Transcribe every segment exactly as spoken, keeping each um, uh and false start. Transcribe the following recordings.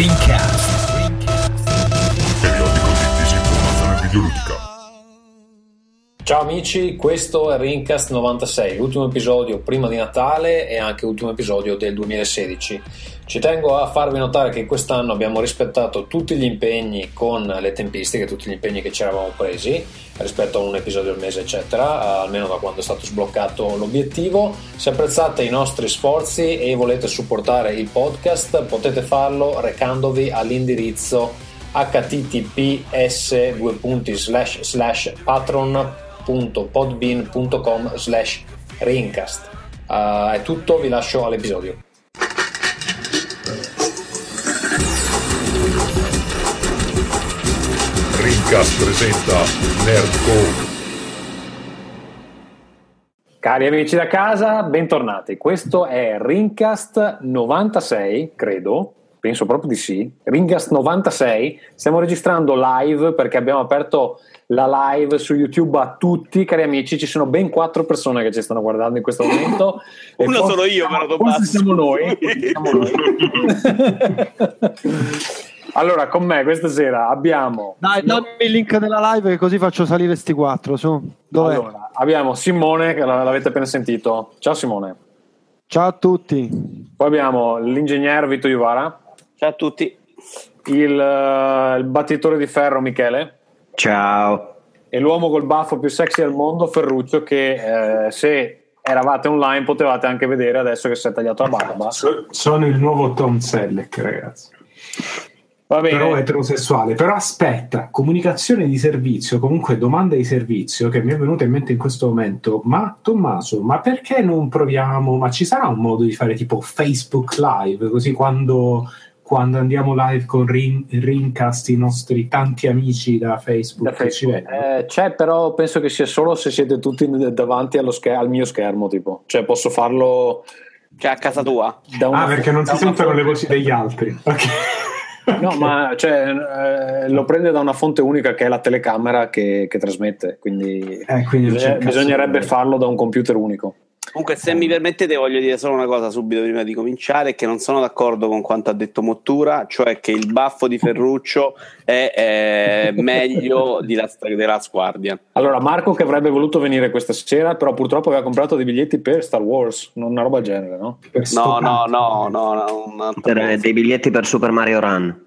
Rincast. Periodico di disinformazione videoludica. Ciao amici, questo è Rincast novantasei, l'ultimo episodio prima di Natale e anche l'ultimo episodio del duemilasedici. Ci tengo a farvi notare che quest'anno abbiamo rispettato tutti gli impegni con le tempistiche, tutti gli impegni che ci eravamo presi rispetto a un episodio al mese eccetera, almeno da quando è stato sbloccato l'obiettivo. Se apprezzate i nostri sforzi e volete supportare il podcast potete farlo recandovi all'indirizzo h t t p s due punti slash slash patron punto podbean punto com slash rincast. Uh, è tutto, vi lascio all'episodio. Rincast presenta Nerdcore. Cari amici da casa, bentornati. Questo è Rincast novantasei, credo. Penso proprio di sì. Rincast novantasei, stiamo registrando live perché abbiamo aperto la live su YouTube a tutti, cari amici. Ci sono ben quattro persone che ci stanno guardando in questo momento. Una sono io, però forse siamo noi. Siamo noi. Allora, con me questa sera abbiamo... Dai, dammi il link della live che così faccio salire sti quattro. Su. Dov'è? Allora, abbiamo Simone, che l'avete appena sentito. Ciao Simone. Ciao a tutti. Poi abbiamo l'ingegner Vito Iuvara. Ciao a tutti. Il, uh, il battitore di ferro Michele. Ciao. E l'uomo col baffo più sexy al mondo Ferruccio, che eh, se eravate online potevate anche vedere adesso che si è tagliato la barba. So, sono il nuovo Tom Selleck, ragazzi. Va bene. Però eterosessuale. Però aspetta, comunicazione di servizio, comunque domanda di servizio che mi è venuta in mente in questo momento. Ma Tommaso, ma perché non proviamo? Ma ci sarà un modo di fare tipo Facebook Live, così quando... quando andiamo live con Ring, Ringcast, i nostri tanti amici da Facebook, da Facebook. Che ci vedono. Eh, c'è, però penso che sia solo se siete tutti davanti allo scher- al mio schermo, tipo. Cioè posso farlo, cioè, a casa tua. Ah, perché non si sentono le voci degli altri. Okay. No, ma cioè, eh, lo prende da una fonte unica che è la telecamera che, che trasmette, quindi, eh, quindi bisogna, bisognerebbe farlo da un computer unico. Comunque, se mi permettete, voglio dire solo una cosa subito prima di cominciare, che non sono d'accordo con quanto ha detto Mottura, cioè che il baffo di Ferruccio è, è meglio di Last Guardian. Allora, Marco, che avrebbe voluto venire questa sera, però purtroppo aveva comprato dei biglietti per Star Wars, non una roba del genere, no? No, no, no, no, no, per dei biglietti per Super Mario Run.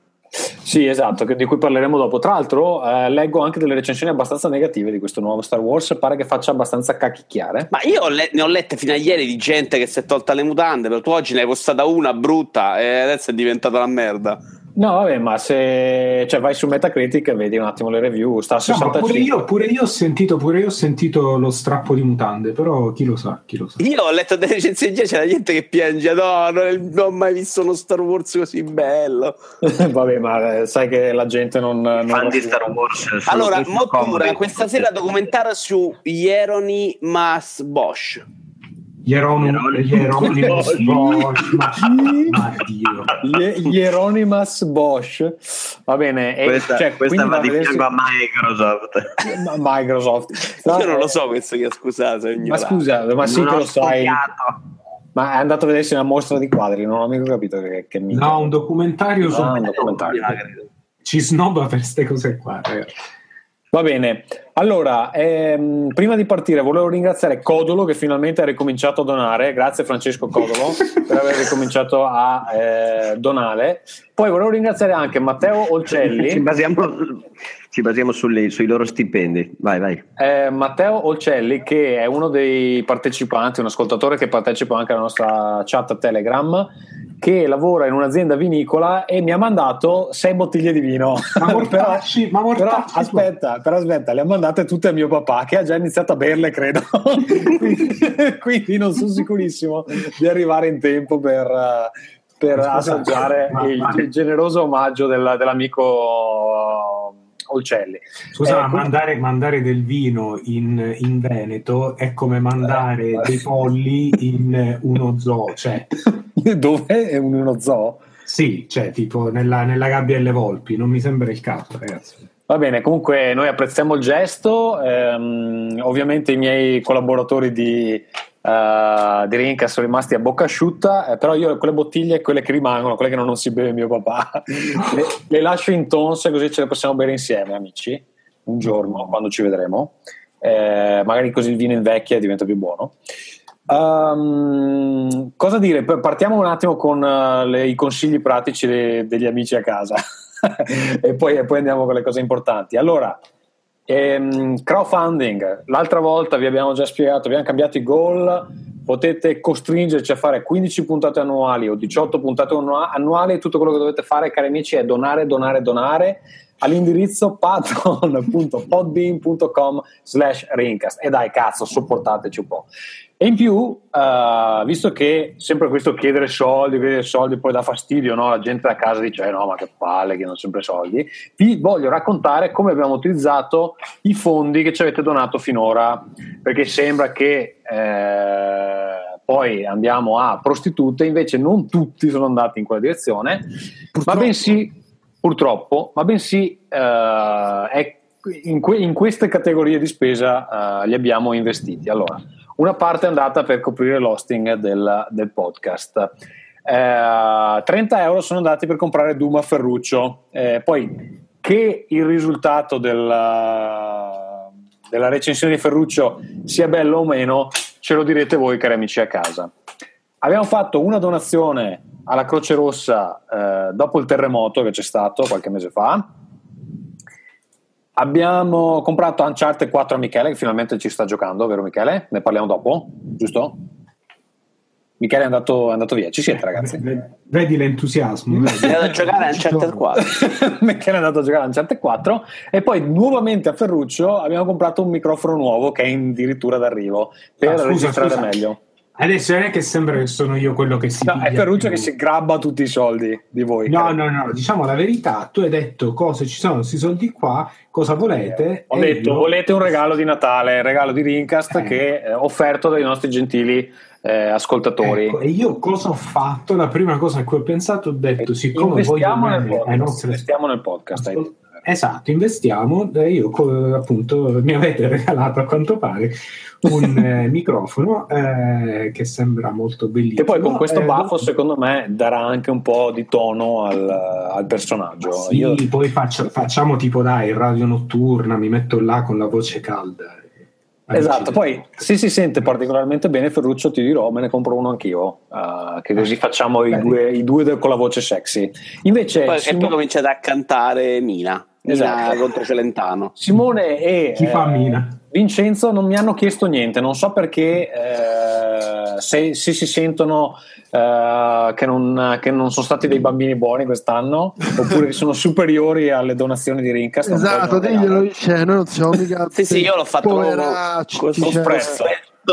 Sì, esatto, di cui parleremo dopo. Tra l'altro eh, leggo anche delle recensioni abbastanza negative di questo nuovo Star Wars, pare che faccia abbastanza cacchicchiare. Ma io le- ne ho lette fino a ieri di gente che si è tolta le mutande, per tu oggi ne hai postata una brutta e adesso è diventata una merda. No, vabbè, ma se cioè, vai su Metacritic e vedi un attimo le review, sta a sessantacinque. No, pure, io, pure, io ho sentito, pure io ho sentito lo strappo di mutande, però chi lo sa, chi lo sa. Io ho letto delle recensioni, c'è la gente che piange, no, non, è, non ho mai visto uno Star Wars così bello. Vabbè, ma eh, sai che la gente non... I non fan di Star Wars. Allora, Mottura, questa sera documentar su Jeroni Mas Bosch. Hieronymus Bosch, ma Dio, Hieronymus Bosch, va bene. E questa, cioè, questa va di fianco a Microsoft. Microsoft, no, io non lo so questo, che scusate, ma scusa, ma sì non che lo sai. Ma è andato a vedersi una mostra di quadri, non ho mica capito che, che mi... No, un documentario, no, su un documentario. Ci snobba per ste cose qua, ragazzi. Va bene, allora, ehm, prima di partire volevo ringraziare Codolo che finalmente ha ricominciato a donare, grazie Francesco Codolo per aver ricominciato a eh, donare. Poi volevo ringraziare anche Matteo Olcelli. Ci basiamo, ci basiamo sulle, sui loro stipendi, vai vai. Eh, Matteo Olcelli, che è uno dei partecipanti, un ascoltatore che partecipa anche alla nostra chat Telegram, che lavora in un'azienda vinicola e mi ha mandato sei bottiglie di vino. Ma mortacci, ma mortacci. Però, aspetta, però aspetta, le ha mandate tutte a mio papà, che ha già iniziato a berle, credo. quindi, quindi non sono sicurissimo di arrivare in tempo per, per assaggiare il, il generoso omaggio della, dell'amico Olcelli. Scusa, eh, ma mandare, mandare del vino in, in Veneto è come mandare eh, dei polli in uno zoo, cioè... Dove? È uno zoo? Sì, cioè tipo nella, nella gabbia delle volpi, non mi sembra il caso, ragazzi. Va bene, comunque noi apprezziamo il gesto, ehm, ovviamente i miei collaboratori di uh, di Rincast sono rimasti a bocca asciutta, eh, però io quelle bottiglie, quelle che rimangono, quelle che non, non si beve mio papà, le, le lascio in tonse, così ce le possiamo bere insieme, amici, un giorno quando ci vedremo, eh, magari così il vino invecchia e diventa più buono. Um, cosa dire? Partiamo un attimo con uh, le, i consigli pratici de, degli amici a casa e, poi, e poi andiamo con le cose importanti. Allora, um, crowdfunding, l'altra volta vi abbiamo già spiegato, abbiamo cambiato i goal, potete costringerci a fare quindici puntate annuali o diciotto puntate annuali. Tutto quello che dovete fare, cari amici, è donare, donare, donare all'indirizzo patreon punto podbean punto com slash rincast, e dai cazzo, supportateci un po'. E in più, uh, visto che sempre questo chiedere soldi, chiedere soldi poi dà fastidio, no? La gente da casa dice eh no, ma che palle, che non sempre soldi, vi voglio raccontare come abbiamo utilizzato i fondi che ci avete donato finora, perché sembra che eh, poi andiamo a prostitute, invece non tutti sono andati in quella direzione, purtroppo. ma bensì Purtroppo, ma bensì uh, è in, que- in queste categorie di spesa uh, li abbiamo investiti. Allora, una parte è andata per coprire l'hosting del, del podcast, uh, trenta euro sono andati per comprare Doom a Ferruccio, eh, poi che il risultato della, della recensione di Ferruccio sia bello o meno ce lo direte voi, cari amici a casa. Abbiamo fatto una donazione alla Croce Rossa eh, dopo il terremoto che c'è stato qualche mese fa. Abbiamo comprato Uncharted quattro a Michele, che finalmente ci sta giocando, vero Michele? Ne parliamo dopo, giusto? Michele è andato, è andato via, ci siete ragazzi? Vedi l'entusiasmo. Vedi. È andato a giocare a Uncharted quattro. Michele è andato a giocare a Uncharted quattro. E poi nuovamente a Ferruccio abbiamo comprato un microfono nuovo che è addirittura d'arrivo per ah, scusa, registrare scusa. meglio. Adesso non è che sembra che sono io quello che si... No, è Ferruccio che si grabba tutti i soldi di voi. No, no, no, diciamo la verità, tu hai detto cosa ci sono questi soldi qua, cosa volete? Eh, ho detto, io... volete un regalo di Natale, regalo di Rincast eh. che è offerto dai nostri gentili eh, ascoltatori. Ecco, e io cosa ho fatto? La prima cosa a cui ho pensato, ho detto, siccome investiamo voglio... Nel podcast, ai nostri... Investiamo nel podcast, Ascol- Esatto, investiamo. Io appunto mi avete regalato a quanto pare un eh, microfono eh, che sembra molto bellissimo. E poi con questo eh, baffo, secondo me, darà anche un po' di tono al, al personaggio. Sì, Io... poi faccio, facciamo tipo dai, radio notturna, mi metto là con la voce calda. Esatto, poi se si sente particolarmente bene Ferruccio ti dirò, me ne compro uno anch'io, uh, che così facciamo i due, i due con la voce sexy. Invece poi, Simone... E poi cominciate a cantare Mina. Esatto. Contro Celentano. Simone e Chi fa Mina? Eh, Vincenzo non mi hanno chiesto niente, non so perché, eh, se, se si sentono eh, che, non, che non sono stati dei bambini buoni quest'anno oppure che sono superiori alle donazioni di Rincast. Esatto, diglielo, dice, noi non siamo mica sì, sì, io l'ho fatto con spresso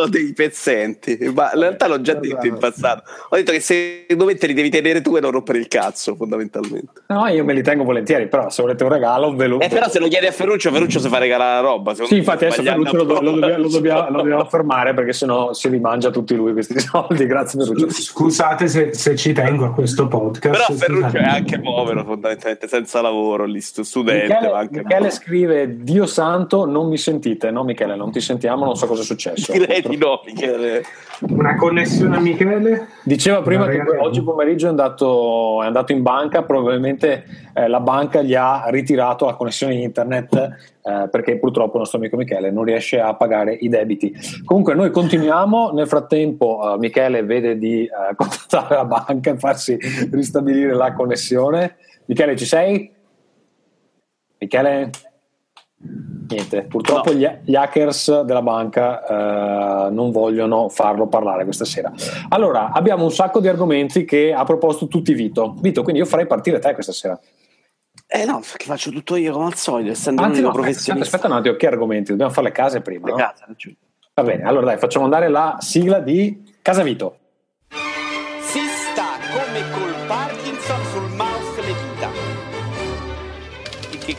dei pezzenti, ma in realtà l'ho già detto in passato, ho detto che se dovete li devi tenere tu e non rompere il cazzo, fondamentalmente. No, io me li tengo volentieri, però se volete un regalo ve lo... Eh, però se lo chiedi a Ferruccio, Ferruccio si fa regalare la roba. Sì, infatti adesso Ferruccio lo, do- lo, dobbiamo, lo, dobbiamo, lo dobbiamo fermare, perché sennò si rimangia tutti lui questi soldi. Grazie Ferruccio, scusate se, se ci tengo a questo podcast, però Ferruccio è anche povero, fondamentalmente senza lavoro, lì studente. Michele, anche Michele povero. Scrive: Dio santo, non mi sentite? No Michele, non ti sentiamo, non so cosa è successo. No, Michele. Una connessione a Michele. Diceva prima che oggi pomeriggio è andato, è andato in banca, probabilmente eh, la banca gli ha ritirato la connessione internet, eh, perché purtroppo il nostro amico Michele non riesce a pagare i debiti. Comunque noi continuiamo, nel frattempo eh, Michele vede di eh, contattare la banca e farsi ristabilire la connessione. Michele, ci sei? Michele? Niente, purtroppo no. gli, gli hackers della banca eh, non vogliono farlo parlare questa sera. Allora, abbiamo un sacco di argomenti che ha proposto tutti Vito. Vito, quindi io farei partire te questa sera. Eh no, perché faccio tutto io come al solito, essendo un no, professionista. Aspetta un attimo, che argomenti? Dobbiamo fare le case prima. Le no? case, va bene, allora dai, facciamo andare la sigla di Casa Vito. Si sta come col Parkinson sul mouse le dita. Clic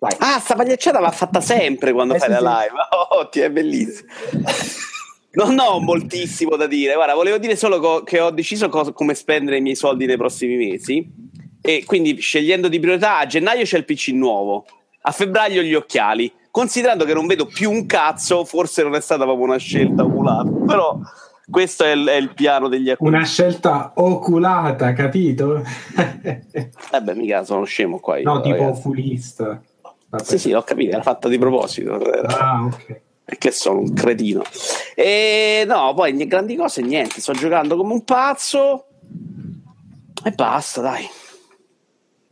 Vai. Ah, sta pagliacciata va fatta sempre quando eh, fai sì, la live. Sì. Ottimo, è bellissimo. Non ho moltissimo da dire. Guarda, volevo dire solo co- che ho deciso co- come spendere i miei soldi nei prossimi mesi. E quindi, scegliendo di priorità, a gennaio c'è il P C nuovo, a febbraio gli occhiali. Considerando che non vedo più un cazzo, forse non è stata proprio una scelta oculata, però questo è il, è il piano degli acquisti. Una scelta oculata, capito? Vabbè, mica sono scemo qua io, no, ragazzi. Tipo oculista. Vabbè. Sì, sì, ho capito, era fatta di proposito. Ah, ok. Perché sono un cretino. E no, poi grandi cose, niente, sto giocando come un pazzo e basta, dai.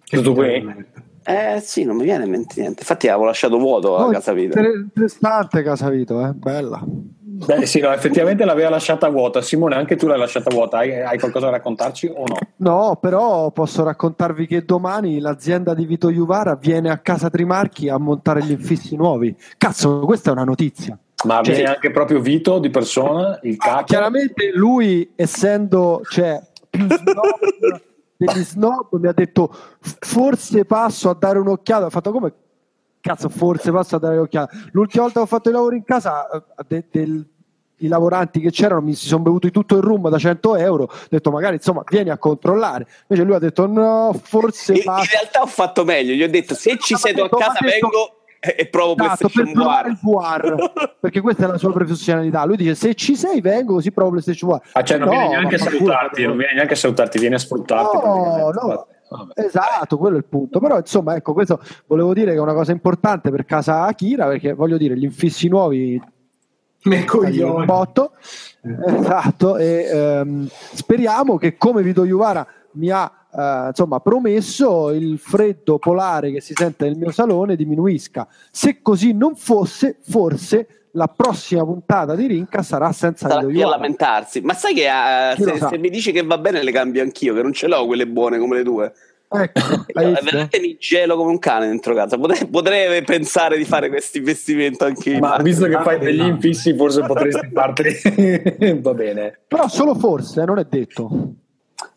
Che tutto qui? Eh sì, non mi viene in mente niente. Infatti avevo lasciato vuoto a oh, Casa Vito. Interessante Casa Vito, eh? Bella. Beh, sì, no, effettivamente l'aveva lasciata vuota. Simone, anche tu l'hai lasciata vuota. Hai, hai qualcosa da raccontarci o no? No, però posso raccontarvi che domani l'azienda di Vito Iuvara viene a Casa Trimarchi a montare gli infissi nuovi. Cazzo, questa è una notizia. Ma cioè, viene anche proprio Vito di persona, il capo. Chiaramente lui, essendo, cioè, più snob degli snob, mi ha detto forse passo a dare un'occhiata. Ho fatto come cazzo forse passo a dare un'occhiata. L'ultima volta che ho fatto i lavori in casa de, del, i lavoranti che c'erano mi si sono bevuti tutto il rum da cento euro. Ho detto magari insomma vieni a controllare, invece lui ha detto no, forse in, passo. In realtà ho fatto meglio, gli ho detto se ci sei tu a casa detto, vengo e provo esatto, per provare il V R perché questa è la sua professionalità. Lui dice se ci sei vengo così provo PlayStation V R. Ah, cioè non no, viene neanche a salutarti, non viene neanche a salutarti, viene a sfruttarti. No, no, esatto, quello è il punto. Però insomma ecco, questo volevo dire che è una cosa importante per casa Akira, perché voglio dire gli infissi nuovi me coglioni botto, esatto, e ehm, speriamo che come Vito Iuvara mi ha Uh, insomma promesso, il freddo polare che si sente nel mio salone diminuisca. Se così non fosse, forse la prossima puntata di Rinca sarà senza sarà Vito Iuvara a lamentarsi. Ma sai che uh, se, sa? se mi dici che va bene le cambio anch'io, che non ce l'ho quelle buone come le tue, ecco, no, veramente mi gelo come un cane dentro casa. Potrei, potrei pensare di fare questo investimento anche io, ma visto che fai degli infissi forse potresti farteli. Va bene, però solo forse, non è detto.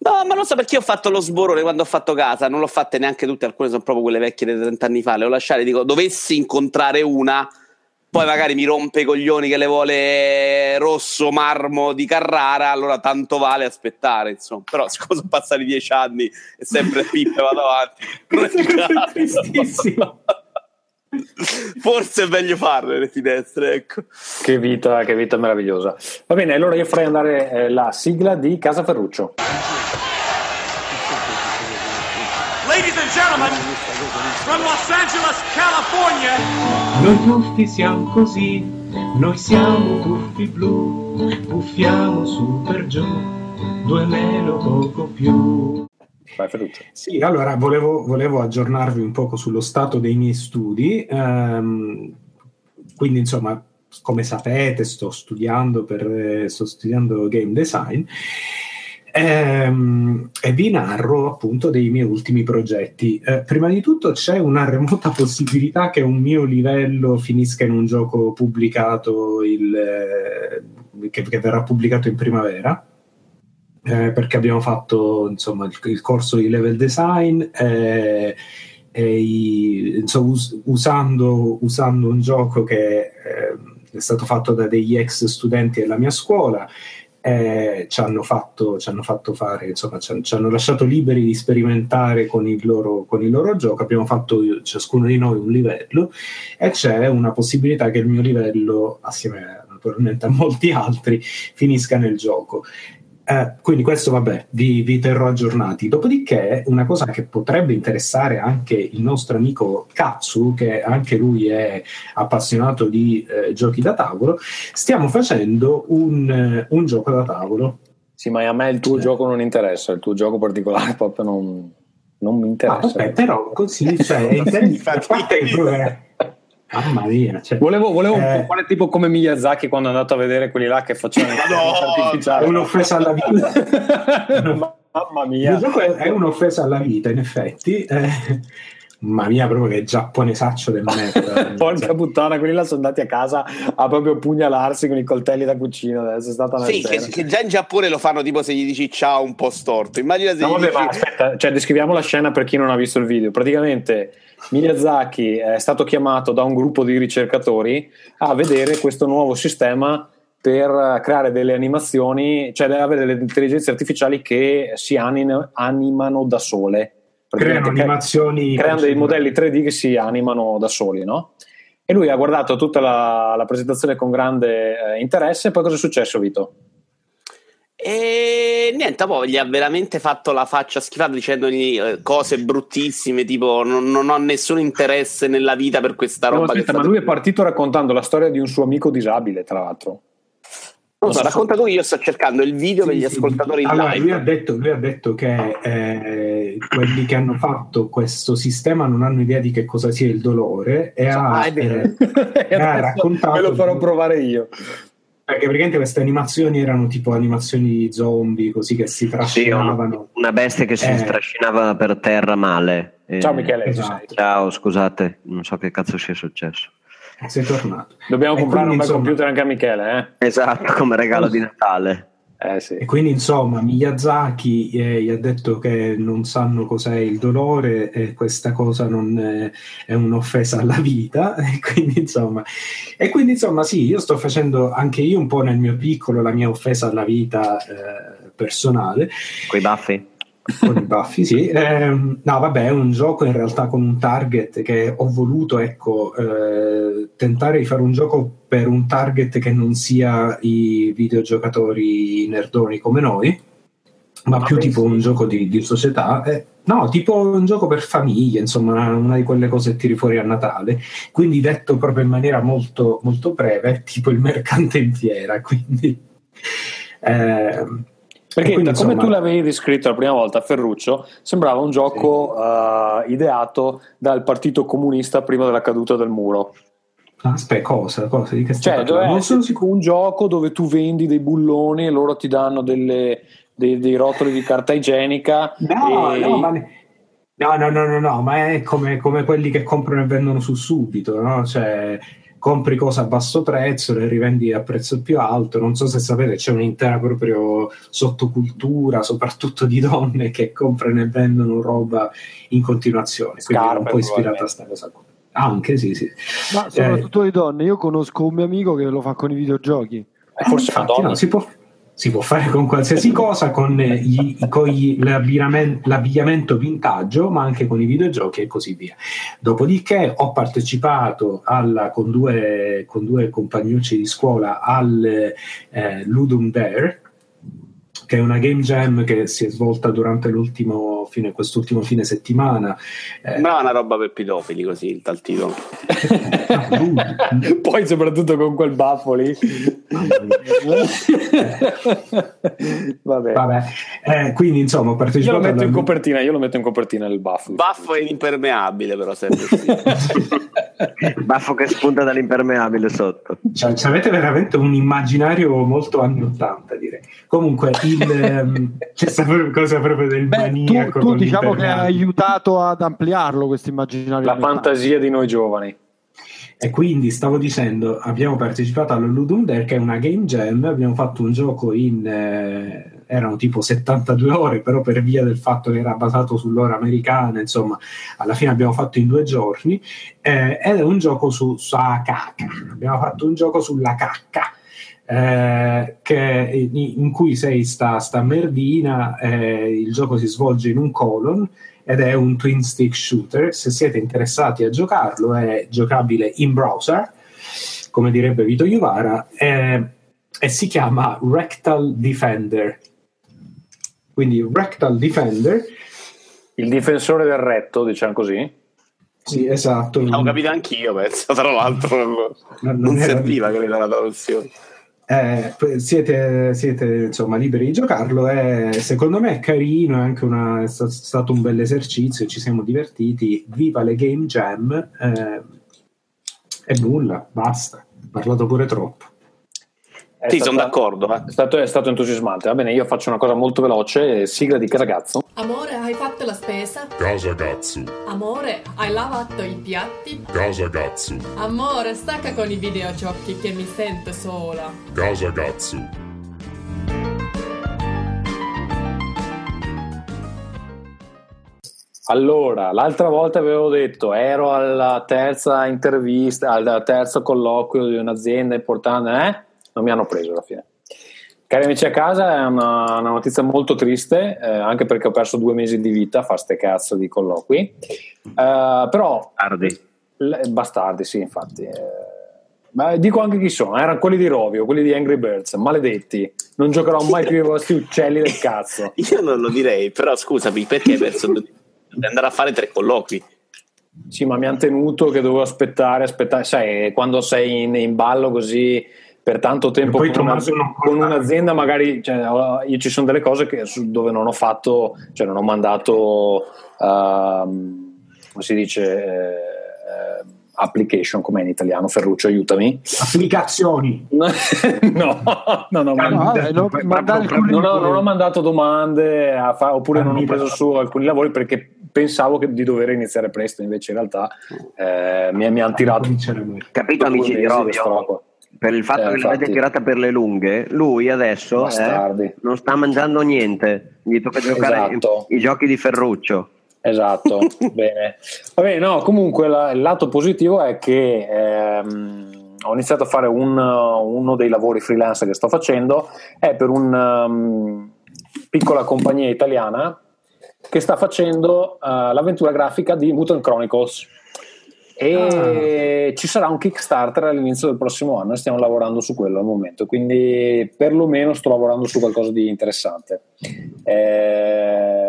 No, ma non so perché ho fatto lo sborone quando ho fatto casa, non l'ho fatta neanche tutte, alcune sono proprio quelle vecchie dei trent'anni fa, le ho lasciate, dico, dovessi incontrare una, poi magari mi rompe i coglioni che le vuole rosso marmo di Carrara, allora tanto vale aspettare, insomma. Però siccome sono passati dieci anni e sempre pippe vado avanti, non è tristissimo. Forse è meglio farle le finestre, ecco. Che vita, che vita meravigliosa. Va bene, allora io farei andare eh, la sigla di Casa Ferruccio. Ladies and gentlemen, from Los Angeles, California. Noi tuffi siamo così, noi siamo tuffi blu, puffiamo su per giù, due melo poco più. Sì, allora volevo, volevo aggiornarvi un poco sullo stato dei miei studi. Ehm, quindi insomma, come sapete, sto studiando per sto studiando game design ehm, e vi narro appunto dei miei ultimi progetti. Eh, prima di tutto c'è una remota possibilità che un mio livello finisca in un gioco pubblicato il, eh, che, che verrà pubblicato in primavera. Eh, perché abbiamo fatto insomma il, il corso di level design eh, e i, insomma, us, usando, usando un gioco che eh, è stato fatto da degli ex studenti della mia scuola. Eh, ci hanno fatto, ci hanno fatto fare, insomma, ci hanno, ci hanno lasciato liberi di sperimentare con il loro, con il loro gioco. Abbiamo fatto ciascuno di noi un livello e c'è una possibilità che il mio livello, assieme naturalmente a molti altri, finisca nel gioco. Eh, quindi questo vabbè, vi, vi terrò aggiornati. Dopodiché una cosa che potrebbe interessare anche il nostro amico Katsu, che anche lui è appassionato di eh, giochi da tavolo, stiamo facendo un, un gioco da tavolo. Sì, ma a me il tuo eh. gioco non interessa, il tuo gioco particolare proprio non, non mi interessa. Ah, vabbè, però così cioè, è interessante. Mamma mia, cioè, volevo, volevo eh, un po' tipo come Miyazaki quando è andato a vedere quelli là che facevano no, un'offesa alla vita. Mamma mia, il gioco è, è un'offesa alla vita in effetti eh, Mamma mia, proprio che giapponesaccio del merda. Porca puttana, quelli là sono andati a casa a proprio pugnalarsi con i coltelli da cucina. È stata una sì, che, che già in Giappone lo fanno tipo se gli dici ciao un po' storto. Immagina se no, gli vabbè, dici... ma aspetta, cioè, descriviamo la scena per chi non ha visto il video. Praticamente Miyazaki è stato chiamato da un gruppo di ricercatori a vedere questo nuovo sistema per creare delle animazioni, cioè avere delle intelligenze artificiali che si anim- animano da sole. Creano animazioni, creano dei modelli tre D che si animano da soli, no? E lui ha guardato tutta la, la presentazione con grande eh, interesse. Poi cosa è successo, Vito? E niente, poi gli ha veramente fatto la faccia schifata dicendogli eh, cose bruttissime, tipo non, non ho nessun interesse nella vita per questa roba. No, aspetta, ma lui è partito raccontando la storia di un suo amico disabile, tra l'altro. Non so, racconta tu, io sto cercando il video sì, per gli ascoltatori sì. in allora, live. Lui ha detto, lui ha detto che eh, quelli che hanno fatto questo sistema non hanno idea di che cosa sia il dolore e ah, ha, eh, e ha raccontato... Ve lo farò provare io. Perché praticamente queste animazioni erano tipo animazioni di zombie, così che si trascinavano. Sì, una bestia che si eh. trascinava per terra male. E... Ciao Michele. Esatto. Ciao, scusate, non so che cazzo sia successo. Sei tornato. Dobbiamo e comprare quindi, un bel computer anche a Michele, eh? Esatto, come regalo di Natale. Eh, sì. E quindi insomma Miyazaki eh, gli ha detto che non sanno cos'è il dolore e questa cosa non è, è un'offesa alla vita e quindi insomma e quindi insomma sì, io sto facendo anche io un po' nel mio piccolo la mia offesa alla vita eh, personale. Coi baffi? Con i baffi, sì. Eh, no, vabbè, è un gioco in realtà con un target che ho voluto, ecco, eh, tentare di fare un gioco per un target che non sia i videogiocatori nerdoni come noi, ma ah, più pensi. tipo un gioco di, di società. Eh, no, tipo un gioco per famiglie, insomma, una, una di quelle cose che tiri fuori a Natale. Quindi detto proprio in maniera molto, molto breve, tipo il mercante in fiera, quindi... Eh, Perché quindi, come insomma... tu l'avevi descritto la prima volta, Ferruccio, sembrava un gioco sì. uh, ideato dal Partito Comunista prima della caduta del muro. Aspetta, cosa? cosa? Di che cioè, non sono sicuro. Un gioco dove tu vendi dei bulloni e loro ti danno delle, dei, dei rotoli di carta igienica. No, e... no, ma... no, no, no, no, no, ma è come, come quelli che comprano e vendono su Subito, no? Cioè... compri cose a basso prezzo, le rivendi a prezzo più alto, non so se sapete c'è un'intera proprio sottocultura soprattutto di donne che comprano e vendono roba in continuazione, quindi era un po' ispirata a sta cosa qua. Anche sì sì. Ma soprattutto eh, le donne, io conosco un mio amico che lo fa con i videogiochi. Eh, forse infatti, una donna no, si può si può fare con qualsiasi cosa, con, gli, con gli, l'abbigliamento, l'abbigliamento vintaggio, ma anche con i videogiochi e così via. Dopodiché ho partecipato alla, con due, con due compagnucci di scuola al eh, Ludum Dare, che è una game jam che si è svolta durante l'ultimo fine, quest'ultimo fine settimana. Eh, no, una roba per pedofili così, il tal titolo. Poi soprattutto con quel baffo lì. Vabbè. Vabbè. Eh, quindi insomma, io lo metto in copertina, io lo metto in copertina il baffo. Il baffo è impermeabile però sempre sì. Baffo che spunta dall'impermeabile sotto. Cioè, avete veramente un immaginario molto anni ottanta, direi. Comunque il, c'è stata cosa proprio del Beh, maniaco. Tu, tu diciamo che hai aiutato ad ampliarlo questo immaginario. La fantasia di noi giovani. E quindi stavo dicendo, abbiamo partecipato allo Ludum Dare, che è una game jam, abbiamo fatto un gioco in eh, erano tipo settantadue ore, però per via del fatto che era basato sull'ora americana, insomma, alla fine abbiamo fatto in due giorni, eh, ed è un gioco su, su cacca, abbiamo fatto un gioco sulla cacca, eh, che, in cui sei sta, sta merdina, eh, il gioco si svolge in un colon, ed è un twin stick shooter. Se siete interessati a giocarlo è giocabile in browser, come direbbe Vito Iuvara, e, e si chiama Rectal Defender, quindi Rectal Defender, il difensore del retto, diciamo così. Sì, esatto, l'ho capito anch'io, penso, tra l'altro non, non, non serviva quella la traduzione. Eh, siete, siete insomma liberi di giocarlo, eh, secondo me è carino, è anche una, è stato un bel esercizio, ci siamo divertiti, viva le game jam, eh, e nulla, basta, ho parlato pure troppo. È sì, stata, sono d'accordo. Eh. È, stato, è stato entusiasmante. Va bene, io faccio una cosa molto veloce. Sigla di Casagazzo. Amore, hai fatto la spesa? Casagazzo. Amore, hai lavato i piatti? Casagazzo. Amore, stacca con i videogiochi che mi sento sola. Casagazzo. Allora, l'altra volta avevo detto, ero alla terza intervista, al terzo colloquio di un'azienda importante, eh? Non mi hanno preso alla fine. Cari amici a casa, è una, una notizia molto triste, eh, anche perché ho perso due mesi di vita a fare ste cazzo di colloqui. Eh, però Bastardi. L- bastardi, sì, infatti. Eh, ma dico anche chi sono, erano quelli di Rovio, quelli di Angry Birds, maledetti. Non giocherò mai più ai vostri uccelli del cazzo. Io non lo direi, però scusami, perché hai perso andare a fare tre colloqui? Sì, ma mi hanno tenuto che dovevo aspettare aspettare sai, quando sei in, in ballo così per tanto tempo con, una, con un'azienda magari, cioè, io ci sono delle cose che, dove non ho fatto, cioè non ho mandato uh, come si dice eh, application, com'è in italiano? Ferruccio, aiutami. Applicazioni. No, non ho mandato domande a fa- oppure Candida. Non ho preso su alcuni lavori perché pensavo che di dover iniziare presto, invece in realtà eh, mi, mi hanno tirato. Capito, amici di Rovio? Per il fatto eh, che l'avete tirata per le lunghe, lui adesso eh, non sta mangiando niente, gli tocca giocare esatto. i, i giochi di Ferruccio. Esatto, bene. Vabbè, no, comunque la, il lato positivo è che ehm, ho iniziato a fare un, uno dei lavori freelance che sto facendo, è per una um, piccola compagnia italiana che sta facendo uh, l'avventura grafica di Mutant Chronicles e ah. ci sarà un Kickstarter all'inizio del prossimo anno e stiamo lavorando su quello al momento, quindi perlomeno sto lavorando su qualcosa di interessante. Eh,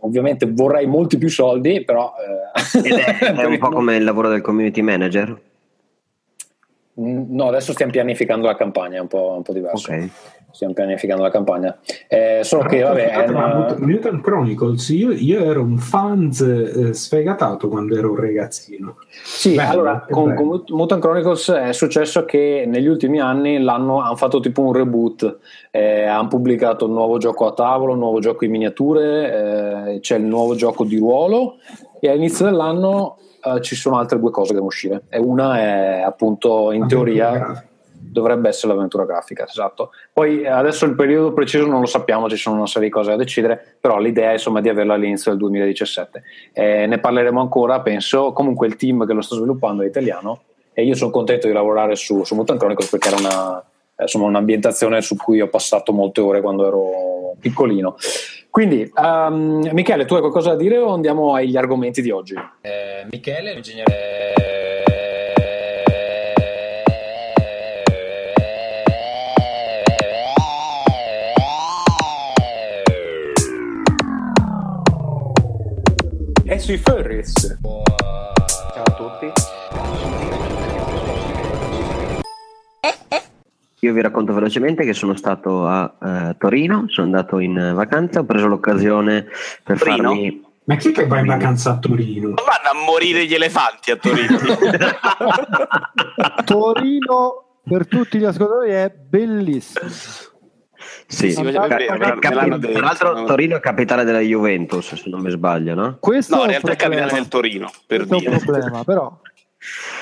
ovviamente vorrei molti più soldi, però eh. Ed è, è un po' come il lavoro del community manager? No, adesso stiamo pianificando la campagna un po', un po' diverso. Okay. Stiamo pianificando la campagna. Eh, solo che vabbè, una... Mutant Chronicles, io, io ero un fan eh, sfegatato quando ero un ragazzino. Sì, bello, allora con, con Mutant Chronicles è successo che negli ultimi anni l'hanno hanno fatto tipo un reboot, eh, hanno pubblicato un nuovo gioco a tavolo, un nuovo gioco in miniature, eh, c'è il nuovo gioco di ruolo e all'inizio dell'anno eh, ci sono altre due cose che devono uscire. E una è appunto in teoria dovrebbe essere l'avventura grafica, esatto. Poi adesso il periodo preciso non lo sappiamo, ci sono una serie di cose da decidere, però l'idea è insomma di averla all'inizio del duemiladiciassette. Eh, ne parleremo ancora, penso. Comunque il team che lo sta sviluppando è italiano e io sono contento di lavorare su, su Mutant Chronicles perché era una, insomma, un'ambientazione su cui ho passato molte ore quando ero piccolino. Quindi um, Michele, tu hai qualcosa da dire o andiamo agli argomenti di oggi? Eh, Michele, ingegnere... E sui Furries. Ciao a tutti. Io vi racconto velocemente che sono stato a uh, Torino, sono andato in vacanza, ho preso l'occasione per Torino? farmi... Ma chi che va in vacanza a Torino? Vanno a morire gli elefanti a Torino. Torino, per tutti gli ascoltatori, è bellissimo. Sì, sì, tra l'altro Torino è capitale della Juventus, se non mi sbaglio, no? Questo no, in realtà è capitale del Torino, per questo dire. È un problema, però.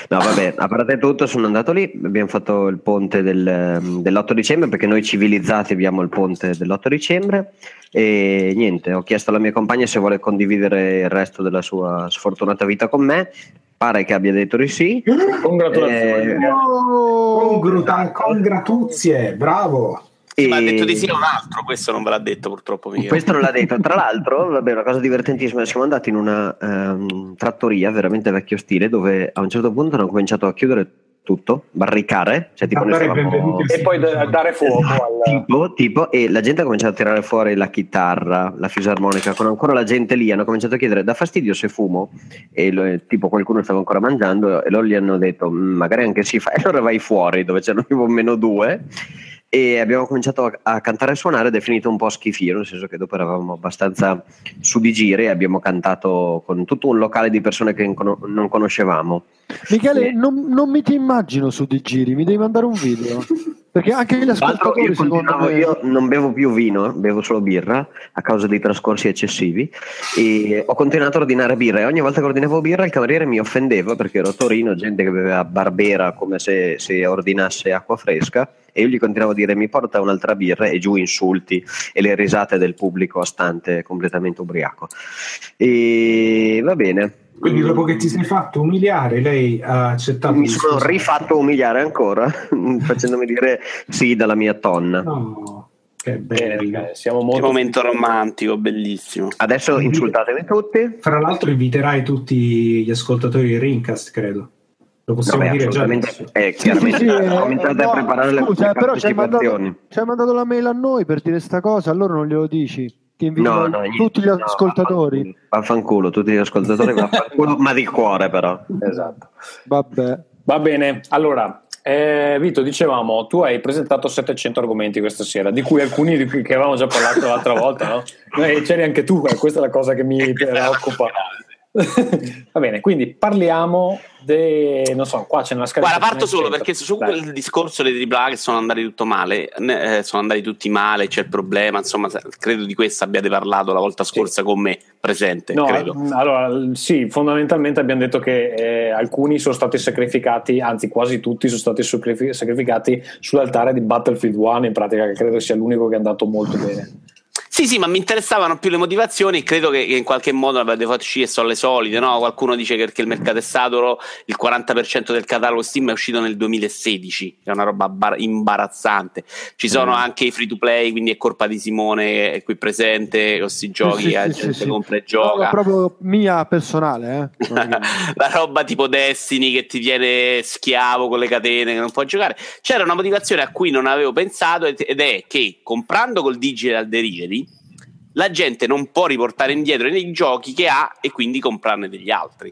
No, vabbè, a parte tutto sono andato lì, abbiamo fatto il ponte del, dell'otto dicembre, perché noi civilizzati abbiamo il ponte dell'otto dicembre e niente, ho chiesto alla mia compagna se vuole condividere il resto della sua sfortunata vita con me. Pare che abbia detto di sì. Congratulazioni. Eh, oh, congratu- congratuzie, bravo. E... ma ha detto di sì a un altro, questo non ve l'ha detto purtroppo Michele. Questo non l'ha detto, tra l'altro vabbè, una cosa divertentissima, siamo andati in una um, trattoria veramente vecchio stile dove a un certo punto hanno cominciato a chiudere tutto, barricare, cioè, tipo, stavamo... e poi da- dare fuoco al... tipo, tipo, e la gente ha cominciato a tirare fuori la chitarra, la fisarmonica, con ancora la gente lì, hanno cominciato a chiedere dà fastidio se fumo, e lo, tipo qualcuno stava ancora mangiando e loro gli hanno detto magari anche si fa, e allora vai fuori dove c'erano tipo meno due e abbiamo cominciato a, a cantare e suonare ed è finito un po' schifino, nel senso che dopo eravamo abbastanza su di giri e abbiamo cantato con tutto un locale di persone che incono- non conoscevamo. Michele, eh. non, non mi ti immagino su di giri, mi devi mandare un video. Perché anche gli ascoltatori, secondo me... Io non bevo più vino, bevo solo birra a causa dei trascorsi eccessivi, e ho continuato a ordinare birra, e ogni volta che ordinavo birra il cameriere mi offendeva perché ero a Torino, gente che beveva Barbera come se, se ordinasse acqua fresca, e io gli continuavo a dire mi porta un'altra birra, e giù insulti e le risate del pubblico astante completamente ubriaco. E va bene. Quindi dopo che ti sei fatto umiliare, lei ha accettato... Mi sono rifatto umiliare ancora, facendomi dire sì dalla mia tonna. Oh, che bello. Eh, siamo molto... Che momento romantico, bellissimo. Adesso insultatemi tutti. Fra l'altro inviterai tutti gli ascoltatori di Rincast, credo. Lo possiamo no, beh, dire già adesso. Eh, chiaramente sì, sì, sì, cominciate eh, a preparare no, le scusa, però ci hai mandato, mandato la mail a noi per dire sta cosa, allora non glielo dici? Che invitano no, no, tutti gli ascoltatori no, vaffanculo, tutti gli ascoltatori vaffanculo, ma di cuore però, esatto. Vabbè. Va bene, allora eh, Vito, dicevamo tu hai presentato settecento argomenti questa sera, di cui alcuni di cui che avevamo già parlato l'altra volta, no? E c'eri anche tu, eh, questa è la cosa che mi preoccupa. Va bene, quindi parliamo de... non so, qua c'è una scaletta. Guarda, parto solo perché su quel Dai. discorso dei tripla A che sono andati tutto male, eh, sono andati tutti male, c'è il problema, insomma, credo di questo abbiate parlato la volta scorsa sì. con me presente, no, credo. Allora, sì, fondamentalmente abbiamo detto che eh, alcuni sono stati sacrificati, anzi quasi tutti sono stati sacrificati sull'altare di Battlefield uno, in pratica, che credo sia l'unico che è andato molto bene. Sì, sì, ma mi interessavano più le motivazioni, credo che, che in qualche modo avete fatto uscire, sono le solite, no? Qualcuno dice che perché il mercato è saturo, il quaranta per cento del catalogo Steam è uscito nel duemilasedici, è una roba bar- imbarazzante. Ci sono mm. anche i free to play, quindi è colpa di Simone qui presente, questi giochi, sì, sì, eh, sì, gente sì, compra sì. e gioca. No, proprio mia personale, eh. La roba tipo Destiny che ti viene schiavo con le catene, che non puoi giocare. C'era una motivazione a cui non avevo pensato, ed è che comprando col digital delivery la gente non può riportare indietro nei giochi che ha e quindi comprarne degli altri,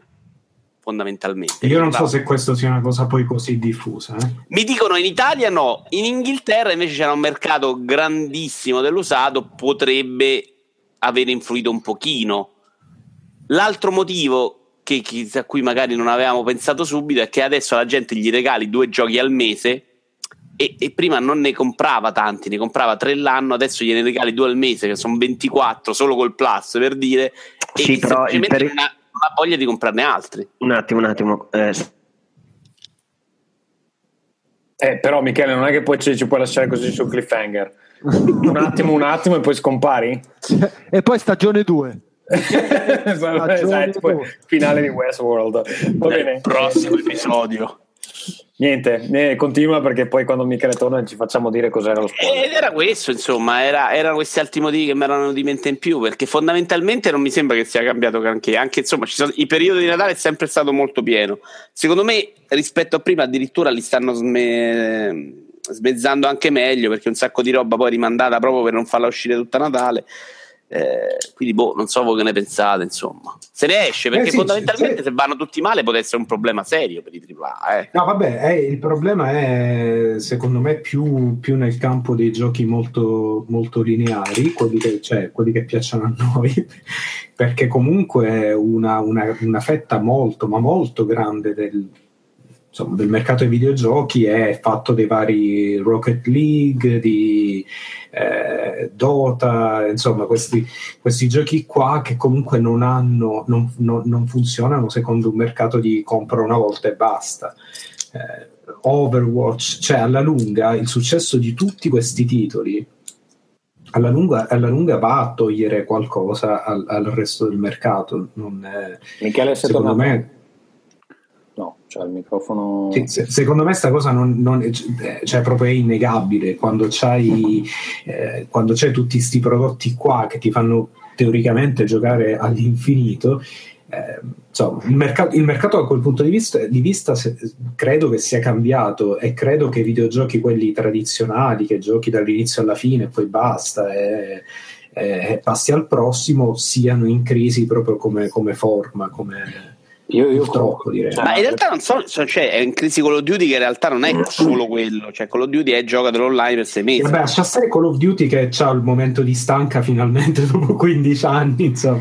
fondamentalmente. Io non so se questo sia una cosa poi così diffusa, eh? Mi dicono in Italia no, in Inghilterra invece c'era un mercato grandissimo dell'usato, potrebbe avere influito un pochino. L'altro motivo che, che a cui magari non avevamo pensato subito è che adesso alla gente gli regali due giochi al mese. E, e prima non ne comprava tanti, ne comprava tre l'anno, adesso gliene regali due al mese, che sono ventiquattro solo col plus, per dire, sì, e però semplicemente peri- non, ha, non ha voglia di comprarne altri. Un attimo, un attimo. Eh. Eh, però Michele, non è che poi ci, ci puoi lasciare così sul cliffhanger. Un attimo, un attimo e poi scompari? E poi stagione due. esatto, esatto, finale di Westworld. Va bene. Nel prossimo episodio. Niente, ne continua perché poi quando Michele torna ci facciamo dire cos'era lo spoiler. Ed era questo, insomma, era, erano questi altri motivi che mi erano di mente in più, perché fondamentalmente non mi sembra che sia cambiato granché. Anche, insomma, ci sono, il periodo di Natale è sempre stato molto pieno. Secondo me, rispetto a prima, addirittura li stanno sme, smezzando anche meglio, perché un sacco di roba poi rimandata proprio per non farla uscire tutta Natale. Eh, quindi boh, non so voi che ne pensate, insomma, se ne esce perché eh sì, fondamentalmente se... se vanno tutti male può essere un problema serio per i tripla A, eh. No vabbè, eh, il problema è secondo me più, più nel campo dei giochi molto, molto lineari, quelli che, cioè, quelli che piacciono a noi perché comunque una, una, una fetta molto ma molto grande del, insomma, del mercato dei videogiochi è fatto dei vari Rocket League, di eh, Dota, insomma questi, questi giochi qua che comunque non hanno, non, non, non funzionano secondo un mercato di compra una volta e basta. Eh, Overwatch, cioè alla lunga il successo di tutti questi titoli alla lunga, alla lunga va a togliere qualcosa al, al resto del mercato. Non è, Michele, secondo me no, cioè il microfono... Sì, secondo me sta cosa non, non è, cioè proprio è innegabile, quando c'hai, eh, quando c'hai tutti sti prodotti qua che ti fanno teoricamente giocare all'infinito, eh, insomma il mercato, il mercato da quel punto di vista, di vista se, credo che sia cambiato, e credo che i videogiochi quelli tradizionali che giochi dall'inizio alla fine e poi basta e, e passi al prossimo siano in crisi proprio come, come forma, come... Io, io troppo, direi. Ma in realtà non so, cioè, è in crisi Call of Duty, che in realtà non è solo quello, cioè Call of Duty è giocatelo online per sei mesi. Vabbè, lascia stare Call of Duty che c'ha il momento di stanca finalmente dopo quindici anni, insomma.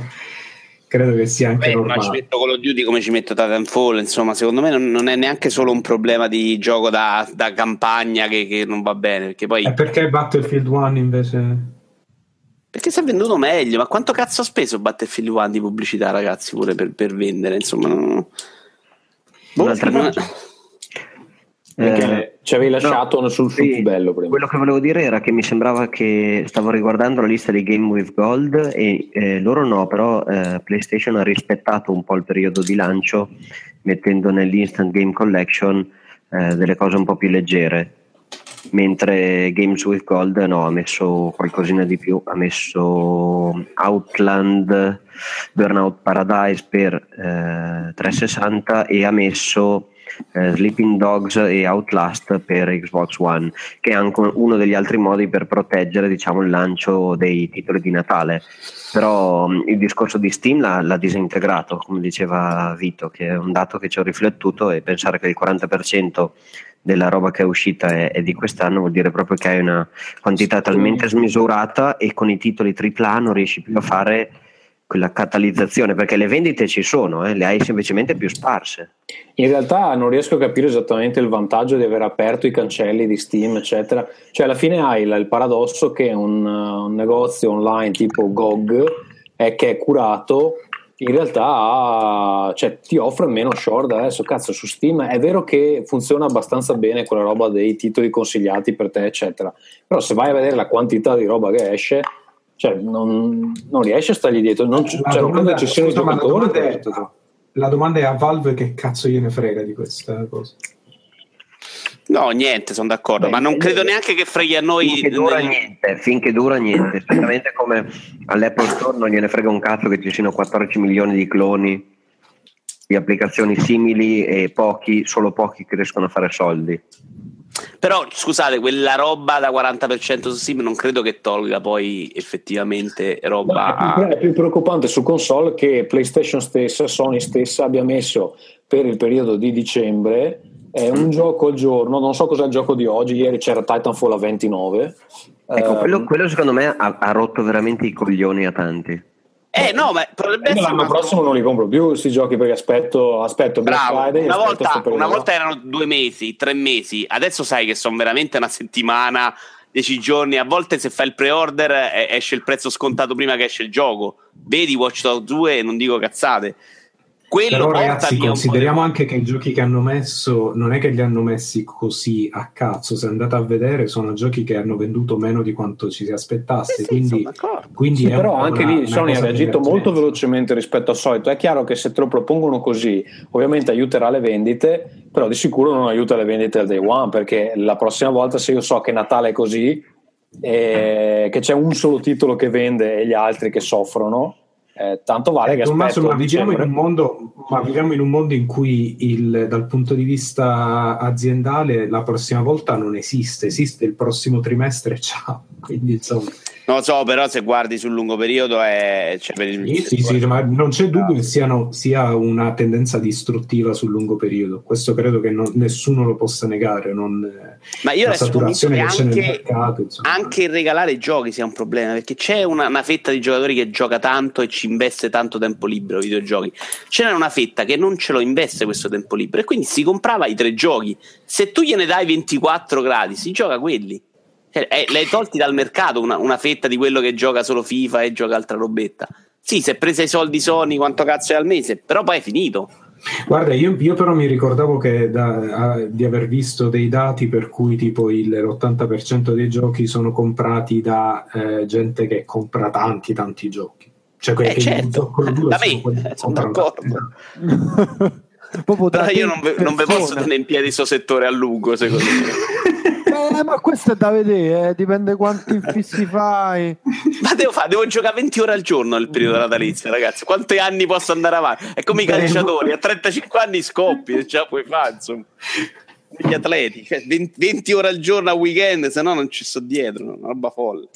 credo che sia anche Beh, normale. Ma ci metto Call of Duty come ci metto Titanfall, insomma, secondo me non, non è neanche solo un problema di gioco da, da campagna che, che non va bene, perché poi... E perché Battlefield uno invece? Perché si è venduto meglio, ma quanto cazzo ha speso Battlefield uno di pubblicità, ragazzi, pure per, per vendere, insomma, non... Boh, Eh, ci avevi lasciato no, sul, sul sì, più bello prima. Quello che volevo dire era che mi sembrava che stavo riguardando la lista di Game with Gold e eh, loro no, però eh, PlayStation ha rispettato un po' il periodo di lancio mettendo nell'Instant Game Collection eh, delle cose un po' più leggere, mentre Games with Gold no, ha messo qualcosina di più, ha messo Outland, Burnout Paradise per eh, trecentosessanta e ha messo Uh, Sleeping Dogs e Outlast per Xbox One, che è anche uno degli altri modi per proteggere, diciamo, il lancio dei titoli di Natale. Però um, il discorso di Steam l'ha, l'ha disintegrato, come diceva Vito, che è un dato che ci ho riflettuto, e pensare che il quaranta per cento della roba che è uscita è, è di quest'anno vuol dire proprio che hai una quantità talmente smisurata, e con i titoli tripla A non riesci più a fare quella catalizzazione, perché le vendite ci sono, eh, le hai semplicemente più sparse. In realtà non riesco a capire esattamente il vantaggio di aver aperto i cancelli di Steam, eccetera. Cioè, alla fine hai il paradosso che un, un negozio online tipo G O G è che è curato, in realtà, cioè, ti offre meno short adesso. Cazzo, su Steam è vero che funziona abbastanza bene quella roba dei titoli consigliati per te, eccetera, però se vai a vedere la quantità di roba che esce, cioè non, non riesce a stargli dietro. Non, la, cioè, domanda, non ci sono scusa, giocatori, la, domanda è, per... la domanda è a Valve che cazzo gliene frega di questa cosa. No, niente, sono d'accordo. Beh, ma non credo neanche che freghi a noi. Finché dura niente, finché dura niente. Esattamente come all'Apple Store non gliene frega un cazzo che ci siano quattordici milioni di cloni di applicazioni simili e pochi, solo pochi che riescono a fare soldi. Però scusate, quella roba da quaranta per cento su Steam non credo che tolga poi effettivamente roba. No, è, più, è più preoccupante su console che PlayStation stessa, Sony stessa abbia messo per il periodo di dicembre è un gioco al giorno. Non so cos'è il gioco di oggi, ieri c'era Titanfall a ventinove. Ecco, um, quello, quello secondo me ha, ha rotto veramente i coglioni a tanti. Eh no, ma l'anno prossimo non li compro più questi giochi, perché aspetto, aspetto Black Friday. Una, volta, una volta erano due mesi, tre mesi, adesso sai che sono veramente una settimana, dieci giorni. A volte se fai il pre-order esce il prezzo scontato prima che esce il gioco. Vedi Watch Dogs due, non dico cazzate. Quello però, ragazzi, consideriamo anche che i giochi che hanno messo non è che li hanno messi così a cazzo. Se andate a vedere, sono giochi che hanno venduto meno di quanto ci si aspettasse, eh sì, quindi, quindi sì, però una, anche lì Sony ha reagito molto velocemente rispetto al solito. È chiaro che se te lo propongono così ovviamente aiuterà le vendite, però di sicuro non aiuta le vendite al day one, perché la prossima volta, se io so che Natale è così, eh, che c'è un solo titolo che vende e gli altri che soffrono, Eh, tanto vale eh, che Tommaso, ma viviamo in un mondo ma viviamo in un mondo in cui il, dal punto di vista aziendale la prossima volta non esiste, esiste il prossimo trimestre, ciao, quindi insomma non so, però se guardi sul lungo periodo è, cioè, per il... sì, sì, sì, ma non c'è dubbio che siano, sia una tendenza distruttiva sul lungo periodo, questo credo che non, nessuno lo possa negare, non, ma io la saturazione che anche, c'è nel mercato, insomma. Anche regalare i giochi sia un problema, perché c'è una, una fetta di giocatori che gioca tanto e ci investe tanto tempo libero ai videogiochi, c'era una fetta che non ce lo investe questo tempo libero e quindi si comprava i tre giochi, se tu gliene dai ventiquattro gratis si gioca quelli. Eh, l'hai tolti dal mercato una, una fetta di quello che gioca solo FIFA e gioca altra robetta. Sì, si è presa i soldi Sony, quanto cazzo è al mese, però poi è finito. Guarda, io, io però mi ricordavo che da, a, di aver visto dei dati per cui tipo il, l'ottanta per cento dei giochi sono comprati da eh, gente che compra tanti tanti giochi, cioè quelli eh, che certo. Da me, sono d'accordo. Però io non ve, non ve posso tenere in piedi questo settore a lungo, secondo me. Eh, ma questo è da vedere, eh. Dipende quanti infissi fai. Ma devo fare, devo giocare venti ore al giorno nel periodo natalizio, ragazzi. Quanti anni posso andare avanti? È come Beh, i calciatori, a trentacinque anni scoppi, già puoi fare, insomma. Gli atleti, cioè, venti ore al giorno a weekend, se no non ci sto dietro, una roba folle.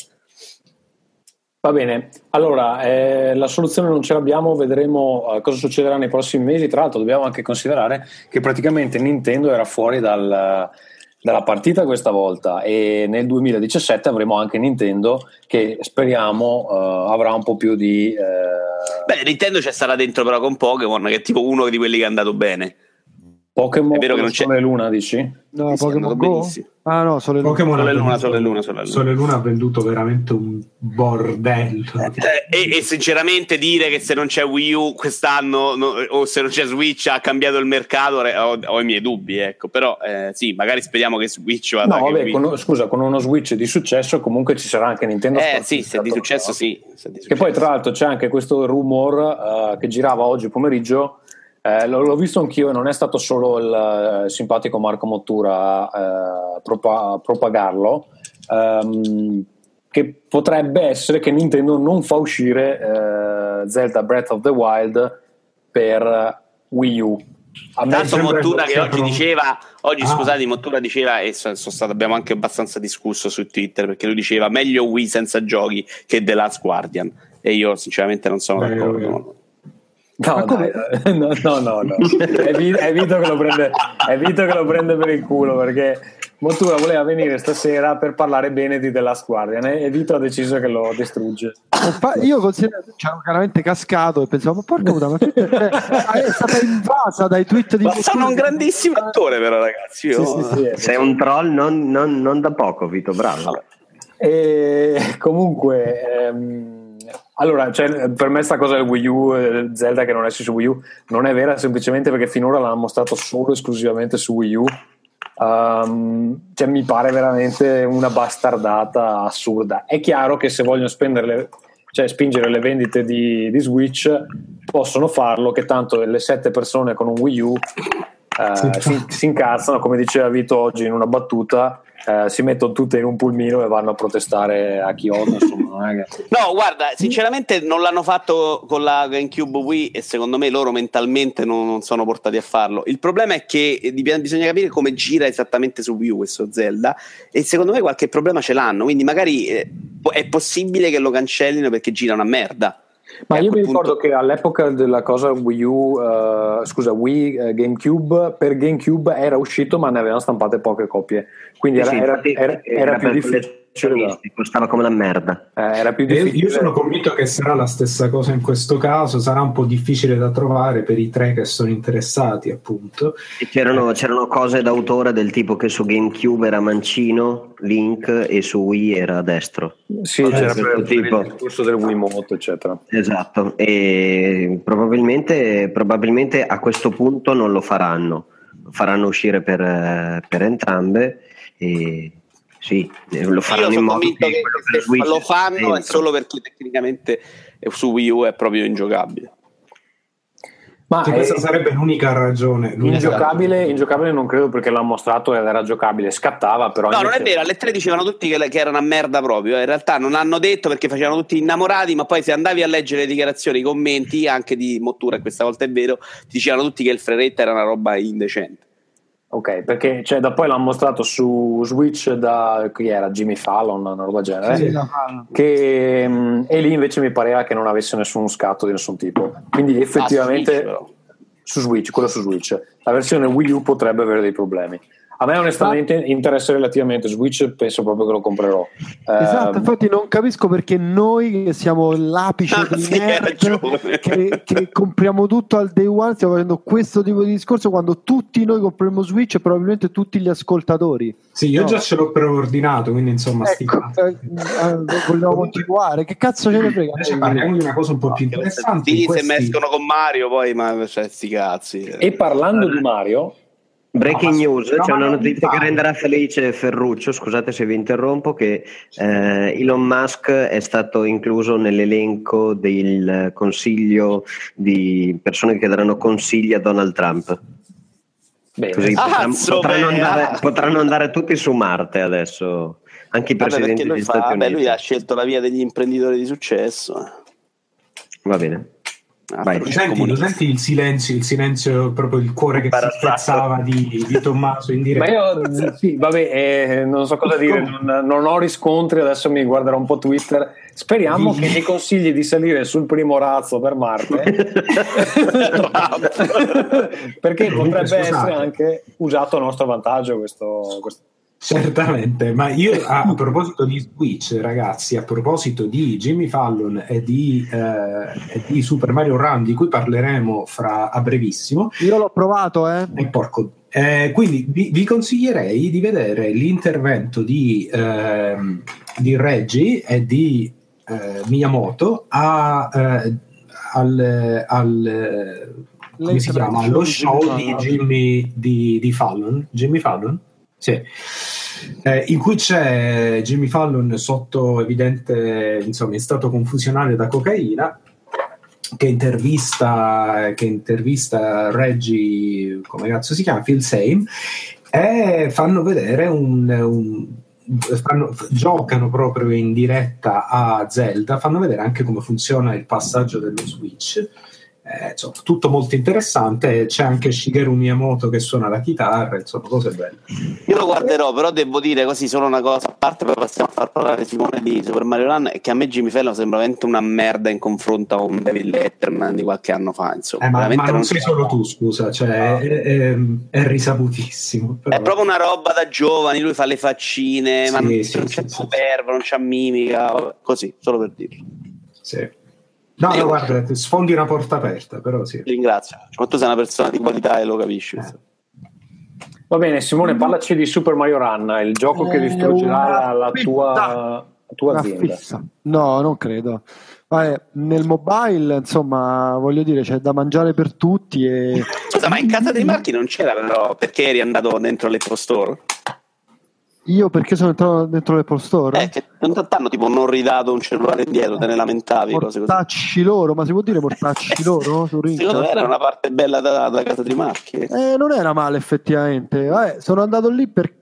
Va bene, allora eh, la soluzione non ce l'abbiamo, vedremo eh, cosa succederà nei prossimi mesi. Tra l'altro dobbiamo anche considerare che praticamente Nintendo era fuori dal... dalla partita questa volta, e nel duemiladiciassette avremo anche Nintendo, che speriamo uh, avrà un po' più di... Uh... Beh, Nintendo c'è stata dentro però con Pokémon, che è tipo uno di quelli che è andato bene. Pokémon, è vero che non c'è... Sole Luna, dici? No, Pokémon Go? Benissimo. Ah no, Sole Luna. Pokémon Sole Luna, Sole Luna, Sole Luna. Sole Luna ha venduto veramente un bordello. E, e sinceramente dire che se non c'è Wii U quest'anno, no, o se non c'è Switch ha cambiato il mercato, ho, ho i miei dubbi, ecco. Però eh, sì, magari speriamo che Switch vada. No, vabbè, con, scusa, con uno Switch di successo comunque ci sarà anche Nintendo. Eh sì, se è di successo, no? Sì, se è di successo. Che poi tra l'altro c'è anche questo rumor uh, che girava oggi pomeriggio. Eh, l'ho visto anch'io, e non è stato solo il eh, simpatico Marco Mottura a eh, propa- propagarlo, ehm, che potrebbe essere che Nintendo non fa uscire eh, Zelda Breath of the Wild per Wii U. Tanto Mottura che oggi diceva, oggi ah. scusate, Mottura diceva, e sono stato, abbiamo anche abbastanza discusso su Twitter, perché lui diceva meglio Wii senza giochi che The Last Guardian, e io sinceramente non sono Beh, d'accordo okay. No, dai, no, no, no, no. È, Vito, è, Vito che lo prende, è Vito che lo prende per il culo, perché Mottura voleva venire stasera per parlare bene di The Last Guardian, e Vito ha deciso che lo distrugge. Io considero, cioè, veramente cascato, e pensavo, ma porca puttana, ma è stata invasa dai tweet di... Ma sono un grandissimo attore però, ragazzi, io... sì, sì, sì, è... Sei un troll non, non, non da poco, Vito, bravo. Allora. E comunque... Ehm... Allora, cioè, per me sta cosa del Wii U, Zelda che non esce su Wii U, non è vera, semplicemente perché finora l'hanno mostrato solo esclusivamente su Wii U. Um, cioè, mi pare veramente una bastardata assurda. È chiaro che se vogliono spenderle, cioè, spingere le vendite di, di Switch, possono farlo, che tanto le sette persone con un Wii U uh, si, si incazzano, come diceva Vito oggi in una battuta. Uh, si mettono tutte in un pulmino e vanno a protestare a Kyoto, insomma. No, guarda, sinceramente non l'hanno fatto con la GameCube Wii, e secondo me loro mentalmente non, non sono portati a farlo. Il problema è che bisogna capire come gira esattamente su Wii U questo Zelda, e secondo me qualche problema ce l'hanno, quindi magari è possibile che lo cancellino perché gira una merda. Ma io mi ricordo punto... che all'epoca della cosa Wii U, uh, scusa, Wii uh, GameCube, per GameCube era uscito, ma ne avevano stampate poche copie, quindi era, sì, era, era, era, era più difficile. Costava come la merda. Eh, era più difficile. Io sono convinto che sarà la stessa cosa in questo caso, sarà un po' difficile da trovare per i tre che sono interessati, appunto. E c'erano, eh. c'erano cose d'autore del tipo che su GameCube era mancino, Link, e su Wii era destro. Sì, cioè, c'era per, tipo. Per il discorso del Wiimote, eccetera. Esatto, e probabilmente, probabilmente a questo punto non lo faranno, faranno uscire per, per entrambe. E sì, lo faranno in modo che, che, che Switch lo fanno dentro. È solo perché tecnicamente su Wii U è proprio ingiocabile, ma cioè, è... questa sarebbe l'unica ragione. L'unica ingiocabile, ragione. Ingiocabile non credo, perché l'ha mostrato ed era giocabile, scattava però. No, invece... non è vero, alle tre dicevano tutti che, che era una merda proprio, in realtà non hanno detto perché facevano tutti innamorati, ma poi se andavi a leggere le dichiarazioni, i commenti anche di Mottura, questa volta è vero, dicevano tutti che il Freretta era una roba indecente. Ok, perché cioè, da poi l'hanno mostrato su Switch da chi era? Jimmy Fallon, una roba genere, sì, che, no. E lì invece mi pareva che non avesse nessun scatto di nessun tipo, quindi effettivamente ah, Switch, su Switch, quello su Switch, la versione Wii U potrebbe avere dei problemi. A me onestamente interessa relativamente Switch, penso proprio che lo comprerò. Esatto, eh, infatti non capisco perché noi che siamo l'apice ah, di sì, nerd, che, che compriamo tutto al day one, stiamo facendo questo tipo di discorso quando tutti noi compriamo Switch, e probabilmente tutti gli ascoltatori. Sì, io no. già ce l'ho preordinato, quindi insomma ecco, eh, vogliamo continuare, che cazzo ce ne frega? Invece parliamo di una cosa un po' no, più interessante. Sì, questi... se me escono con Mario poi, ma cioè, sti cazzi. E parlando di Mario... Breaking news, c'è cioè una notizia che renderà felice Ferruccio, scusate se vi interrompo, che eh, Elon Musk è stato incluso nell'elenco del consiglio di persone che daranno consigli a Donald Trump. Beh, Così ah, potranno, potranno, andare, potranno andare tutti su Marte adesso, anche i presidenti degli fa, Stati Uniti. Beh, lui ha scelto la via degli imprenditori di successo. Va bene. Vai, senti, lo senti il silenzio, il silenzio, proprio il cuore che si spezzava di, di Tommaso in diretta. Ma io sì, vabbè, eh, non so cosa dire, non, non ho riscontri, adesso mi guarderò un po' Twitter. Speriamo che mi consigli di salire sul primo razzo per Marte, perché potrebbe essere anche usato a nostro vantaggio questo, questo. Certamente, ma io a, a proposito di Switch, ragazzi, a proposito di Jimmy Fallon e di, eh, e di Super Mario Run, di cui parleremo fra, a brevissimo. Io l'ho provato, eh. E porco. Eh, quindi vi, vi consiglierei di vedere l'intervento di, eh, di Reggie e di eh, Miyamoto a, eh, al, al come si chiama? Allo show di Jimmy di, di Fallon. Jimmy Fallon? Sì. Eh, in cui c'è Jimmy Fallon sotto evidente, insomma, in stato confusionale da cocaina, che intervista che intervista Reggie, come cazzo si chiama, Phil Same, e fanno vedere un, un fanno, giocano proprio in diretta a Zelda, fanno vedere anche come funziona il passaggio dello Switch. Eh, insomma, tutto molto interessante. C'è anche Shigeru Miyamoto che suona la chitarra, insomma, cose belle. Io lo guarderò, però devo dire così solo una cosa a parte, poi passiamo a far parlare Simone di Super Mario Run, che a me Jimmy Fallon sembra veramente una merda in confronto a un David Letterman di qualche anno fa, insomma. Eh, ma, ma non, non sei solo tu, scusa, cioè, no. è, è, è risaputissimo, però. È proprio una roba da giovani, lui fa le faccine, sì, ma non, sì, non c'è sì, superba, sì. non c'ha mimica, così, solo per dirlo. Sì. No, no, guarda, sfondi una porta aperta, però sì. Ringrazio, ma tu sei una persona di qualità e lo capisci. Eh. Va bene, Simone, parlaci di Super Mario Run, il gioco eh, che distruggerà la tua, la tua azienda. Fissa. No, non credo. Vabbè, nel mobile, insomma, voglio dire, c'è da mangiare per tutti. E... Scusa, ma in casa dei Marchi non c'era, però, perché eri andato dentro l'Apple Store? Io perché sono entrato dentro l'Apple Store? Eh, che hanno tipo non ridato un cellulare indietro, te ne lamentavi. Mortacci loro, ma si può dire mortacci loro? Su Secondo me era una parte bella da, da casa di Marchi. Eh, non era male effettivamente. Vabbè, sono andato lì per,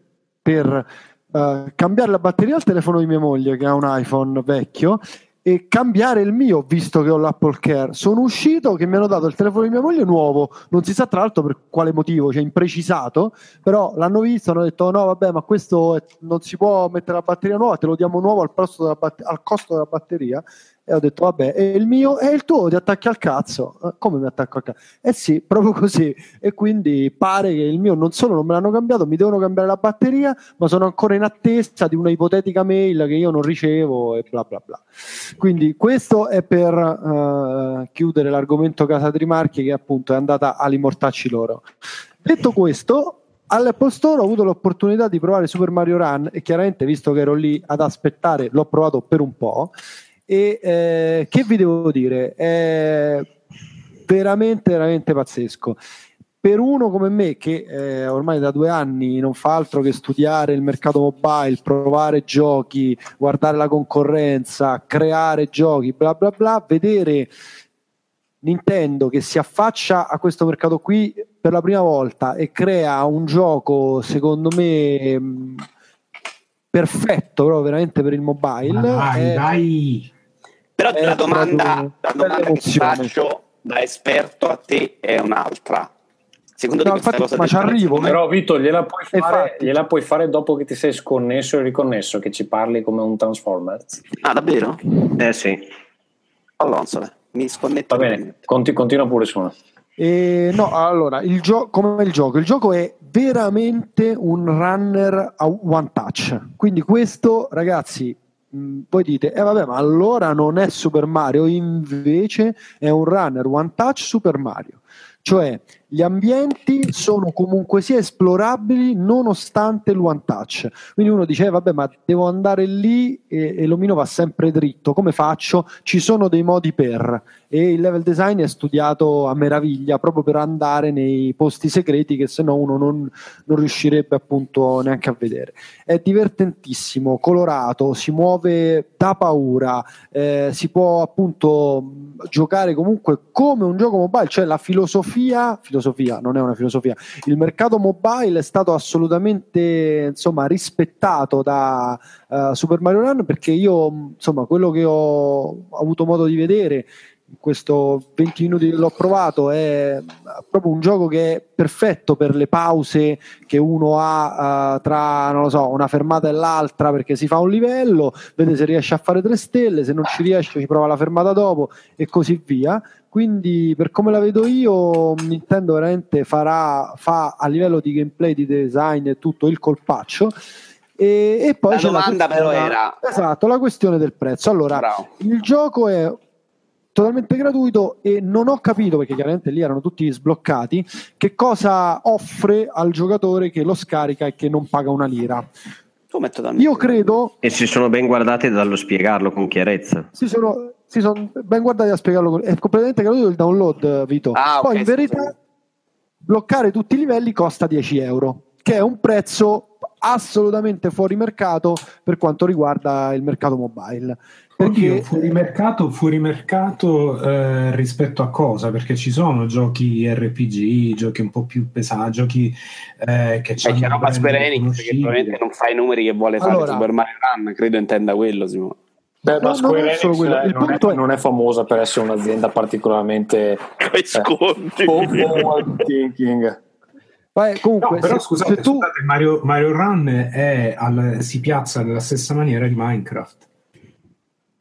per uh, cambiare la batteria al telefono di mia moglie, che ha un iPhone vecchio, e cambiare il mio, visto che ho l'Apple Care. Sono uscito che mi hanno dato il telefono di mia moglie nuovo, non si sa tra l'altro per quale motivo, cioè imprecisato, però l'hanno visto, hanno detto no vabbè, ma questo è, non si può mettere la batteria nuova, te lo diamo nuovo al, costo della, batter- al costo della batteria. E ho detto vabbè, e il mio e il tuo ti attacchi al cazzo. Come mi attacco al cazzo? Eh sì, proprio così. E quindi pare che il mio non solo non me l'hanno cambiato, mi devono cambiare la batteria, ma sono ancora in attesa di una ipotetica mail che io non ricevo e bla bla bla. Quindi questo è per uh, chiudere l'argomento casa Trimarchi, che appunto è andata agli mortacci loro. Detto questo, all'Apple Store ho avuto l'opportunità di provare Super Mario Run e chiaramente, visto che ero lì ad aspettare, l'ho provato per un po'. E eh, che vi devo dire, è veramente veramente pazzesco. Per uno come me che eh, ormai da due anni non fa altro che studiare il mercato mobile, provare giochi, guardare la concorrenza, creare giochi, bla bla bla, vedere Nintendo che si affaccia a questo mercato qui per la prima volta e crea un gioco secondo me mh, perfetto proprio veramente per il mobile. Dai, è, dai. Però la domanda, la domanda che ti faccio da esperto a te è un'altra. Secondo no, te infatti, cosa ma ci arrivo, però Vito gliela puoi, fare, gliela puoi fare dopo che ti sei sconnesso e riconnesso, che ci parli come un Transformers. Ah davvero? Eh sì. Allonsola, mi sconnetto. Va bene, conti, continua pure su una. Eh, no, allora, il gioco come il gioco? Il gioco è veramente un runner a one touch. Quindi questo, ragazzi, mh, voi dite, eh vabbè, ma allora non è Super Mario, invece è un runner one touch Super Mario. Cioè gli ambienti sono comunque sia esplorabili nonostante il one touch. Quindi uno dice eh, vabbè, ma devo andare lì e, e l'omino va sempre dritto, come faccio? Ci sono dei modi per, e il level design è studiato a meraviglia proprio per andare nei posti segreti che sennò uno non, non riuscirebbe appunto neanche a vedere. È divertentissimo, colorato, si muove da paura, eh, si può appunto giocare comunque come un gioco mobile, cioè la filosofia filosofia, non è una filosofia, il mercato mobile è stato assolutamente insomma rispettato da uh, Super Mario Run, perché io insomma quello che ho avuto modo di vedere questo venti minuti l'ho provato, è proprio un gioco che è perfetto per le pause che uno ha uh, tra, non lo so, una fermata e l'altra, perché si fa un livello, vede se riesce a fare tre stelle, se non ci riesce ci prova la fermata dopo e così via. Quindi, per come la vedo io, Nintendo veramente farà, fa a livello di gameplay, di design e tutto il colpaccio. E, e poi la c'è domanda la però era esatto la questione del prezzo. Allora, bravo. Il gioco è totalmente gratuito e non ho capito, perché chiaramente lì erano tutti sbloccati, che cosa offre al giocatore che lo scarica e che non paga una lira. Io credo, e si sono ben guardati dallo spiegarlo con chiarezza, si sono, si sono ben guardati a spiegarlo con... è completamente gratuito il download, Vito. Ah, poi okay, in verità sì. Bloccare tutti i livelli costa dieci euro, che è un prezzo assolutamente fuori mercato per quanto riguarda il mercato mobile. Perché Oddio, fuori mercato, fuori mercato eh, rispetto a cosa? Perché ci sono giochi R P G, giochi un po' più pesanti, giochi eh, che c'è roba Square Enix che probabilmente non fa i numeri che vuole allora, fare Super Mario Run, credo intenda quello, Simone. Beh, ma no, Square Enix non, quello. Eh, non, è, è... non è famosa per essere un'azienda particolarmente eh, forward thinking. Beh, comunque, no, però se, scusate, se tu... scusate, Mario, Mario Run è al, si piazza nella stessa maniera di Minecraft.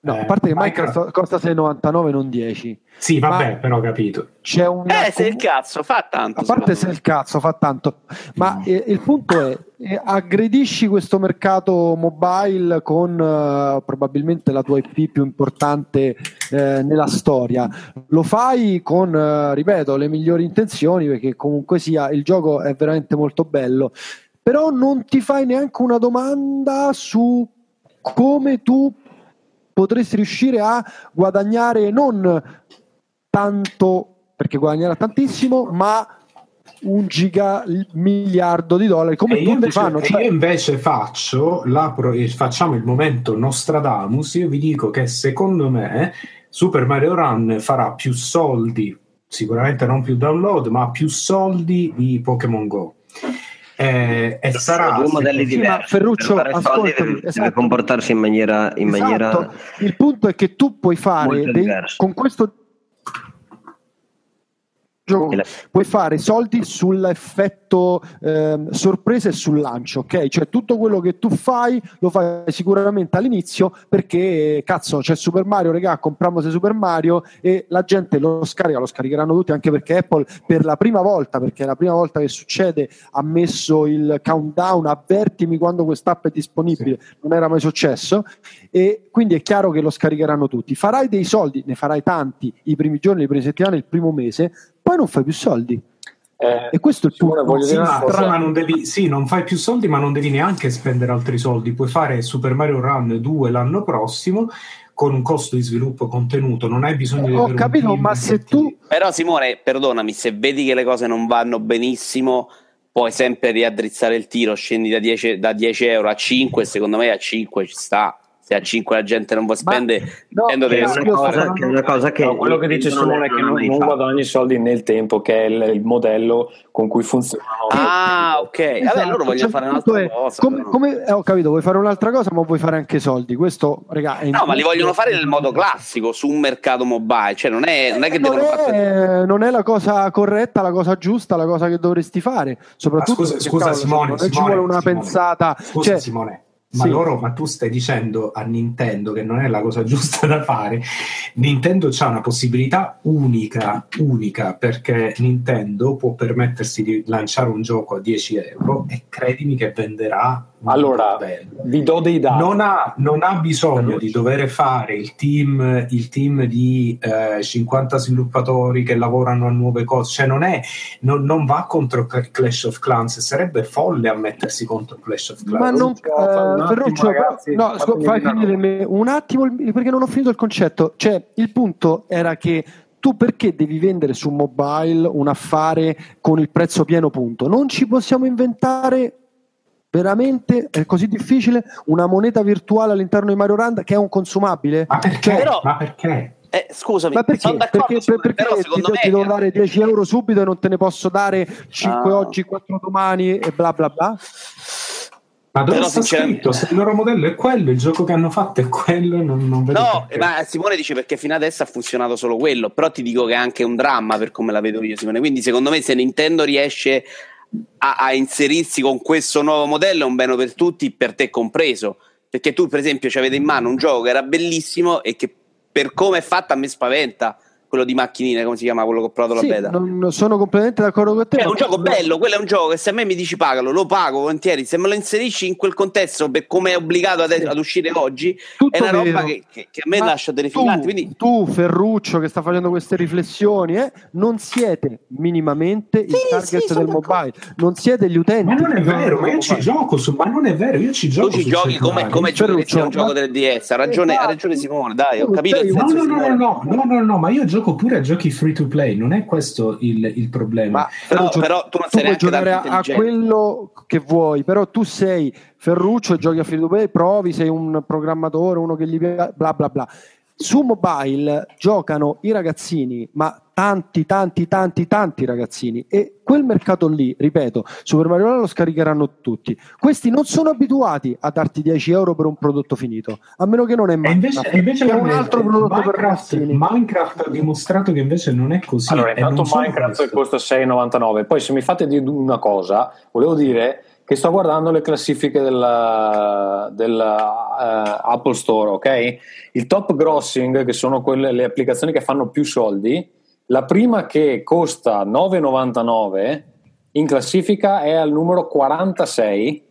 No, eh, a parte che Minecraft, Minecraft costa sei virgola novantanove, non dieci. Sì, vabbè, ma però ho capito. C'è un eh, se il cazzo fa tanto. A parte se me. il cazzo fa tanto. Ma mm. eh, il punto è, eh, aggredisci questo mercato mobile con eh, probabilmente la tua I P più importante eh, nella storia. Lo fai con, eh, ripeto, le migliori intenzioni, perché comunque sia, il gioco è veramente molto bello. Però non ti fai neanche una domanda su come tu potresti riuscire a guadagnare non tanto, perché guadagnerà tantissimo, ma un giga miliardo di dollari come e tutti invece, fanno. E cioè... io invece faccio la pro... facciamo il momento Nostradamus, io vi dico che secondo me Super Mario Run farà più soldi, sicuramente non più download, ma più soldi di Pokémon Go. Eh, e sarà due modelli diversi, Ferruccio, per fare soldi deve, esatto. deve comportarsi in maniera, in esatto. maniera il punto è che tu puoi fare dei, con questo gioco la... puoi fare soldi sull'effetto eh, sorpresa e sul lancio, ok? Cioè tutto quello che tu fai lo fai sicuramente all'inizio, perché cazzo c'è Super Mario, regà, compriamose Super Mario, e la gente lo scarica, lo scaricheranno tutti, anche perché Apple per la prima volta, perché è la prima volta che succede, ha messo il countdown, avvertimi quando quest'app è disponibile, sì. Non era mai successo, e quindi è chiaro che lo scaricheranno tutti. Farai dei soldi, ne farai tanti i primi giorni, le prime settimane, il primo mese, poi non fai più soldi, eh, e questo è il tuo non devi, sì, non fai più soldi, ma non devi neanche spendere altri soldi. Puoi fare Super Mario Run due l'anno prossimo con un costo di sviluppo contenuto, non hai bisogno eh, di ho capito, ma se tu però Simone, perdonami, se vedi che le cose non vanno benissimo puoi sempre riaddrizzare il tiro, scendi da dieci, da dieci euro a cinque, secondo me a cinque ci sta. Se a cinque la gente non può spendere, no, è una cosa, che, una cosa che no, quello che dice Simone è che non, non guadagni soldi nel tempo, che è il, il modello con cui funziona. Ah, ok. Esatto. Vabbè, loro vogliono cioè, fare un'altra è, cosa. Come, come, eh, ho capito, vuoi fare un'altra cosa, ma vuoi fare anche soldi. Questo, raga, è no, ma li vogliono fare nel modo classico su un mercato mobile. Cioè, non è, non è che eh, devono non è, fare. Non è la cosa corretta, la cosa giusta, la cosa che dovresti fare. Soprattutto, ah, scusa, scusa cavolo, Simone, Simone, ci vuole una Simone, pensata. Scusa, cioè, Simone. Ma sì. loro, ma tu stai dicendo a Nintendo che non è la cosa giusta da fare. Nintendo c'ha una possibilità unica, unica, perché Nintendo può permettersi di lanciare un gioco a dieci euro e credimi che venderà. Allora, vi do dei dati. Non ha, non ha bisogno di dover fare il team, il team di eh, cinquanta sviluppatori che lavorano a nuove cose, cioè non è, non, non va contro Clash of Clans, sarebbe folle ammettersi contro Clash of Clans. Ma non, eh, Ferruccio, no, scu- fai finire me, un attimo, perché non ho finito il concetto. Cioè, il punto era che tu perché devi vendere su mobile un affare con il prezzo pieno punto? Non ci possiamo inventare. Veramente è così difficile una moneta virtuale all'interno di Mario Run che è un consumabile? Ma perché? Però, ma perché? Eh, scusami, ma perché? Sono d'accordo, perché, Simone, perché però ti, me... ti devo dare dieci euro subito e non te ne posso dare cinque ah. oggi, quattro domani e bla bla bla? Ma dove però sta scritto? Se il loro modello è quello, il gioco che hanno fatto è quello, non, non vedo no, perché. Ma Simone dice perché fino adesso ha funzionato solo quello, però ti dico che è anche un dramma per come la vedo io, Simone. Quindi secondo me se Nintendo riesce a, a inserirsi con questo nuovo modello è un bene per tutti, per te compreso, perché tu per esempio ci avete in mano un gioco che era bellissimo e che per come è fatta a me spaventa, quello di macchinine, come si chiama, quello che ho provato, sì, la beta. Non sono completamente d'accordo con te. È un gioco bello, quello è un gioco che se a me mi dici pagalo, lo pago volentieri, se me lo inserisci in quel contesto per come è obbligato ad, ad uscire oggi. Tutto è una roba che, che, che a me ma lascia terrificante. Tu, quindi... tu Ferruccio che sta facendo queste riflessioni, eh, non siete minimamente sì, il target sì, del mobile, non siete gli utenti. Ma non è vero, ma io ci gioco su, ma non è vero, io ci gioco. Tu ci giochi come, come Ferruccio, giochi, ma... un gioco del D S, ha ragione, eh, ha ragione Simone, dai, ho capito il senso. No, no, no, no, no, no, ma io gioco gioco pure a giochi free to play, non è questo il, il problema. Ma, Ferruccio, no, però tu non tu sei puoi giocare a quello che vuoi, però tu sei Ferruccio, giochi a free to play, provi, sei un programmatore, uno che gli piace, bla bla bla. Su mobile giocano i ragazzini, ma tanti tanti tanti tanti ragazzini, e quel mercato lì, ripeto, Super Mario Run lo scaricheranno tutti. Questi non sono abituati a darti dieci euro per un prodotto finito, a meno che non è Minecraft, e invece, e invece che è un altro prodotto Minecraft, per ragazzini. Minecraft ha dimostrato che invece non è così. Allora, intanto Minecraft costa sei e novantanove, poi se mi fate dire una cosa, volevo dire che sto guardando le classifiche della, della uh, Apple Store, ok? Il top grossing, che sono quelle le applicazioni che fanno più soldi, la prima che costa nove e novantanove in classifica è al numero quarantasei.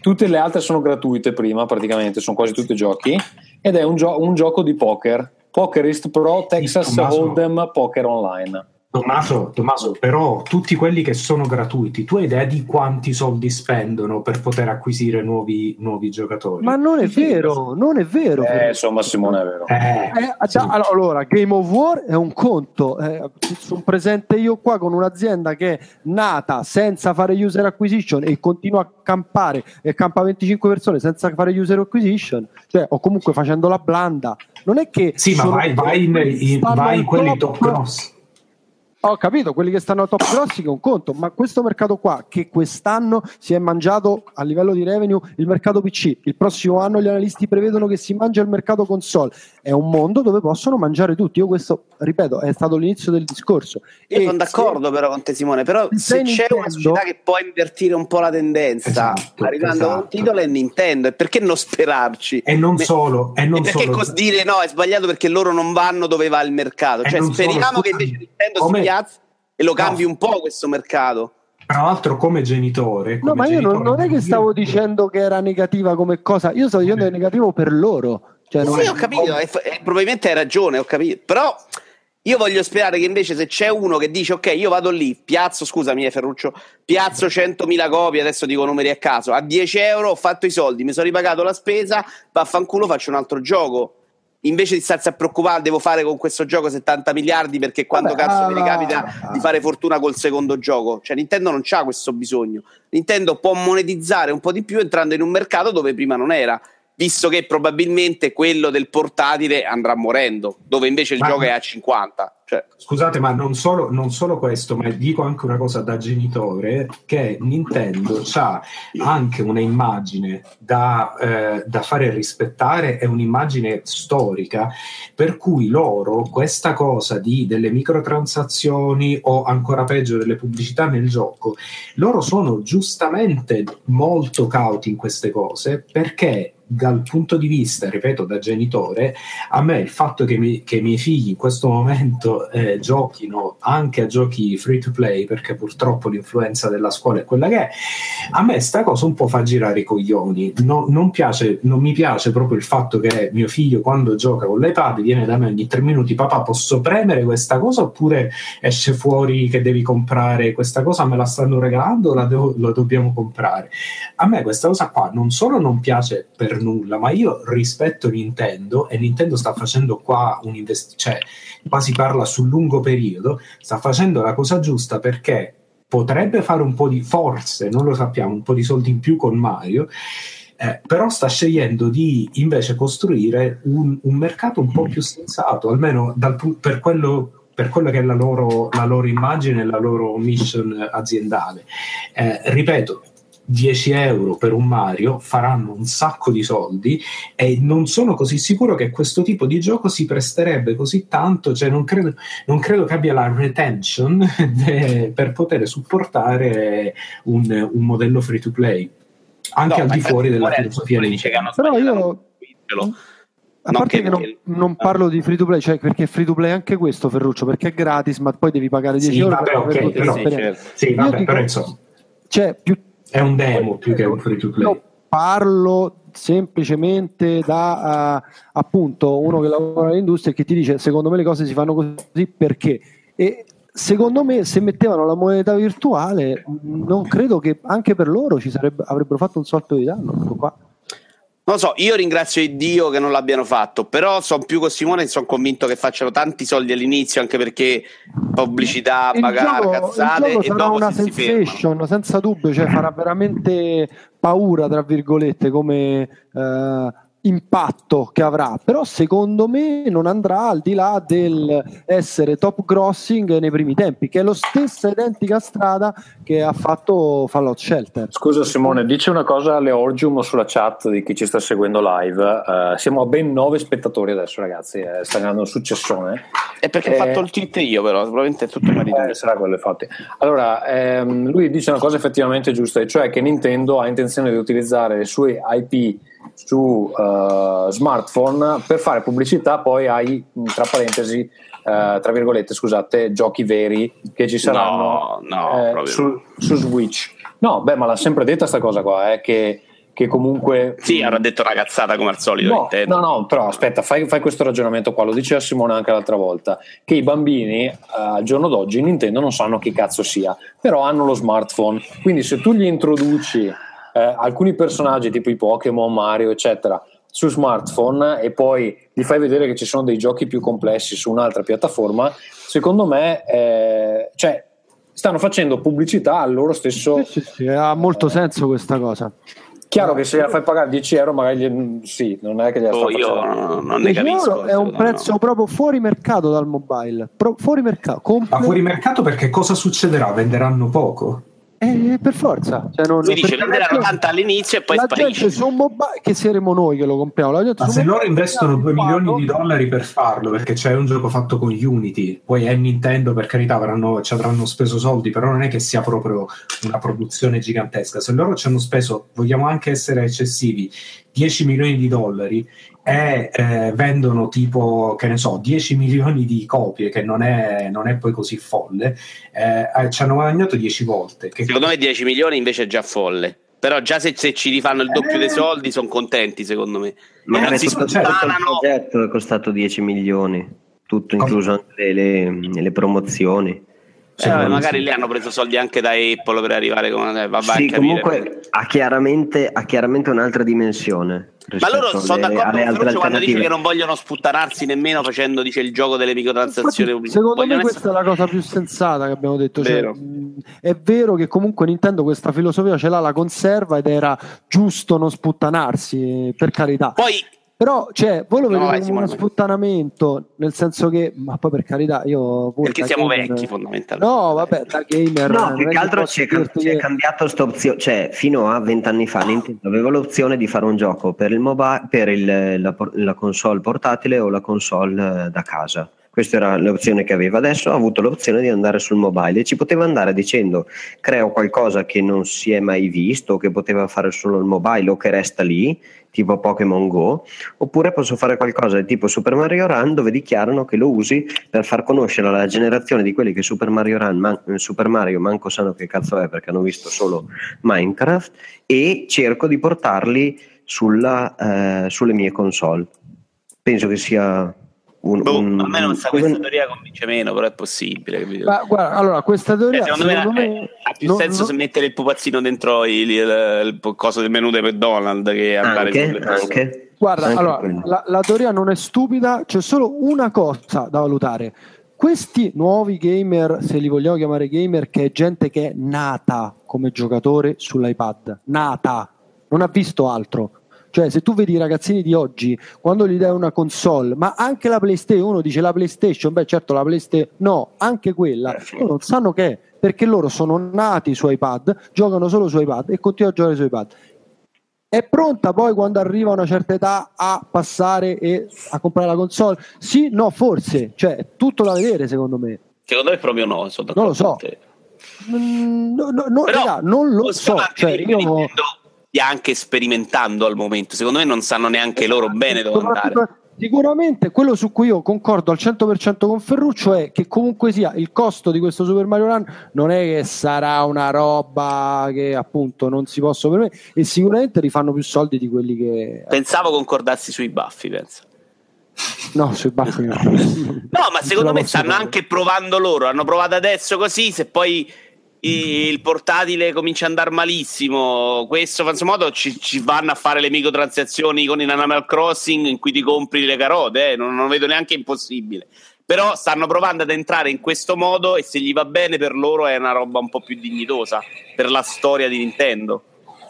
Tutte le altre sono gratuite prima, praticamente, sono quasi tutti giochi, ed è un, gio- un gioco di poker, Pokerist Pro, Texas Hold'em, Poker Online. Tommaso, Tommaso, però tutti quelli che sono gratuiti, tu hai idea di quanti soldi spendono per poter acquisire nuovi, nuovi giocatori? Ma non è vero, non è vero. Eh, insomma, Simone, è vero. Eh, eh, sì. Allora, Game of War è un conto. Eh, sono presente io qua con un'azienda che è nata senza fare user acquisition e continua a campare, e campa venticinque persone senza fare user acquisition, cioè, o comunque facendo la blanda. Non è che... Sì, ma vai, vai, in, vai in quelli top cross. Ho capito, quelli che stanno a top grossi che è un conto, ma questo mercato qua che quest'anno si è mangiato a livello di revenue il mercato P C, il prossimo anno gli analisti prevedono che si mangia il mercato console, è un mondo dove possono mangiare tutti. Io questo, ripeto, è stato l'inizio del discorso. Io e sono d'accordo se, però con te Simone, però se, se c'è una società che può invertire un po' la tendenza, esatto, arrivando esatto. a un titolo è Nintendo, e perché non sperarci? E non Beh, solo, e non perché solo. Cos- dire no, è sbagliato perché loro non vanno dove va il mercato, cioè speriamo solo. che invece Nintendo si e lo cambi un po' questo mercato. Tra l'altro come genitore come no ma io genitore, non, non è che stavo dicendo che era negativa come cosa, io stavo dicendo che è negativo per loro, cioè, non sì è... ho capito, è, è, probabilmente hai ragione, ho capito, però io voglio sperare che invece se c'è uno che dice ok io vado lì, piazzo, scusami Ferruccio, piazzo centomila copie, adesso dico numeri a caso, a dieci euro ho fatto i soldi, mi sono ripagato la spesa, vaffanculo, faccio un altro gioco. Invece di starsi a preoccupare, devo fare con questo gioco settanta miliardi perché quando Vabbè, cazzo ah, mi capita ah, di fare fortuna col secondo gioco. Cioè Nintendo non c'ha questo bisogno. Nintendo può monetizzare un po' di più entrando in un mercato dove prima non era, visto che probabilmente quello del portatile andrà morendo, dove invece il ma, gioco è a cinquanta. Cioè. Scusate, ma non solo, non solo questo, ma dico anche una cosa da genitore, che Nintendo c'ha anche un'immagine da, eh, da fare rispettare, è un'immagine storica, per cui loro questa cosa di delle microtransazioni o ancora peggio delle pubblicità nel gioco, loro sono giustamente molto cauti in queste cose, perché dal punto di vista, ripeto, da genitore, a me il fatto che, mi, che i miei figli in questo momento eh, giochino anche a giochi free to play, perché purtroppo l'influenza della scuola è quella che è, a me sta cosa un po' fa girare i coglioni, no, non, piace, non mi piace proprio il fatto che mio figlio quando gioca con l'iPad viene da me ogni tre minuti, papà posso premere questa cosa oppure esce fuori che devi comprare questa cosa, me la stanno regalando, la, devo, la dobbiamo comprare. A me questa cosa qua non solo non piace per nulla, ma io rispetto Nintendo, e Nintendo sta facendo qua un invest- cioè qua si parla sul lungo periodo, sta facendo la cosa giusta perché potrebbe fare un po' di, forse non lo sappiamo, un po' di soldi in più con Mario, eh, però sta scegliendo di invece costruire un, un mercato un po' più sensato, almeno dal, per quello per quella che è la loro, la loro immagine e la loro mission aziendale. Eh, ripeto, dieci euro per un Mario faranno un sacco di soldi, e non sono così sicuro che questo tipo di gioco si presterebbe così tanto, cioè non credo, non credo che abbia la retention de, per poter supportare un, un modello free to play anche no, al di fuori della filosofia dei giochi. Però io a non parte che, che non, che... non parlo di free to play, cioè perché free to play anche questo, Ferruccio, perché è gratis ma poi devi pagare dieci euro. Sì, vabbè, per okay, però, certo. Sì, vabbè, dico, però insomma cioè, più è un demo più che un free to play. Io parlo semplicemente da uh, appunto uno che lavora nell'industria e che ti dice secondo me le cose si fanno così perché, e secondo me se mettevano la moneta virtuale non credo che anche per loro ci sarebbe, avrebbero fatto un salto di danno qua. Non lo so, io ringrazio Dio che non l'abbiano fatto, però sono più con Simone e sono convinto che facciano tanti soldi all'inizio, anche perché pubblicità, pagare cazzate, il gioco sarà e dopo una si sensation, si senza dubbio, cioè farà veramente paura tra virgolette come eh, impatto che avrà, però secondo me non andrà al di là del essere top grossing nei primi tempi, che è la stessa identica strada che ha fatto Fallout Shelter. Scusa Simone, dice una cosa alle Orgium sulla chat di chi ci sta seguendo live, uh, siamo a ben nove spettatori adesso ragazzi, eh, sta andando un successone. È perché eh, ho fatto il cheat io, però probabilmente è tutto marito eh, sarà quello infatti. Allora ehm, lui dice una cosa effettivamente giusta, cioè che Nintendo ha intenzione di utilizzare le sue I P su uh, smartphone per fare pubblicità poi ai, tra parentesi, uh, tra virgolette scusate, giochi veri che ci saranno no, no, eh, su, su Switch. No, beh, ma l'ha sempre detta sta cosa qua, eh, che, che comunque sì, avrà detto ragazzata come al solito. No, no, no, però aspetta, fai, fai questo ragionamento qua, lo diceva Simone anche l'altra volta, che i bambini eh, al giorno d'oggi Nintendo non sanno chi cazzo sia, però hanno lo smartphone, quindi se tu gli introduci Eh, alcuni personaggi tipo i Pokémon, Mario eccetera su smartphone e poi gli fai vedere che ci sono dei giochi più complessi su un'altra piattaforma, secondo me eh, cioè, stanno facendo pubblicità al loro stesso. Sì, sì, sì, ha molto eh, senso questa cosa. Chiaro no, che se la fai pagare dieci euro magari sì, non è che gliela sta facendo. Io non ne capisco. È un prezzo no. proprio fuori mercato dal mobile, Pro, fuori mercato. Compl- Ma fuori mercato perché cosa succederà? Venderanno poco? Eh, per forza, cioè non, si dice venderanno tanto all'inizio e poi la sparisce. Gente su mobile, che saremo noi che lo compriamo. La gente, ma se loro investono due milioni di dollari per farlo, perché c'è un gioco fatto con Unity, poi è Nintendo, per carità, avranno, ci avranno speso soldi, però non è che sia proprio una produzione gigantesca. Se loro ci hanno speso, vogliamo anche essere eccessivi, dieci milioni di dollari e eh, vendono tipo, che ne so, dieci milioni di copie, che non è, non è poi così folle, eh, ci hanno guadagnato dieci volte. Che secondo me dieci milioni invece è già folle, però già se, se ci rifanno il doppio eh, dei soldi sono contenti secondo me. Ma eh, anzi, tutto, tutto il progetto è costato dieci milioni, tutto incluso anche le, le, le promozioni. Eh, magari lì hanno preso soldi anche da Apple per arrivare con eh, vabbè, sì, a comunque ha chiaramente, ha chiaramente un'altra dimensione. Ma loro sono d'accordo con Ferruccio quando dice che non vogliono sputtanarsi nemmeno facendo, dice, il gioco delle microtransazioni. Infatti, secondo vogliono me questa essere... è la cosa più sensata che abbiamo detto, vero. Cioè, mh, è vero che comunque Nintendo questa filosofia ce l'ha, la conserva, ed era giusto non sputtanarsi, per carità. Poi però cioè voi lo no, vedete come uno sputtanamento, nel senso che, ma poi per carità, io voi, perché siamo gamer, vecchi fondamentalmente, no vabbè, da gamer no, più che altro c'è, c'è che... cambiato sta opzione, cioè fino a vent'anni fa Nintendo aveva l'opzione di fare un gioco per il mobile, per il, la, la console portatile o la console da casa. Questa era l'opzione che aveva. Adesso ha avuto l'opzione di andare sul mobile e ci poteva andare dicendo creo qualcosa che non si è mai visto, che poteva fare solo il mobile o che resta lì, tipo Pokémon Go, oppure posso fare qualcosa di tipo Super Mario Run, dove dichiarano che lo usi per far conoscere alla generazione di quelli che Super Mario Run, man- Super Mario manco sanno che cazzo è perché hanno visto solo Minecraft, e cerco di portarli sulla, eh, sulle mie console. Penso che sia... Un, boh, un, a me non sa, questa teoria convince meno, però è possibile. Ma, guarda, allora questa teoria eh, secondo, secondo me, me ha, ha più non, senso non... se mettere il pupazzino dentro il, il, il coso del menù di McDonald's che andare anche, anche. Guarda, anche allora la, la teoria non è stupida, c'è solo una cosa da valutare: questi nuovi gamer, se li vogliamo chiamare gamer, che è gente che è nata come giocatore sull'iPad, nata, non ha visto altro. Cioè, se tu vedi i ragazzini di oggi, quando gli dai una console, ma anche la PlayStation, uno dice la PlayStation, beh certo la PlayStation, no, anche quella, non sanno che è, perché loro sono nati su iPad, giocano solo su iPad e continuano a giocare su iPad. È pronta poi quando arriva una certa età a passare e a comprare la console? Sì, no, forse, cioè è tutto da vedere secondo me. Secondo me proprio no, sono non lo so. Mm, no, no, no, raga, non lo so, cioè io ho... anche sperimentando al momento, secondo me non sanno neanche loro bene dove andare. Sicuramente quello su cui io concordo al cento per cento con Ferruccio è che comunque sia il costo di questo Super Mario Run non è che sarà una roba che appunto non si possa permettere, e sicuramente rifanno più soldi di quelli che... Pensavo concordassi sui baffi, penso. No, sui baffi no. No, ma secondo me stanno fare. Anche provando loro, hanno provato adesso così, se poi il portatile comincia a andare malissimo, questo fanno modo ci, ci vanno a fare le microtransazioni con il Animal Crossing in cui ti compri le carote, eh? non, non vedo neanche impossibile, però stanno provando ad entrare in questo modo e se gli va bene per loro è una roba un po' più dignitosa per la storia di Nintendo.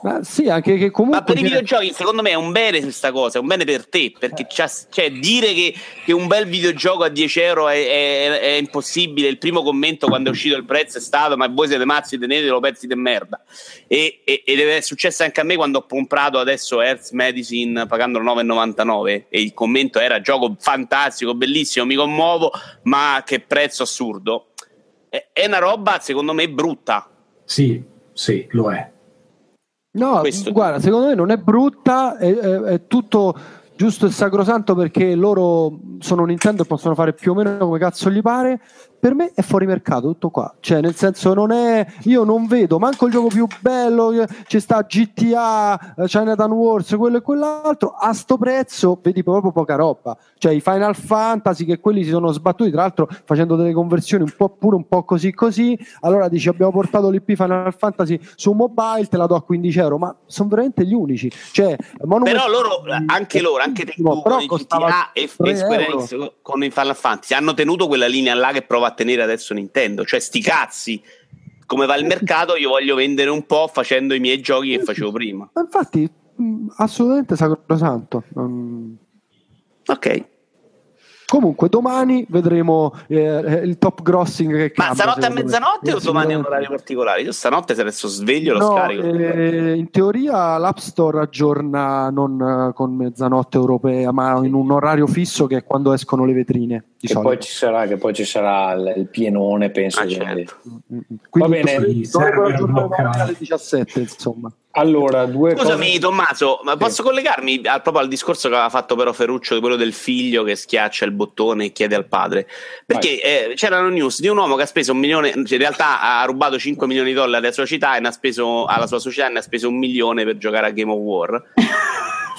Ma sì, anche che comunque... Ma per i videogiochi secondo me è un bene questa cosa, è un bene per te, perché cioè, dire che, che un bel videogioco a dieci euro è, è, è impossibile, il primo commento quando è uscito il prezzo è stato ma voi siete mazzi, tenetelo pezzi di merda, e, e, ed è successo anche a me quando ho comprato adesso Earth Medicine pagandolo nove e novantanove e il commento era gioco fantastico, bellissimo, mi commuovo, ma che prezzo assurdo, è, è una roba secondo me brutta. Sì, sì, lo è. No, questo. Guarda, secondo me non è brutta, è, è, è tutto giusto e sacrosanto perché loro sono Nintendo e possono fare più o meno come cazzo gli pare. Per me è fuori mercato tutto qua, cioè nel senso non è, io non vedo manco il gioco più bello, ci sta G T A, Chinatown Wars, quello e quell'altro, a sto prezzo vedi proprio poca roba, cioè i Final Fantasy che quelli si sono sbattuti tra l'altro facendo delle conversioni un po' pure un po' così così, allora dici abbiamo portato l'I P Final Fantasy su mobile, te la do a quindici euro, ma sono veramente gli unici, cioè, ma non però loro, anche loro, anche Tengu con G T A e Square Enix con i Final Fantasy hanno tenuto quella linea là che prova tenere adesso Nintendo, cioè sti cazzi come va il mercato, io voglio vendere un po' facendo i miei giochi che facevo prima, infatti assolutamente sacrosanto. Ok, comunque domani vedremo eh, il top grossing che ma cambia, stanotte a mezzanotte me. O domani è un orario particolare? Io stanotte se adesso sveglio lo no, scarico eh, in teoria l'App Store aggiorna non con mezzanotte europea ma in un orario fisso che è quando escono le vetrine di che, poi ci sarà, che poi ci sarà il pienone penso ah, certo. Va bene, alle diciassette insomma. Allora, due scusami cose... Tommaso, ma posso sì. collegarmi al, proprio al discorso che aveva fatto però Ferruccio, quello del figlio che schiaccia il bottone e chiede al padre, perché eh, c'erano news di un uomo che ha speso un milione, cioè in realtà ha rubato cinque milioni di dollari alla sua società e ne ha speso alla sua società e ne ha speso un milione per giocare a Game of War.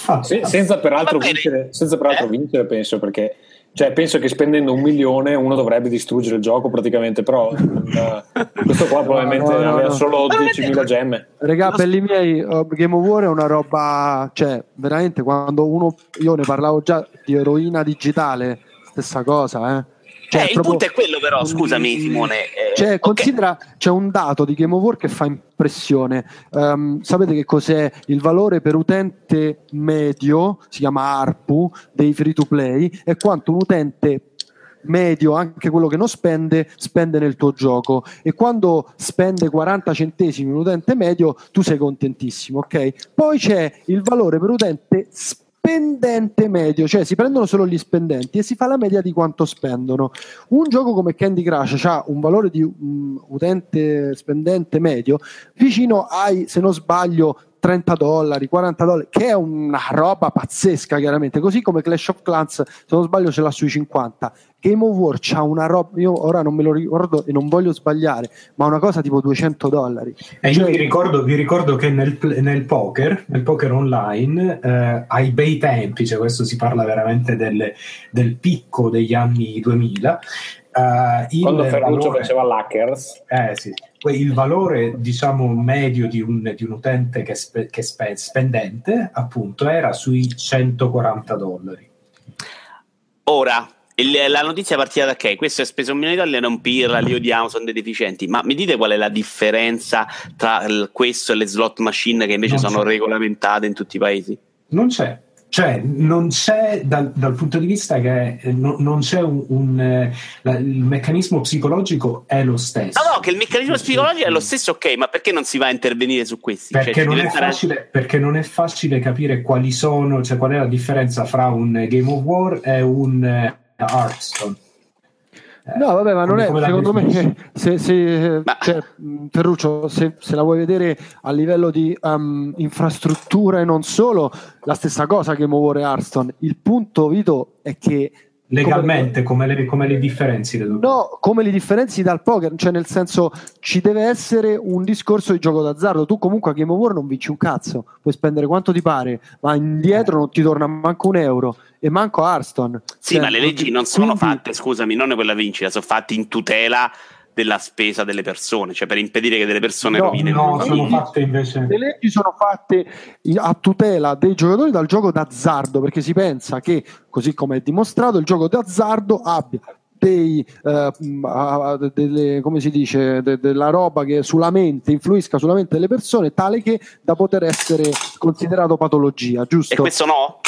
ah, sì, senza peraltro vincere, senza peraltro eh? vincere penso, perché cioè penso che spendendo un milione uno dovrebbe distruggere il gioco praticamente, però uh, questo qua probabilmente no, no, aveva no. solo diecimila gemme. Regà, per i miei uh, Game of War è una roba, cioè veramente quando uno, io ne parlavo già di eroina digitale, stessa cosa, eh. Cioè, eh, il punto è quello però, un... scusami Simone eh, cioè, okay. Considera, c'è un dato di Game of War che fa impressione, um, sapete che cos'è il valore per utente medio, si chiama A R P U dei free to play, è quanto un utente medio, anche quello che non spende, spende nel tuo gioco, e quando spende quaranta centesimi un utente medio tu sei contentissimo, ok? Poi c'è il valore per utente spendente spendente medio, cioè si prendono solo gli spendenti e si fa la media di quanto spendono. Un gioco come Candy Crush ha un valore di um, utente spendente medio vicino ai, se non sbaglio, trenta dollari, quaranta dollari, che è una roba pazzesca chiaramente, così come Clash of Clans, se non sbaglio ce l'ha sui cinquanta. Game of War c'ha una roba, io ora non me lo ricordo e non voglio sbagliare, ma una cosa tipo duecento dollari. E io vi ricordo, vi ricordo che nel, nel poker, nel poker online, eh, ai bei tempi, cioè questo si parla veramente del, del picco degli anni duemila, Uh, quando Ferruccio faceva l'hackers, eh, sì. il valore diciamo medio di un, di un utente che, spe, che spe, spendente appunto era sui centoquaranta dollari. Ora il, la notizia è partita da che questo è speso un milione di dollari, non pirla, li odiamo, sono dei deficienti, ma mi dite qual è la differenza tra il, questo e le slot machine che invece non sono c'è. Regolamentate in tutti i paesi? Non c'è. Cioè non c'è, dal, dal punto di vista che eh, no, non c'è un, un eh, la, il meccanismo psicologico è lo stesso. No, no, che il meccanismo psicologico è lo stesso, ok, ma perché non si va a intervenire su questi? Perché, cioè, non, è facile, perché non è facile capire quali sono, cioè qual è la differenza fra un Game of War e un eh, Hearthstone. No, vabbè, ma non è, secondo me, se, se, ma... cioè, Ferruccio, se, se la vuoi vedere a livello di um, infrastruttura e non solo, la stessa cosa che muore Hearthstone. Il punto, Vito, è che legalmente come, come, le, come le differenzi le no, come li differenzi dal poker, cioè nel senso ci deve essere un discorso di gioco d'azzardo. Tu comunque a Game of War non vinci un cazzo, puoi spendere quanto ti pare, ma indietro non ti torna manco un euro, e manco Hearthstone. Sì, cioè, ma le leggi non sono quindi... fatte, scusami, non è quella vincita, sono fatte in tutela della spesa delle persone, cioè per impedire che delle persone no, rovinino. No, sono fatte invece, le leggi sono fatte a tutela dei giocatori dal gioco d'azzardo, perché si pensa che, così come è dimostrato, il gioco d'azzardo abbia dei eh, delle, come si dice, de, della roba che sulla mente influisca sulla mente delle persone, tale che da poter essere considerato patologia, giusto? E questo no?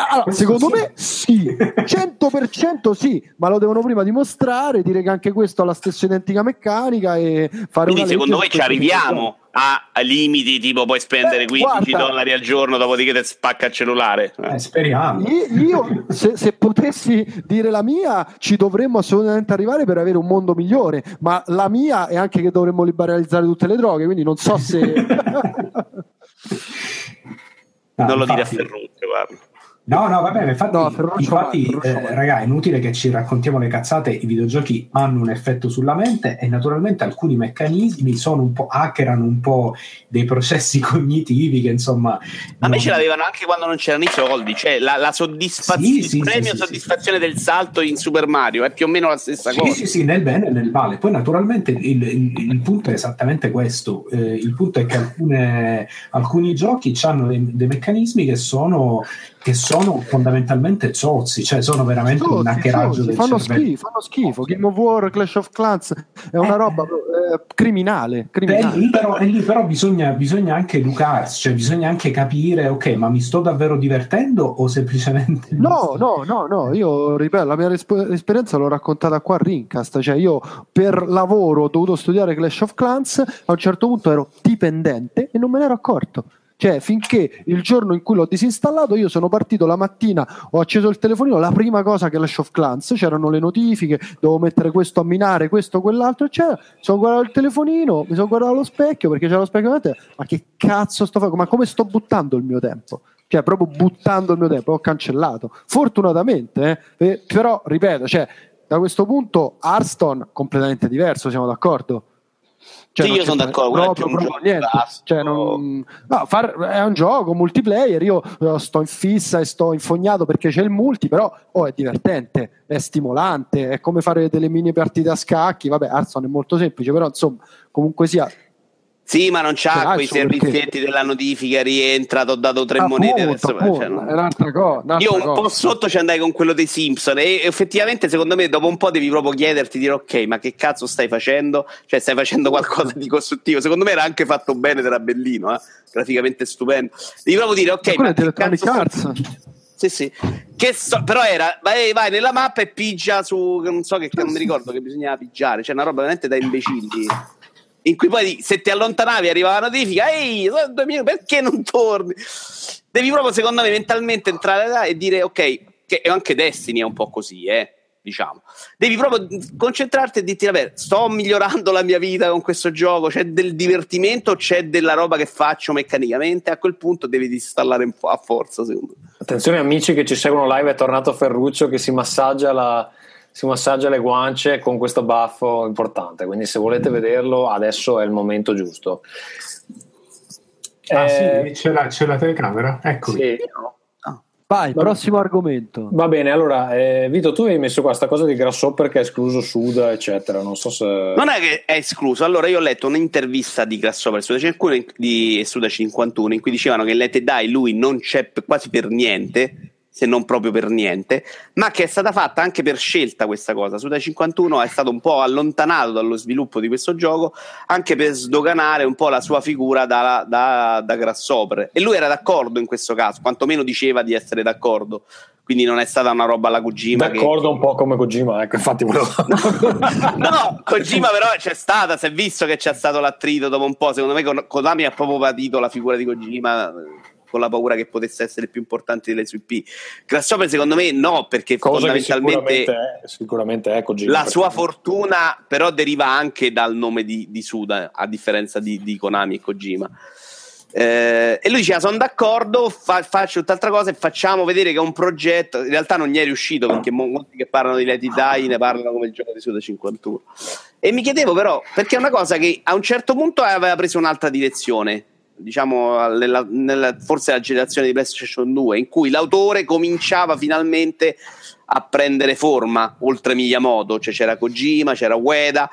Allora, secondo me sì, cento per cento sì, ma lo devono prima dimostrare, dire che anche questo ha la stessa identica meccanica e fare. Quindi secondo voi ci arriviamo a, a limiti tipo puoi spendere eh, quindici dollari al giorno, dopodiché te spacca il cellulare? Eh, speriamo. Io, io se, se potessi dire la mia, ci dovremmo assolutamente arrivare per avere un mondo migliore, ma la mia è anche che dovremmo liberalizzare tutte le droghe, quindi non so se... no, non lo dire a Ferruccio, guarda. No, no, va bene, infatti, no, infatti va, eh, raga, è inutile che ci raccontiamo le cazzate, i videogiochi hanno un effetto sulla mente e naturalmente alcuni meccanismi sono un po', hackerano un po' dei processi cognitivi che insomma... A me non... ce l'avevano anche quando non c'erano i soldi, cioè la, la soddisfazione, sì, il sì, premio sì, soddisfazione sì, del salto in Super Mario, è più o meno la stessa sì, cosa. Sì, sì, nel bene e nel male. Poi naturalmente il, il, il punto è esattamente questo, eh, il punto è che alcune, alcuni giochi hanno dei, dei meccanismi che sono... che sono fondamentalmente zozzi, cioè sono veramente zozzi, un hackeraggio del fanno cervello. Schifo, fanno schifo, Game of War, Clash of Clans, è una eh, roba eh, criminale, criminale. Beh, lì però, è lì però bisogna, bisogna anche educarsi, cioè bisogna anche capire, ok, ma mi sto davvero divertendo o semplicemente... No, no, no, no, io ripeto, la mia resp- esperienza l'ho raccontata qua a Rincast, cioè io per lavoro ho dovuto studiare Clash of Clans, a un certo punto ero dipendente e non me ne ero accorto. Cioè, finché il giorno in cui l'ho disinstallato, io sono partito la mattina, ho acceso il telefonino, la prima cosa che Clash of Clans, c'erano le notifiche, dovevo mettere questo a minare, questo, quell'altro, eccetera. Sono guardato il telefonino, mi sono guardato allo specchio, perché c'era lo specchio davanti, ma che cazzo sto facendo? Ma come sto buttando il mio tempo? Cioè, proprio buttando il mio tempo, ho cancellato. Fortunatamente, eh, eh, però, ripeto, cioè, da questo punto, Hearthstone completamente diverso, siamo d'accordo? Cioè, sì, io sono d'accordo, proprio, è, proprio, niente. Cioè, non, no, far, è un gioco multiplayer, io uh, sto in fissa e sto infognato perché c'è il multi, però oh, è divertente, è stimolante, è come fare delle mini partite a scacchi, vabbè, Hearthstone è molto semplice, però insomma, comunque sia... Sì, ma non c'ha quei servizietti della notifica, rientra, ti ho dato tre appunto, monete. Adesso, appunto, cioè, no. È un'altra cosa. Un'altra Io un cosa. po' sotto ci andai con quello dei Simpson e effettivamente secondo me dopo un po' devi proprio chiederti, dire ok, ma che cazzo stai facendo? Cioè stai facendo qualcosa di costruttivo. Secondo me era anche fatto bene, era bellino, eh? Graficamente stupendo. Devi proprio dire ok, ma, ma che cazzo Arts. Sì, sì. Che so, però era vai, vai nella mappa e pigia su, non so che, non mi ricordo che bisognava pigiare, cioè una roba veramente da imbecilli. In cui poi se ti allontanavi arriva la notifica, ehi, perché non torni? Devi proprio, secondo me, mentalmente entrare là e dire, ok, che anche Destiny è un po' così, eh, diciamo. Devi proprio concentrarti e dirti, vabbè, sto migliorando la mia vita con questo gioco, c'è del divertimento, c'è della roba che faccio meccanicamente, a quel punto devi disinstallare un po' a forza, secondo me. Attenzione amici che ci seguono live, è tornato Ferruccio che si massaggia la... si massaggia le guance con questo baffo importante, quindi se volete vederlo adesso è il momento giusto. Ah eh, sì, c'è la, c'è la telecamera, eccomi. Sì. Ah, vai, va prossimo bene. Argomento. Va bene, allora eh, Vito, tu hai messo qua sta cosa di Grasshopper che è escluso Suda, eccetera, non so se... Non è che è escluso, allora io ho letto un'intervista di Grasshopper Suda cinquantuno, di Suda cinquantuno in cui dicevano che in Let It Die lui non c'è quasi per niente, se non proprio per niente, ma che è stata fatta anche per scelta questa cosa. Suda cinquantuno è stato un po' allontanato dallo sviluppo di questo gioco anche per sdoganare un po' la sua figura da, da, da grasshopper, e lui era d'accordo in questo caso, quantomeno diceva di essere d'accordo, quindi non è stata una roba alla Kojima. D'accordo che... un po' come Kojima, ecco, infatti volevo... no, no, Kojima però c'è stata, si è visto che c'è stato l'attrito dopo un po', secondo me Konami ha proprio patito la figura di Kojima con la paura che potesse essere il più importante delle sue I P. Grasshopper secondo me no, perché cosa fondamentalmente sicuramente è, sicuramente è Kojima, la sua fortuna però deriva anche dal nome di, di Suda, a differenza di, di Konami e Kojima. Eh, e lui diceva sono d'accordo, fa, faccio tutt'altra cosa e facciamo vedere che è un progetto. In realtà non gli è riuscito, perché molti che parlano di Let It Die ne parlano come il gioco di Suda cinquantuno, e mi chiedevo però perché è una cosa che a un certo punto aveva preso un'altra direzione, diciamo nella, nella, forse la generazione di PlayStation due, in cui l'autore cominciava finalmente a prendere forma oltre Miyamoto, cioè c'era Kojima, c'era Ueda,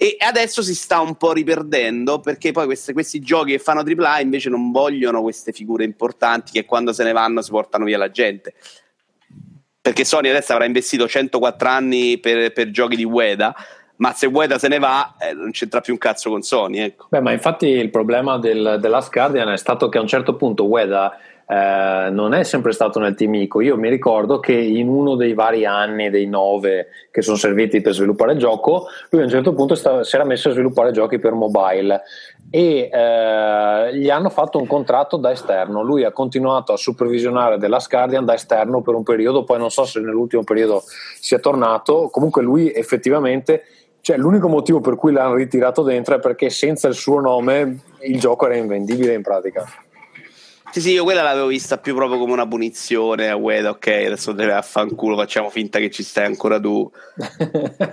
e adesso si sta un po' riperdendo, perché poi queste, questi giochi che fanno tripla A invece non vogliono queste figure importanti che quando se ne vanno si portano via la gente, perché Sony adesso avrà investito centoquattro anni per, per giochi di Ueda, ma se Ueda se ne va eh, non c'entra più un cazzo con Sony, ecco. Beh, ma infatti il problema del, del Last Guardian è stato che a un certo punto Ueda eh, non è sempre stato nel team I C O. Io mi ricordo che in uno dei vari anni, dei nove che sono serviti per sviluppare il gioco, lui a un certo punto sta, si era messo a sviluppare giochi per mobile e eh, gli hanno fatto un contratto da esterno. Lui ha continuato a supervisionare The Last Guardian da esterno per un periodo, poi non so se nell'ultimo periodo sia tornato. Comunque lui effettivamente, cioè l'unico motivo per cui l'hanno ritirato dentro è perché senza il suo nome il gioco era invendibile in pratica. Sì sì, io quella l'avevo vista più proprio come una punizione a Ueda, ok adesso deve affanculo, facciamo finta che ci stai ancora tu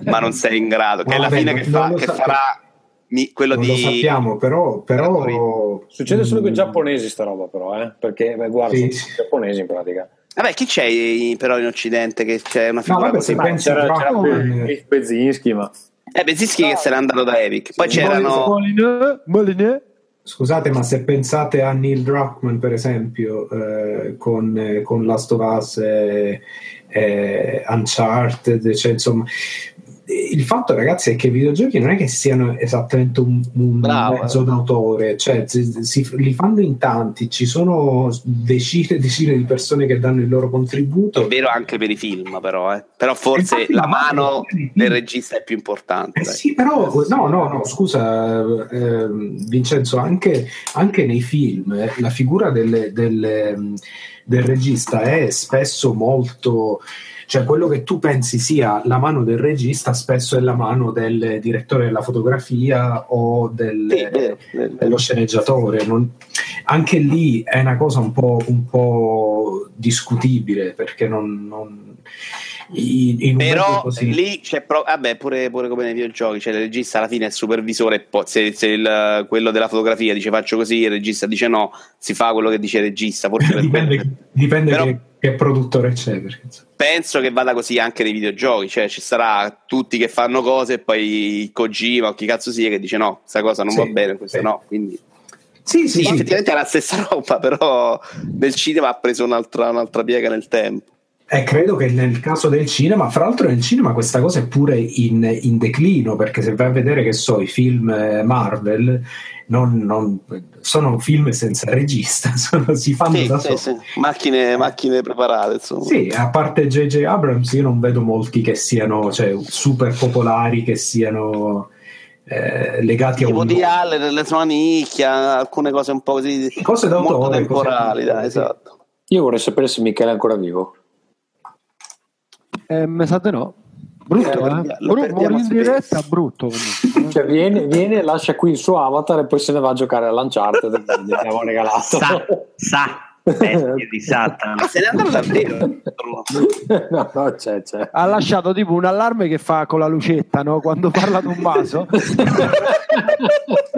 ma non sei in grado, che no, alla vabbè, fine non, che, fa, che farà mi, quello non di... lo sappiamo, però, però... succede solo con i giapponesi sta roba però eh? Perché beh, guarda sì. Sono giapponesi in pratica. Vabbè, chi c'è in, però in Occidente che c'è una figura no, vabbè, così? C'era, c'era Be- Bezinski ma Eh, Bezinski che se n'è andato da Epic. Poi c'erano Molineux, Molineux. Scusate, ma se pensate a Neil Druckmann, per esempio, eh, con, eh, con Last of Us, eh, eh, Uncharted, cioè, insomma, il fatto, ragazzi, è che i videogiochi non è che siano esattamente un, un mezzo d'autore, cioè si, si, li fanno in tanti, ci sono decine e decine di persone che danno il loro contributo. È vero anche per i film, però, eh. Però forse infatti, la mano del regista è più importante. Eh sì, però no, no, no, scusa, eh, Vincenzo, anche, anche nei film eh, la figura del, del, del regista è spesso molto... Cioè quello che tu pensi sia la mano del regista spesso è la mano del direttore della fotografia o del, sì, eh, dello sceneggiatore. Non, anche lì è una cosa un po', un po' discutibile, perché non... non in, in però così. Lì c'è pro- vabbè, pure, pure come nei videogiochi, cioè il regista alla fine è il supervisore, se, se il, quello della fotografia dice faccio così, il regista dice no, si fa quello che dice il regista, forse dipende, per... dipende però... che... che produttore c'è, perché... penso che vada così anche nei videogiochi, cioè ci sarà tutti che fanno cose e poi Kojima o chi cazzo sia che dice no, questa cosa non sì, va bene, questa sì. No, quindi sì, sì, sì, sì effettivamente sì. È la stessa roba, però nel cinema ha preso un'altra, un'altra piega nel tempo. Eh, credo che nel caso del cinema, fra l'altro nel cinema questa cosa è pure in, in declino, perché se vai a vedere che so i film Marvel non, non, sono film senza regista, sono, si fanno sì, da sì, soli sì. Macchine, macchine preparate insomma. Sì, a parte J J Abrams io non vedo molti che siano cioè, super popolari, che siano eh, legati tipo a un tipo di Allen, le sua nicchia, alcune cose un po' così cose d'autore, molto temporali cose... dai, esatto. Io vorrei sapere se Michele è ancora vivo. Eh, mi sa di no, brutto eh, eh. Bru- morire in diretta brutto cioè, viene, viene lascia qui il suo avatar e poi se ne va a giocare a lanciarte gli abbiamo regalato sa, sa di Satana. Ma se ne è andato davvero no, no, c'è, c'è. Ha lasciato tipo un allarme che fa con la lucetta no? Quando parla Tommaso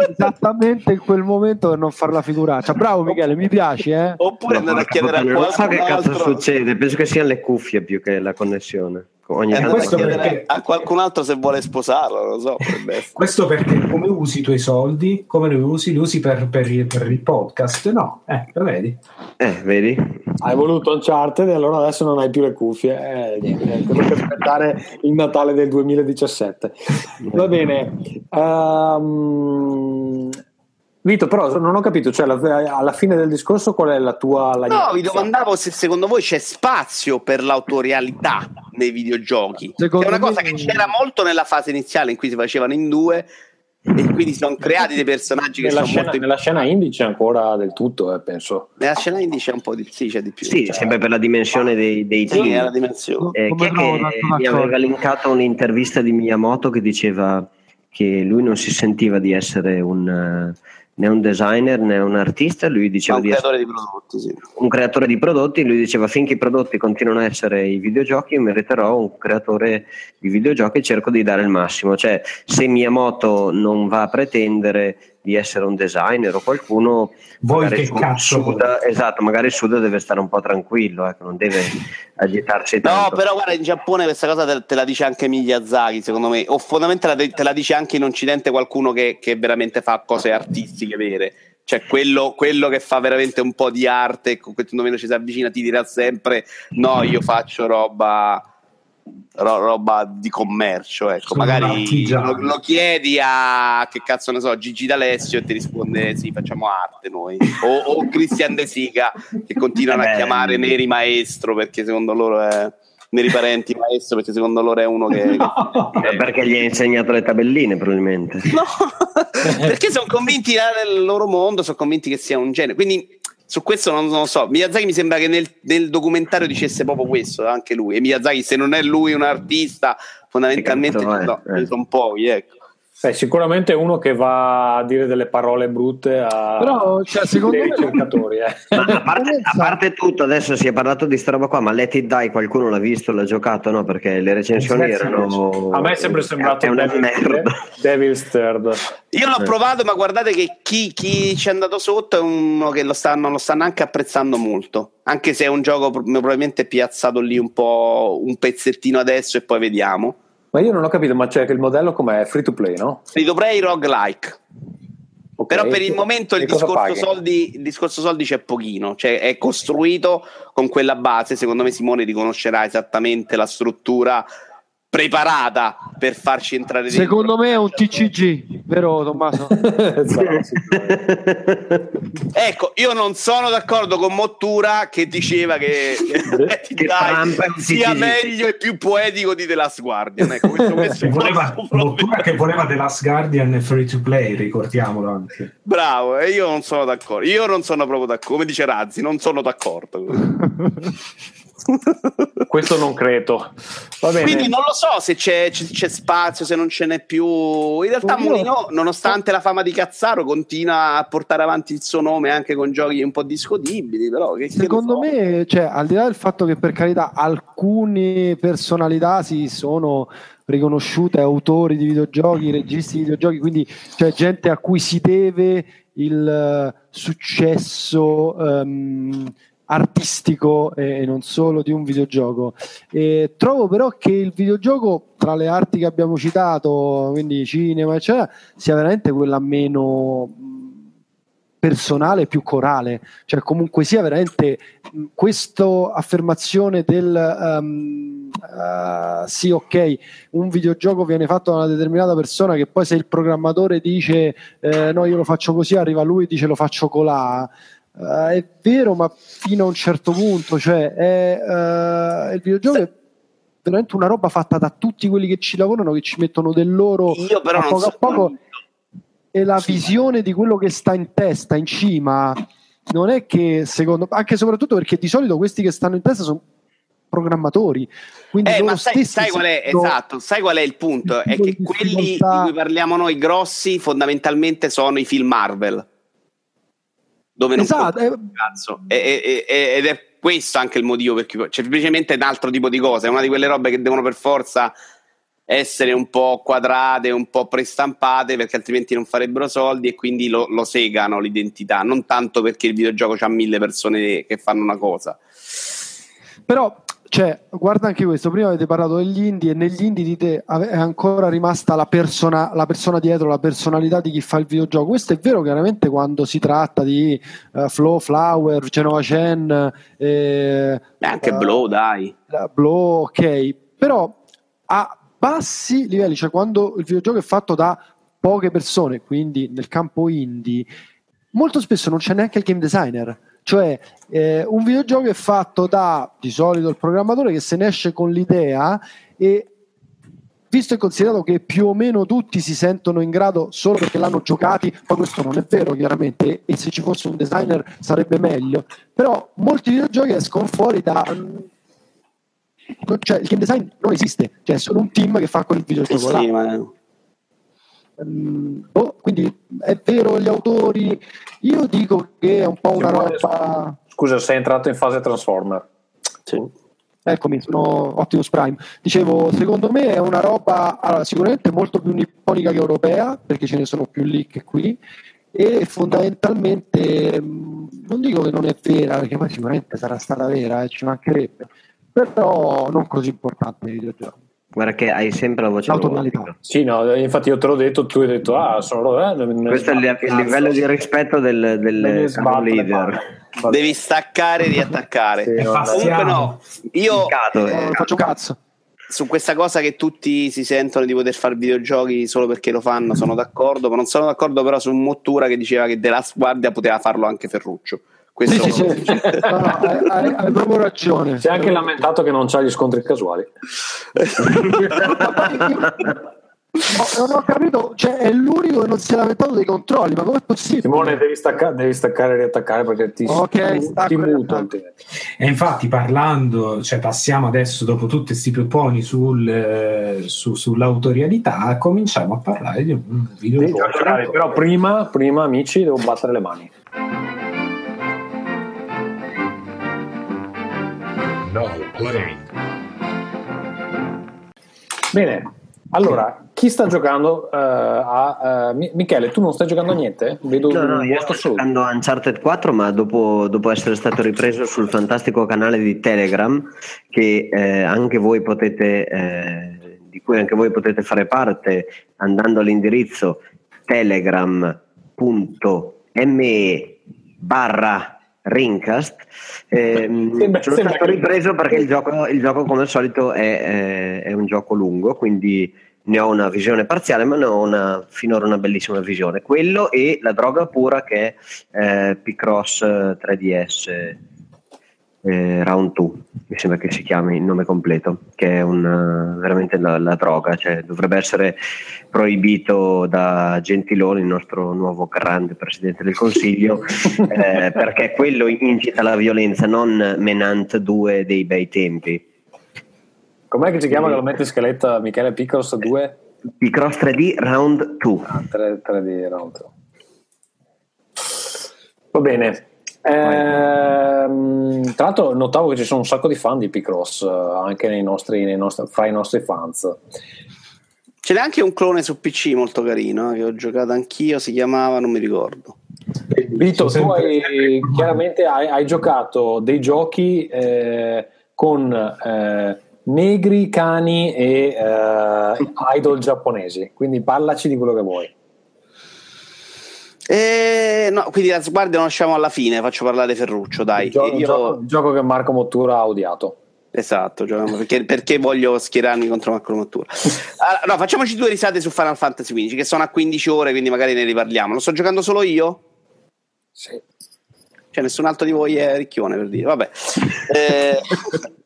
esattamente in quel momento per non far la figuraccia. Bravo Michele, mi piaci eh? Oppure no, andare a chiedere a qualcuno, non so che cazzo altro succede, penso che siano le cuffie più che la connessione. Ogni eh, tanto chiedere perché... a qualcun altro se vuole sposarlo, non lo so. Questo perché come usi i tuoi soldi? Come li usi? Li usi per, per, per il podcast? No, eh, vedi. Eh, vedi? Hai voluto Uncharted e allora adesso non hai più le cuffie. Eh, niente, devo aspettare il Natale del duemiladiciassette. Va bene. Um... Vito, però non ho capito, cioè alla, alla fine del discorso qual è la tua... La no, vi domandavo se secondo voi c'è spazio per l'autorialità nei videogiochi. Secondo è una cosa me... che c'era molto nella fase iniziale in cui si facevano in due e quindi sono creati dei personaggi che nella sono scena, molto... Nella scena indie c'è ancora del tutto, eh, penso. Nella scena indie c'è un po' di... Sì, c'è di più. Sì, cioè... sempre per la dimensione dei, dei sì, team. È la dimensione. Eh, chi è che mi aveva linkato un'intervista di Miyamoto che diceva che lui non si sentiva di essere un... né un designer né un artista, lui diceva un creatore di, di prodotti, sì. Un creatore di prodotti, lui diceva finché i prodotti continuano a essere i videogiochi io mi reterò un creatore di videogiochi e cerco di dare il massimo, cioè se Miyamoto non va a pretendere di essere un designer o qualcuno voi che cazzo Suda, esatto, magari il Suda deve stare un po' tranquillo, eh, non deve agitarsi tanto. No, però guarda, in Giappone questa cosa te, te la dice anche Miyazaki secondo me, o fondamentalmente te la dice anche in Occidente qualcuno che, che veramente fa cose artistiche vere, cioè quello, quello che fa veramente un po' di arte con questo nome ci si avvicina ti dirà sempre no io faccio roba Ro- roba di commercio, ecco. Sono magari lo, lo chiedi a che cazzo ne so Gigi D'Alessio e ti risponde sì facciamo arte noi o, o Christian De Sica che continuano eh a chiamare Neri Maestro perché secondo loro è Neri Parenti Maestro perché secondo loro è uno che, no. che... perché gli ha insegnato le tabelline probabilmente no perché sono convinti nel loro mondo, sono convinti che sia un genere, quindi su questo non lo so. Miyazaki mi sembra che nel, nel documentario dicesse proprio questo anche lui, e Miyazaki se non è lui un artista fondamentalmente no, eh. sono pochi, ecco. Beh, sicuramente uno che va a dire delle parole brutte a però, cioè, secondo dei me... ricercatori, eh. Ma a, parte, a parte tutto adesso si è parlato di sta roba qua, ma Let It Die qualcuno l'ha visto, l'ha giocato, no? Perché le recensioni erano a me è sempre sembrato è una merda. Devil's Third io l'ho provato, ma guardate che chi, chi ci è andato sotto è uno che lo stanno, lo stanno anche apprezzando molto, anche se è un gioco probabilmente piazzato lì un po' un pezzettino adesso e poi vediamo. Ma io non ho capito, ma c'è che il modello com'è? Free to play, no? Free to play roguelike. Okay. Però per il momento il discorso, soldi, il discorso soldi c'è pochino, cioè è costruito con quella base, secondo me Simone riconoscerà esattamente la struttura preparata per farci entrare dentro. Secondo me è un T C G, vero Tommaso? Ecco, io non sono d'accordo con Mottura che diceva che, che dai, sia meglio e più poetico di The Last Guardian, ecco, questo, questo voleva, Mottura che voleva The Last Guardian e free to play, ricordiamolo anche. Bravo, e io non sono d'accordo, io non sono proprio d'accordo, come dice Razzi, non sono d'accordo. Questo non credo. Va bene. Quindi non lo so se c'è, c'è, c'è spazio, se non ce n'è più. In realtà Murino, nonostante la fama di Cazzaro, continua a portare avanti il suo nome anche con giochi un po' discutibili, però che secondo so? me, cioè, al di là del fatto che per carità alcune personalità si sono riconosciute, autori di videogiochi, registi di videogiochi, quindi c'è cioè, gente a cui si deve il successo um, artistico e non solo di un videogioco, e trovo però che il videogioco tra le arti che abbiamo citato, quindi cinema eccetera, sia veramente quella meno personale, più corale, cioè comunque sia veramente questa affermazione del um, uh, sì ok un videogioco viene fatto da una determinata persona che poi se il programmatore dice eh, no io lo faccio così arriva lui e dice lo faccio colà. Uh, è vero, ma fino a un certo punto, cioè è, uh, il videogioco è veramente una roba fatta da tutti quelli che ci lavorano, che ci mettono del loro io però a poco so, a poco non... e la sì, visione di quello che sta in testa, in cima, non è che secondo, anche e soprattutto perché di solito questi che stanno in testa sono programmatori, quindi eh, loro ma sai, sai qual è, esatto, sai qual è il punto? È che quelli di cui parliamo noi grossi fondamentalmente sono i film Marvel dove non esatto, può... cazzo. E, e, e, ed è questo anche il motivo per cui c'è semplicemente un altro tipo di cosa, è una di quelle robe che devono per forza essere un po' quadrate, un po' prestampate perché altrimenti non farebbero soldi e quindi lo, lo segano l'identità, non tanto perché il videogioco c'ha mille persone che fanno una cosa. Però Cioè, guarda anche questo, prima avete parlato degli indie e negli indie dite è ancora rimasta la persona, la persona dietro, la personalità di chi fa il videogioco. Questo è vero chiaramente quando si tratta di uh, Flow, Flower, Genova Chen, eh, anche uh, Blow, dai Blow, ok, però a bassi livelli, cioè quando il videogioco è fatto da poche persone, quindi nel campo indie molto spesso non c'è neanche il game designer. Cioè eh, un videogioco è fatto da, di solito, il programmatore che se ne esce con l'idea, e visto e considerato che più o meno tutti si sentono in grado solo perché l'hanno giocati, poi questo non è vero chiaramente, e se ci fosse un designer sarebbe meglio, però molti videogiochi escono fuori da... Cioè, il game design non esiste, cioè è solo un team che fa quel videogioco là. Sì, ma... Oh, quindi è vero gli autori, io dico che è un po' una roba. Scusa, sei entrato in fase Transformer. Sì. Eccomi, sono Optimus Prime. Dicevo, secondo me è una roba, allora, sicuramente molto più nipponica che europea, perché ce ne sono più lì che qui, e fondamentalmente non dico che non è vera, perché poi sicuramente sarà stata vera, eh, ci mancherebbe, però non così importante il videogioco. Guarda che hai sempre la voce robotica. Sì, no, infatti io te l'ho detto, tu hai detto ah, sono eh, questo è il cazzo. Livello di rispetto del, del leader. Devi staccare di attaccare. Sì, comunque no, io Ciccato, eh, faccio cazzo. Su questa cosa che tutti si sentono di poter fare videogiochi solo perché lo fanno, sono d'accordo, ma non sono d'accordo però su Mottura che diceva che The Last Guardian poteva farlo anche Ferruccio. Questo sì, sì, sì. No, no, hai, hai proprio ragione. Si è anche lamentato che non c'ha gli scontri casuali. No, non ho capito, cioè è l'unico che non si è lamentato dei controlli, ma com'è possibile? Simone, devi, stacca- devi staccare e riattaccare perché ti, okay, ti, ti muto. E infatti parlando, cioè passiamo adesso dopo tutti questi pipponi sul, eh, su, sull'autorialità, cominciamo a parlare di un videogioco. Devi, però prima, prima amici devo battere le mani. Bene, allora chi sta giocando? Uh, a, uh, Michele, tu non stai giocando a niente? Vedo no, no, io sto solo. giocando a Uncharted quattro, ma dopo, dopo essere stato ripreso sul fantastico canale di Telegram che eh, anche voi potete eh, di cui anche voi potete fare parte andando all'indirizzo telegram.me barra Rincast, eh, sembra, sono sembra stato ripreso perché il gioco, il gioco come al solito è, è, è un gioco lungo, quindi ne ho una visione parziale, ma ne ho una, finora una bellissima visione, quello e la droga pura che è eh, Picross tre D S eh, Round due, mi sembra che si chiami il nome completo, che è una, veramente la, la droga, cioè dovrebbe essere proibito da Gentiloni, il nostro nuovo grande presidente del Consiglio, eh, perché quello incita alla violenza, non Menant due dei bei tempi. Com'è che si chiama che lo mette in scaletta, Michele? Picross due? Picross tre D Round due. Ah, tre D Round due. Va bene. Eh, tra l'altro notavo che ci sono un sacco di fan di Picross anche nei nostri, nei nostri, fra i nostri fans. Ce n'è anche un clone su P C molto carino che ho giocato anch'io, si chiamava, non mi ricordo. Vito, tu hai, chiaramente hai, hai giocato dei giochi eh, con eh, negri, cani e eh, idol giapponesi, quindi parlaci di quello che vuoi. Eh, no, quindi la sguardia non lasciamo alla fine, faccio parlare Ferruccio, dai. Il gioco, io... gioco, gioco che Marco Mottura ha odiato. Esatto, perché, perché voglio schierarmi contro Marco Mottura. Allora, no, facciamoci due risate su Final Fantasy quindici che sono a quindici ore, quindi magari ne riparliamo. Lo sto giocando solo io? Sì. Cioè nessun altro di voi è ricchione, per dire. Vabbè. Eh...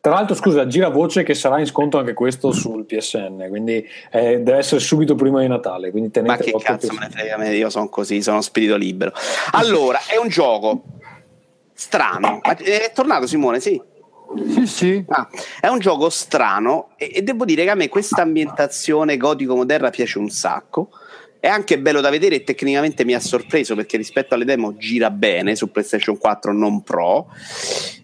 Tra l'altro scusa, gira voce che sarà in sconto anche questo sul P S N, quindi eh, deve essere subito prima di Natale, quindi tenete. Ma che cazzo me ne frega, io sono così, sono spirito libero. Allora, è un gioco strano, è tornato Simone, sì? Sì, sì. Ah, è un gioco strano e, e devo dire che a me questa ambientazione gotico moderna piace un sacco. È anche bello da vedere e tecnicamente mi ha sorpreso perché rispetto alle demo gira bene su PlayStation quattro non Pro.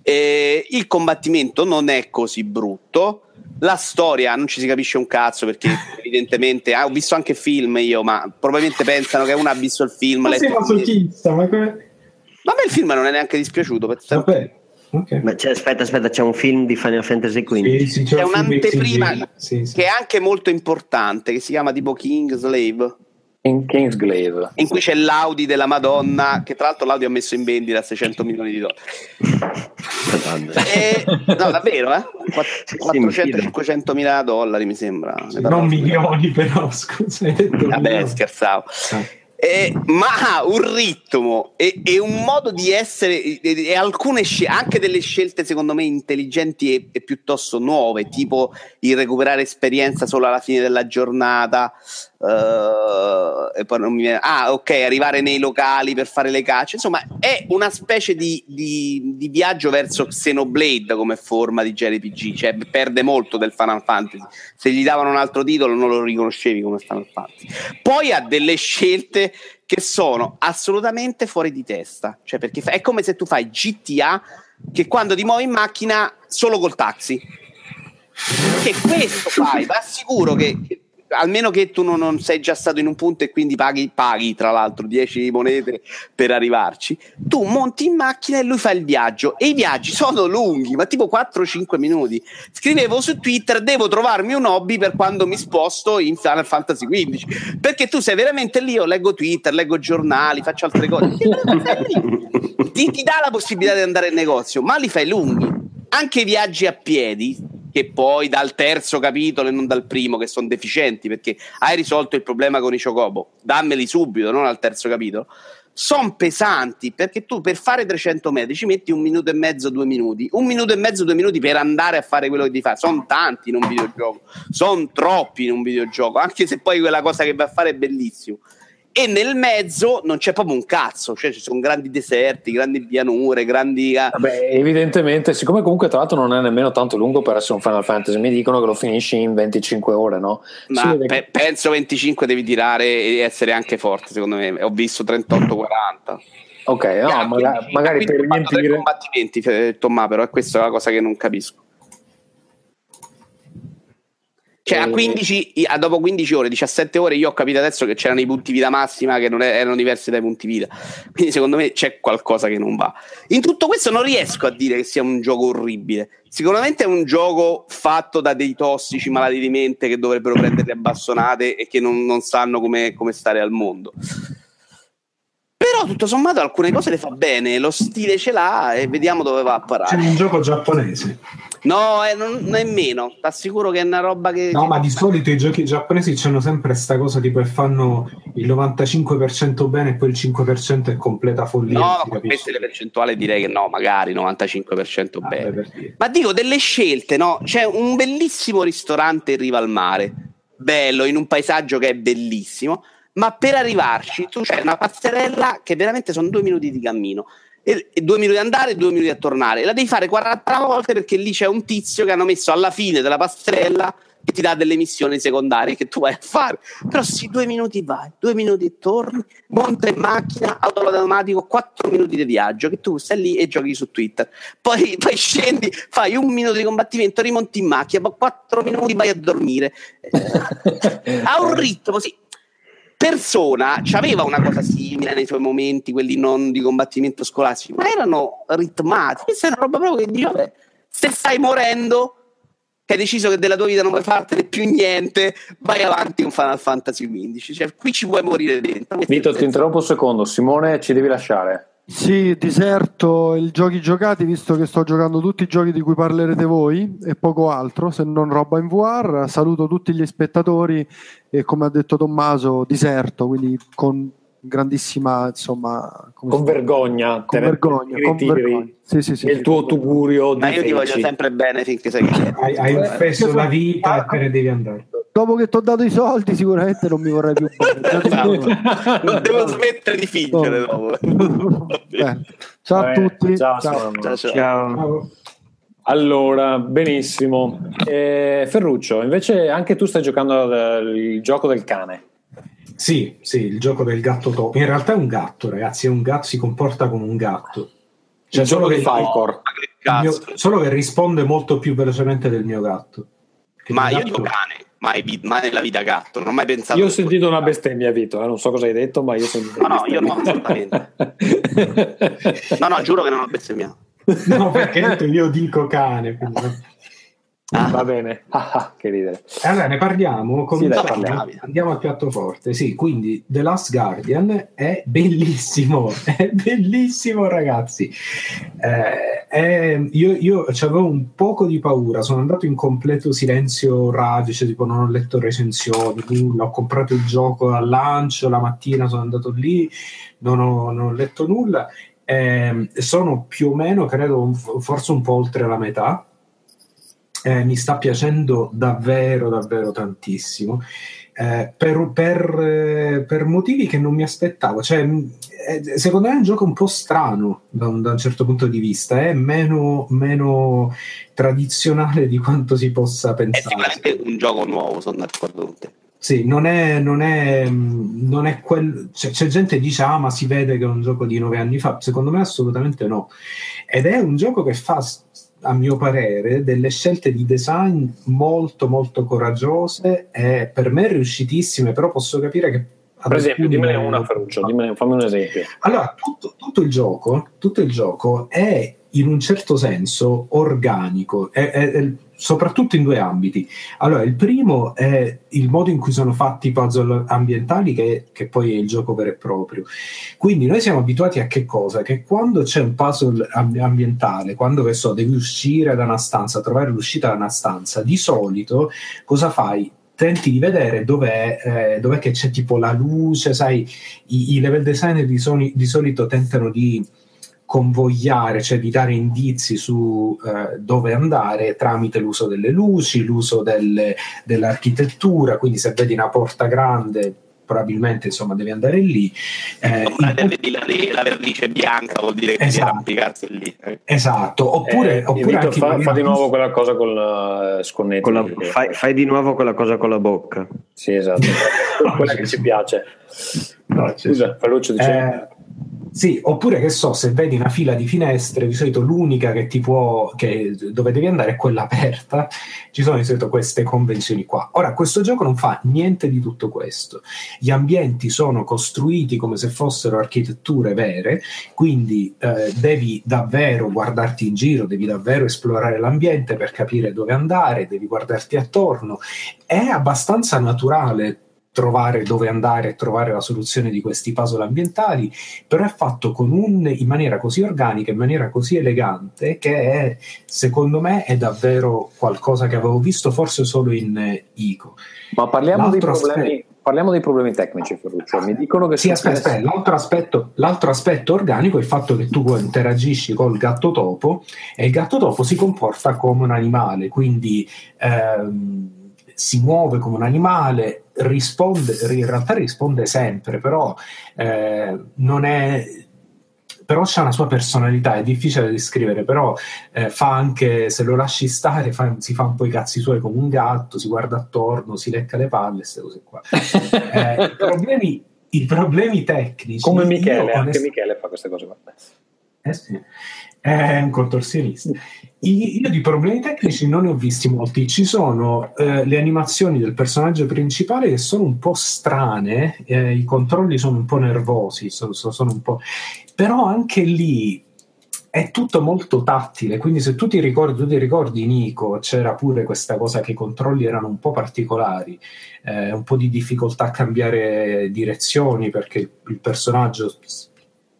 Eh, il combattimento non è così brutto, la storia non ci si capisce un cazzo perché evidentemente ah, ho visto anche film io, ma probabilmente pensano che uno ha visto il film, ma, letto il film. Chista, ma, come... ma a me il film non è neanche dispiaciuto per te. Okay. Ma c'è, aspetta, aspetta, c'è un film di Final Fantasy quindici. Sì, sì, c'è, c'è un'anteprima sì, sì, sì. che è anche molto importante, che si chiama tipo Kingslave. In Kingsglaive, in cui c'è l'Audi della Madonna, che tra l'altro l'Audi ha messo in vendita a seicento milioni di dollari. e, no, davvero, eh? quattrocento cinquecento mila dollari mi sembra. Sì, non milioni, però, scusa. Vabbè, scherzavo. Ah. Eh, ma ha un ritmo e, e un modo di essere e, e alcune scelte, anche delle scelte secondo me intelligenti e, e piuttosto nuove, tipo il recuperare esperienza solo alla fine della giornata, uh, e poi non mi viene... ah ok arrivare nei locali per fare le cacce, insomma è una specie di, di, di viaggio verso Xenoblade come forma di J R P G, cioè perde molto del Final Fantasy. Se gli davano un altro titolo non lo riconoscevi come Final Fantasy. Poi ha delle scelte che sono assolutamente fuori di testa, cioè perché fa- è come se tu fai G T A che quando ti muovi in macchina solo col taxi, che questo fai, ma sicuro che, che almeno che tu non, non sei già stato in un punto e quindi paghi, paghi tra l'altro dieci monete per arrivarci, tu monti in macchina e lui fa il viaggio, e i viaggi sono lunghi, ma tipo quattro cinque minuti. Scrivevo su Twitter: devo trovarmi un hobby per quando mi sposto in Final Fantasy quindici, perché tu sei veramente lì. Io leggo Twitter, leggo giornali, faccio altre cose, ti, ti dà la possibilità di andare in negozio, ma li fai lunghi. Anche i viaggi a piedi, che poi dal terzo capitolo e non dal primo, che sono deficienti, perché hai risolto il problema con i Chocobo, dammeli subito, non al terzo capitolo, sono pesanti, perché tu per fare trecento metri ci metti un minuto e mezzo, due minuti, un minuto e mezzo, due minuti per andare a fare quello che ti fa. Sono tanti in un videogioco, sono troppi in un videogioco, anche se poi quella cosa che vai a fare è bellissima. E nel mezzo non c'è proprio un cazzo, cioè ci sono grandi deserti, grandi pianure, grandi... Vabbè, evidentemente, siccome comunque tra l'altro non è nemmeno tanto lungo per essere un Final Fantasy, mi dicono che lo finisci in venticinque ore, no? Ma sì, pe- penso venticinque devi tirare e essere anche forte, secondo me, ho visto trentotto quaranta. Ok, no, ah, magari, quindi, magari per riempire... Tre combattimenti, Tommaso, però è questa la cosa che non capisco. Cioè a quindici, a dopo quindici ore, diciassette ore, io ho capito adesso che c'erano i punti vita massima che non erano diversi dai punti vita, quindi secondo me c'è qualcosa che non va. In tutto questo non riesco a dire che sia un gioco orribile, sicuramente è un gioco fatto da dei tossici malati di mente che dovrebbero prendere a bastonate e che non, non sanno come, come stare al mondo. Però tutto sommato alcune cose le fa bene, lo stile ce l'ha e vediamo dove va a parare. C'è un gioco giapponese? No, eh, non, non è meno, ti assicuro che è una roba che... No, ma di solito i giochi giapponesi c'hanno sempre sta cosa tipo che fanno il novantacinque per cento bene e poi il cinque per cento è completa follia. No, con queste le percentuali direi che no, magari novantacinque per cento ah, bene. Beh, ma dico, delle scelte, no? C'è un bellissimo ristorante in riva al mare, bello, in un paesaggio che è bellissimo, ma per arrivarci tu c'è una passerella che veramente sono due minuti di cammino, e, e due minuti andare e due minuti a tornare, la devi fare quaranta volte perché lì c'è un tizio che hanno messo alla fine della passerella che ti dà delle missioni secondarie che tu vai a fare, però sì, due minuti vai, due minuti e torni, monta in macchina, autoload automatico, quattro minuti di viaggio che tu stai lì e giochi su Twitter, poi, poi scendi, fai un minuto di combattimento, rimonti in macchina, poi quattro minuti vai a dormire. Ha un ritmo, sì. Persona c'aveva una cosa simile nei suoi momenti, quelli non di combattimento scolastico, ma erano ritmati. Questa è una roba proprio che dice, vabbè, se stai morendo, che hai deciso che della tua vita non vuoi fartene più niente, vai avanti con Final Fantasy quindici, cioè qui ci vuoi morire dentro. Vito, ti interrompo un secondo, Simone ci devi lasciare. Sì, diserto il giochi giocati, visto che sto giocando tutti i giochi di cui parlerete voi e poco altro, se non roba in V R. Saluto tutti gli spettatori e, come ha detto Tommaso, diserto, quindi con grandissima, insomma, con vergogna, con vergogna, te con vergogna. Sì, sì, sì, il sì, tuo tugurio di... Ma io ti voglio sempre bene finché sei hai, hai spesso la vita ah, e te ne devi andare. Dopo che ti ho dato i soldi sicuramente non mi vorrei più non devo smettere di fingere no. dopo. Ciao a tutti, ciao, ciao. Ciao, ciao. Ciao. Allora, benissimo, eh, Ferruccio, invece anche tu stai giocando al, il gioco del cane. Sì, sì, il gioco del gatto topo. In realtà è un gatto, ragazzi, è un gatto, si comporta come un gatto, cioè il solo che, Falcor. Il mio, solo che risponde molto più velocemente del mio gatto. Che ma mio gatto... io dico cane. Mai, mai nella vita gatto, non ho mai pensato. Io ho sentito una bestemmia, Vito, eh? Non so cosa hai detto, ma io ho sentito. No, no, io no, assolutamente. No, no, giuro che non ho bestemmiato. No, perché io dico cane. Quindi... Ah, va bene, ah, che ridere. Allora ne parliamo, cominciamo, sì, andiamo al piatto forte. Sì, quindi The Last Guardian è bellissimo, è bellissimo, ragazzi. Eh, è, io io avevo un poco di paura, sono andato in completo silenzio radio, cioè tipo non ho letto recensioni, nulla, ho comprato il gioco al lancio, la mattina sono andato lì, non ho, non ho letto nulla. Eh, sono più o meno, credo, forse un po' oltre la metà. Eh, mi sta piacendo davvero davvero tantissimo, eh, per, per, per motivi che non mi aspettavo, cioè, secondo me è un gioco un po' strano da un, da un certo punto di vista, è eh? meno, meno tradizionale di quanto si possa pensare. È sicuramente un gioco nuovo, sono d'accordo con te. Sì, non è, non è, non è quel... c'è, c'è gente che dice ah ma si vede che è un gioco di nove anni fa, secondo me assolutamente no, ed è un gioco che fa, a mio parere, delle scelte di design molto molto coraggiose e per me riuscitissime, però posso capire che... Per esempio, dimmene una, Ferruccio, dimmene, fammi un esempio. Allora, tutto, tutto, il gioco, tutto il gioco è in un certo senso organico, è, è, è, soprattutto in due ambiti. Allora, il primo è il modo in cui sono fatti i puzzle ambientali, che, che poi è il gioco vero e proprio. Quindi noi siamo abituati a che cosa? Che quando c'è un puzzle ambientale, quando, che so, devi uscire da una stanza, trovare l'uscita da una stanza, di solito cosa fai? Tenti di vedere dov'è, eh, dov'è che c'è tipo la luce, sai, i, i level designer di, soli, di solito tentano di convogliare, cioè di dare indizi su eh, dove andare tramite l'uso delle luci, l'uso del, dell'architettura, quindi se vedi una porta grande probabilmente insomma devi andare lì, eh, insomma, in... vedi la, la vernice bianca vuol dire che esatto, devi arrampicarsi lì, eh. Esatto, oppure, eh, oppure anche fa, fa di nuovo quella cosa con la sconnetta, con la... Fai, fai di nuovo quella cosa con la bocca, sì esatto, quella che ci piace, no, scusa Ferruccio diceva. Eh... Sì, oppure che so, se vedi una fila di finestre, di solito l'unica che ti può, che, dove devi andare è quella aperta, ci sono di solito queste convenzioni qua. Ora, questo gioco non fa niente di tutto questo, gli ambienti sono costruiti come se fossero architetture vere, quindi eh, devi davvero guardarti in giro, devi davvero esplorare l'ambiente per capire dove andare, devi guardarti attorno, è abbastanza naturale trovare dove andare e trovare la soluzione di questi puzzle ambientali, però è fatto con un, in maniera così organica, in maniera così elegante, che è, secondo me è davvero qualcosa che avevo visto forse solo in ICO. Ma parliamo dei problemi, aspe... parliamo dei problemi tecnici, Ferruccio. Mi dicono che sì, aspetta, aspetta. L'altro aspetto, l'altro aspetto organico è il fatto che tu interagisci col gatto topo e il gatto topo si comporta come un animale, quindi ehm, si muove come un animale, risponde, in realtà risponde sempre, però eh, non è, però c'ha una sua personalità, è difficile da descrivere, però eh, fa anche, se lo lasci stare, fa, si fa un po' i cazzi suoi come un gatto, si guarda attorno, si lecca le palle, queste cose qua. eh, i, problemi, i problemi tecnici, come Michele, io, anche est... Michele fa queste cose qua. Eh sì, è un contorsionista. Io di problemi tecnici non ne ho visti molti, ci sono eh, le animazioni del personaggio principale che sono un po' strane, eh, i controlli sono un po' nervosi, sono, sono un po'... però anche lì è tutto molto tattile, quindi se tu ti ricordi, tu ti ricordi Nico, c'era pure questa cosa che i controlli erano un po' particolari, eh, un po' di difficoltà a cambiare direzioni perché il personaggio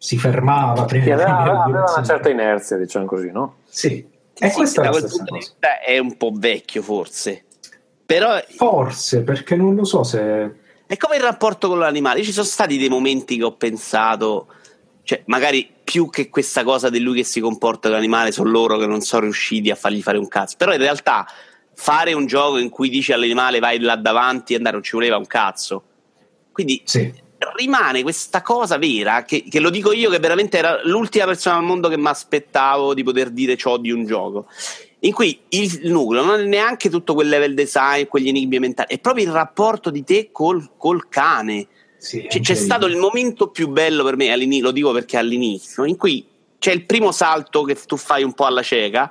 si fermava, prima aveva, aveva una certa inerzia, diciamo così, no? Sì, e sì, questa è la stessa cosa. È un po' vecchio forse, però forse perché non lo so se è come il rapporto con l'animale. Io ci sono stati dei momenti che ho pensato, cioè magari più che questa cosa di lui che si comporta come animale, sono loro che non sono riusciti a fargli fare un cazzo, però in realtà fare un gioco in cui dici all'animale vai là davanti e andare non ci voleva un cazzo, quindi sì, rimane questa cosa vera che, che lo dico io che veramente era l'ultima persona al mondo che mi aspettavo di poter dire ciò di un gioco in cui il nucleo non è neanche tutto quel level design, quegli enigmi mentali, è proprio il rapporto di te col, col cane. Sì, c'è, c'è stato il momento più bello per me, lo dico perché all'inizio, in cui c'è il primo salto che tu fai un po' alla cieca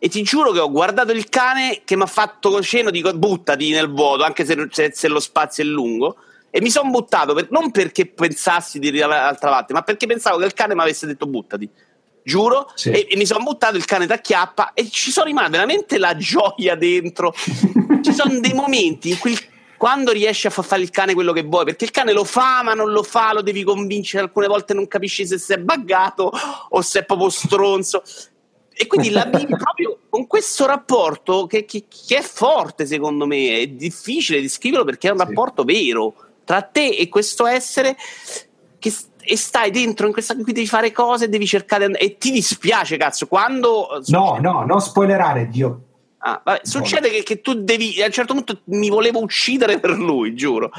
e ti giuro che ho guardato il cane che mi ha fatto cenno, dico buttati nel vuoto anche se, se, se lo spazio è lungo, e mi sono buttato per, non perché pensassi di arrivare all'altra parte, ma perché pensavo che il cane mi avesse detto buttati. giuro, sì. e, e mi sono buttato il cane d'acchiappa e ci sono rimasta veramente la gioia dentro. Ci sono dei momenti in cui il quando riesci a far fare il cane quello che vuoi, perché il cane lo fa ma non lo fa, lo devi convincere, alcune volte non capisci se si è buggato o se è proprio stronzo, e quindi la vivi proprio con questo rapporto che, che, che è forte, secondo me è difficile descriverlo perché è un rapporto sì. vero tra te e questo essere che, e stai dentro in questa, qui devi fare cose, devi cercare and- e ti dispiace cazzo quando no no non spoilerare Dio. Ah, vabbè, succede che, che tu devi, a un certo punto mi volevo uccidere per lui, giuro,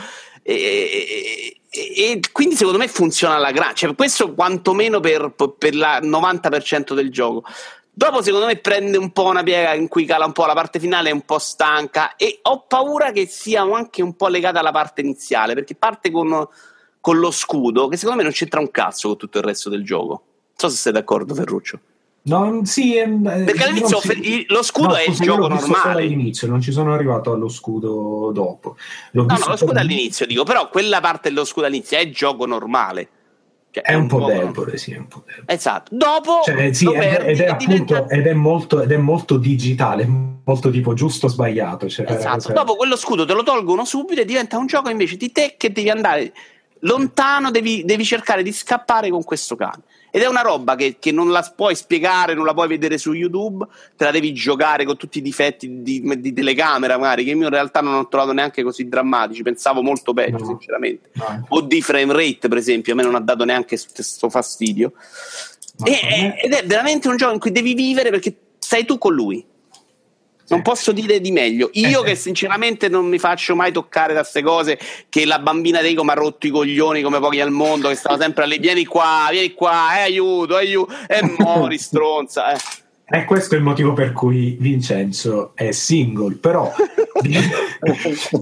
e, e, e quindi secondo me funziona alla gran, cioè questo quantomeno per, per la novanta per cento del gioco. Dopo secondo me prende un po' una piega in cui cala un po', la parte finale è un po' stanca e ho paura che sia anche un po' legata alla parte iniziale, perché parte con, con lo scudo che secondo me non c'entra un cazzo con tutto il resto del gioco. Non so se sei d'accordo, Ferruccio. Non, sì, eh, perché all'inizio si... lo scudo no, è il gioco normale all'inizio, non ci sono arrivato allo scudo dopo. L'ho no, visto no, lo scudo all'inizio dico, però quella parte dello scudo all'inizio è gioco normale, cioè, è, un è un po' debole, sì, è un po' debole. Esatto. Dopo cioè, sì, è, ed, è appunto, diventa... ed è molto ed è molto digitale, molto tipo giusto o sbagliato. Cioè, esatto. Cioè... Dopo quello scudo te lo tolgono subito e diventa un gioco invece di te che devi andare lontano, devi, devi cercare di scappare con questo cane. Ed è una roba che, che non la puoi spiegare, non la puoi vedere su YouTube, te la devi giocare con tutti i difetti di, di telecamera magari, che io in realtà non ho trovato neanche così drammatici, pensavo molto peggio, no, sinceramente no. O di frame rate per esempio, a me non ha dato neanche questo fastidio e, è, ed è veramente un gioco in cui devi vivere perché sei tu con lui, non posso dire di meglio. Io eh, che sinceramente non mi faccio mai toccare da queste cose, che la bambina Rico mi ha rotto i coglioni come pochi al mondo, che stava sempre lì, vieni qua, vieni qua, eh, aiuto, aiuto, e eh, mori stronza. Eh. E questo è il motivo per cui Vincenzo è single, però...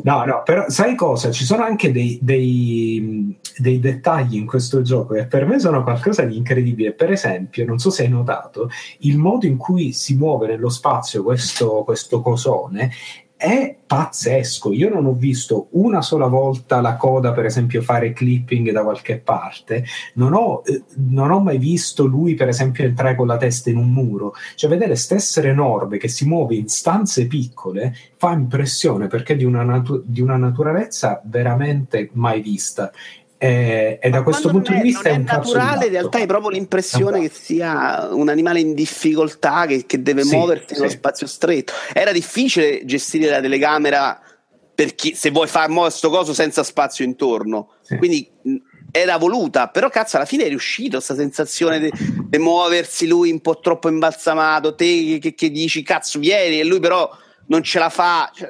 no, no, però sai cosa? Ci sono anche dei, dei, dei dettagli in questo gioco che per me sono qualcosa di incredibile. Per esempio, non so se hai notato, il modo in cui si muove nello spazio questo, questo cosone è pazzesco. Io non ho visto una sola volta la coda, per esempio, fare clipping da qualche parte, non ho, eh, non ho mai visto lui, per esempio, entrare con la testa in un muro. Cioè, vedere stessere enorme che si muove in stanze piccole fa impressione, perché è di una, natu- di una naturalezza veramente mai vista. Eh, e Ma da questo punto è, di vista è un naturale, in realtà è proprio l'impressione che sia un animale in difficoltà che, che deve sì, muoversi sì. nello spazio stretto. Era difficile gestire la telecamera perché se vuoi far muovere sto coso senza spazio intorno, sì. quindi era voluta, però cazzo alla fine è riuscito sta sensazione di de- muoversi lui un po' troppo imbalsamato, te che, che dici cazzo vieni e lui però non ce la fa, cioè,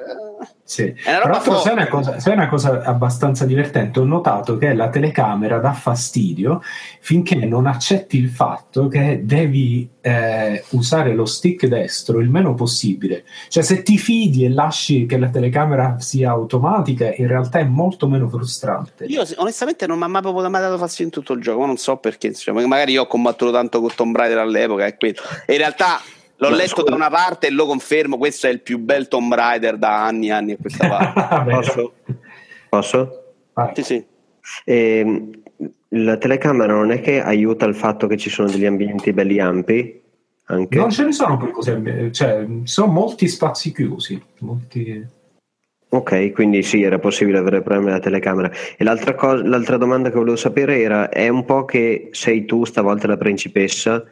sì. è una roba. Però, se è una cosa, se è una cosa abbastanza divertente, ho notato che la telecamera dà fastidio finché non accetti il fatto che devi eh, usare lo stick destro il meno possibile. Cioè, se ti fidi e lasci che la telecamera sia automatica, in realtà è molto meno frustrante. Io onestamente non mi ha mai dato fastidio in tutto il gioco, non so perché, cioè, magari io ho combattuto tanto con Tomb Raider all'epoca e quello. E in realtà l'ho letto da una parte e lo confermo, questo è il più bel Tomb Raider da anni e anni a questa parte. Posso? Posso? Ah. Sì, sì. E, la telecamera non è che aiuta il fatto che ci sono degli ambienti belli ampi? Anche? Non ce ne sono più così, cioè sono molti spazi chiusi. Molti... Ok, quindi sì, era possibile avere problemi alla telecamera. E l'altra, cosa, l'altra domanda che volevo sapere era, è un po' che sei tu stavolta la principessa?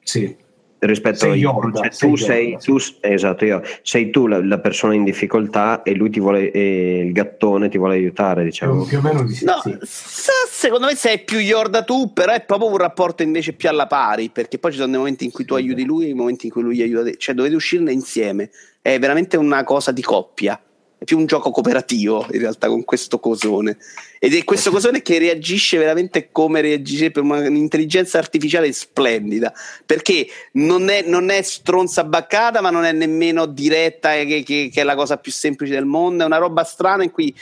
Sì. Rispetto a io, cioè, tu sei, sei tu, esatto, io sei tu la, la persona in difficoltà e lui ti vuole, eh, il gattone ti vuole aiutare, diciamo. Più o meno di no, sì. sa, secondo me sei più Yorda tu, però è proprio un rapporto invece più alla pari, perché poi ci sono dei momenti in cui sì, tu aiuti lui e i momenti in cui lui aiuta te, cioè dovete uscirne insieme, è veramente una cosa di coppia, è più un gioco cooperativo in realtà con questo cosone, ed è questo cosone che reagisce veramente come reagisce per un'intelligenza artificiale splendida, perché non è, non è stronza baccata ma non è nemmeno diretta che, che, che è la cosa più semplice del mondo, è una roba strana in cui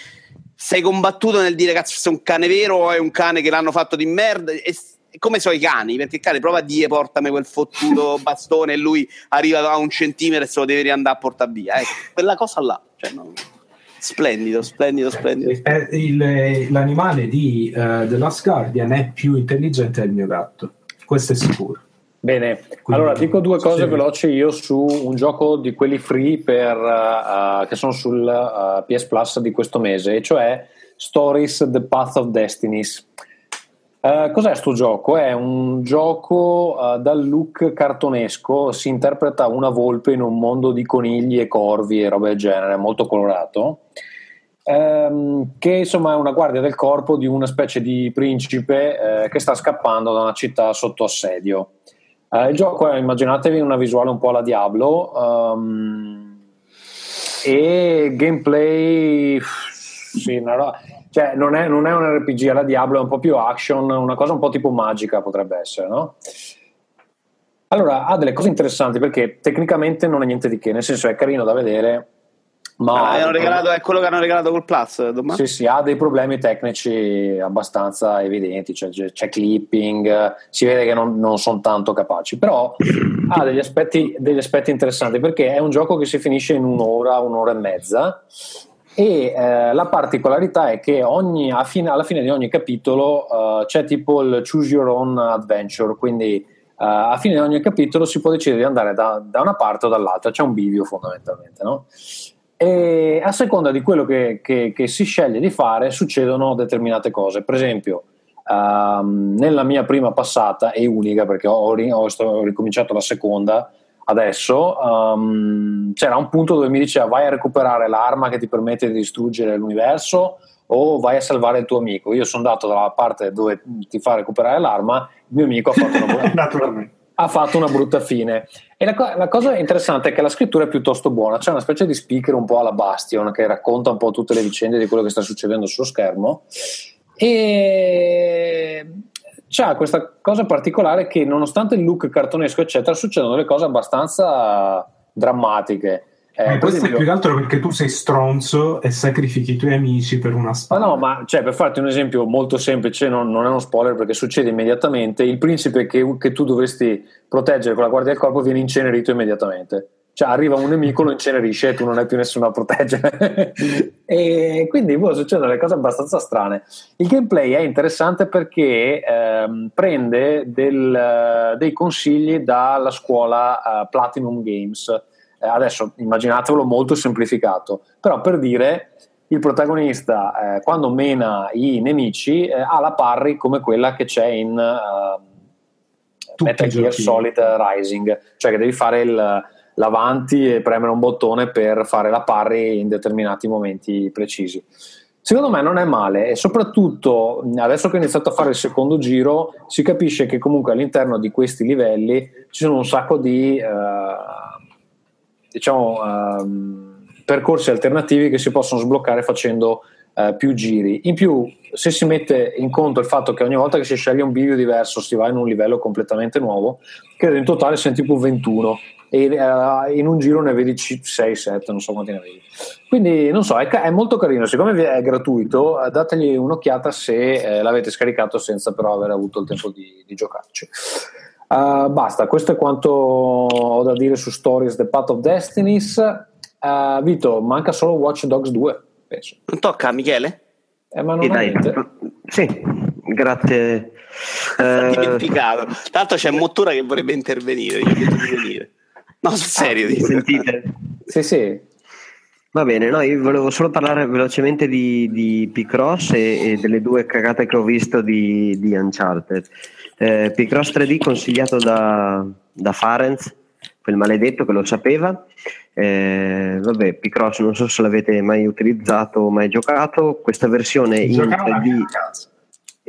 sei combattuto nel dire cazzo se è un cane vero o è un cane che l'hanno fatto di merda, e come so i cani, perché il cane prova a dire portami quel fottuto bastone e lui arriva a un centimetro e se lo deve riandare a portare via, ecco, quella cosa là, cioè, no. Splendido, splendido, splendido. Eh, il, l'animale di uh, The Last Guardian è più intelligente del mio gatto, questo è sicuro. Bene, quindi, allora dico due cose sì. veloci io su un gioco di quelli free per, uh, che sono sul uh, P S Plus di questo mese, e cioè Stories The Path of Destinies. Uh, cos'è sto gioco? È un gioco uh, dal look cartonesco, si interpreta una volpe in un mondo di conigli e corvi e roba del genere, molto colorato, um, che insomma è una guardia del corpo di una specie di principe uh, che sta scappando da una città sotto assedio. Uh, il gioco è, immaginatevi, una visuale un po' alla Diablo, um, e gameplay sì, una roba, cioè non è, non è un R P G alla Diablo, è un po' più action, una cosa un po' tipo magica potrebbe essere, no? Allora, ha delle cose interessanti perché tecnicamente non è niente di che, nel senso è carino da vedere, ma ah, hanno regalato, è quello che hanno regalato col Plus, domani? Sì, sì, ha dei problemi tecnici abbastanza evidenti, cioè c'è clipping, si vede che non, non sono tanto capaci, però ha degli aspetti, degli aspetti interessanti perché è un gioco che si finisce in un'ora, un'ora e mezza, e eh, la particolarità è che ogni, a fine, alla fine di ogni capitolo eh, c'è tipo il choose your own adventure, quindi Uh, a fine di ogni capitolo si può decidere di andare da, da una parte o dall'altra, c'è un bivio fondamentalmente, no? E a seconda di quello che, che, che si sceglie di fare succedono determinate cose. Per esempio uh, nella mia prima passata e unica, perché ho, ho, ho ricominciato la seconda adesso, um, c'era un punto dove mi diceva vai a recuperare l'arma che ti permette di distruggere l'universo o vai a salvare il tuo amico. Io sono andato dalla parte dove ti fa recuperare l'arma, il mio amico ha fatto una, brutta, ha fatto una brutta fine. E la, co- la cosa interessante è che la scrittura è piuttosto buona, c'è una specie di speaker un po' alla Bastion che racconta un po' tutte le vicende di quello che sta succedendo sullo schermo, e c'ha questa cosa particolare che nonostante il look cartonesco eccetera succedono delle cose abbastanza drammatiche. Eh, questo è più che altro perché tu sei stronzo e sacrifichi i tuoi amici per una spada. Ma no, ma cioè, per farti un esempio molto semplice, non, non è uno spoiler perché succede immediatamente, il principe che, che tu dovresti proteggere con la guardia del corpo viene incenerito immediatamente, cioè arriva un nemico, lo incenerisce e tu non hai più nessuno a proteggere. E quindi boh, succedono delle cose abbastanza strane. Il gameplay è interessante perché ehm, prende del, dei consigli dalla scuola eh, Platinum Games. Adesso immaginatevelo molto semplificato, però per dire il protagonista eh, quando mena i nemici eh, ha la parry come quella che c'è in uh, Metal Gear Solid Rising, cioè che devi fare il, l'avanti e premere un bottone per fare la parry in determinati momenti precisi. Secondo me non è male, e soprattutto adesso che ho iniziato a fare il secondo giro si capisce che comunque all'interno di questi livelli ci sono un sacco di uh, diciamo um, percorsi alternativi che si possono sbloccare facendo uh, più giri. In più, se si mette in conto il fatto che ogni volta che si sceglie un bivio diverso si va in un livello completamente nuovo, credo in totale siano tipo ventuno e uh, in un giro ne vedi sei sette, non so quanti ne vedi, quindi non so, è, ca- è molto carino. Siccome è gratuito uh, dategli un'occhiata se uh, l'avete scaricato senza però aver avuto il tempo di, di giocarci. Uh, basta, questo è quanto ho da dire su Stories The Path of Destinies. uh, Vito, manca solo Watch Dogs due, penso. Non tocca a Michele? Eh, ma non dai, sì, grazie. L'ho dimenticato, tanto c'è Mottura che vorrebbe intervenire, io intervenire. No, sul serio, ah, sentite? Sì, sì. Va bene, no, io volevo solo parlare velocemente di, di Picross e, e delle due cagate che ho visto di, di Uncharted. Eh, Picross tre D consigliato da, da Farenz, quel maledetto che lo sapeva. Eh, vabbè, Picross non so se l'avete mai utilizzato o mai giocato. Questa versione in tre D,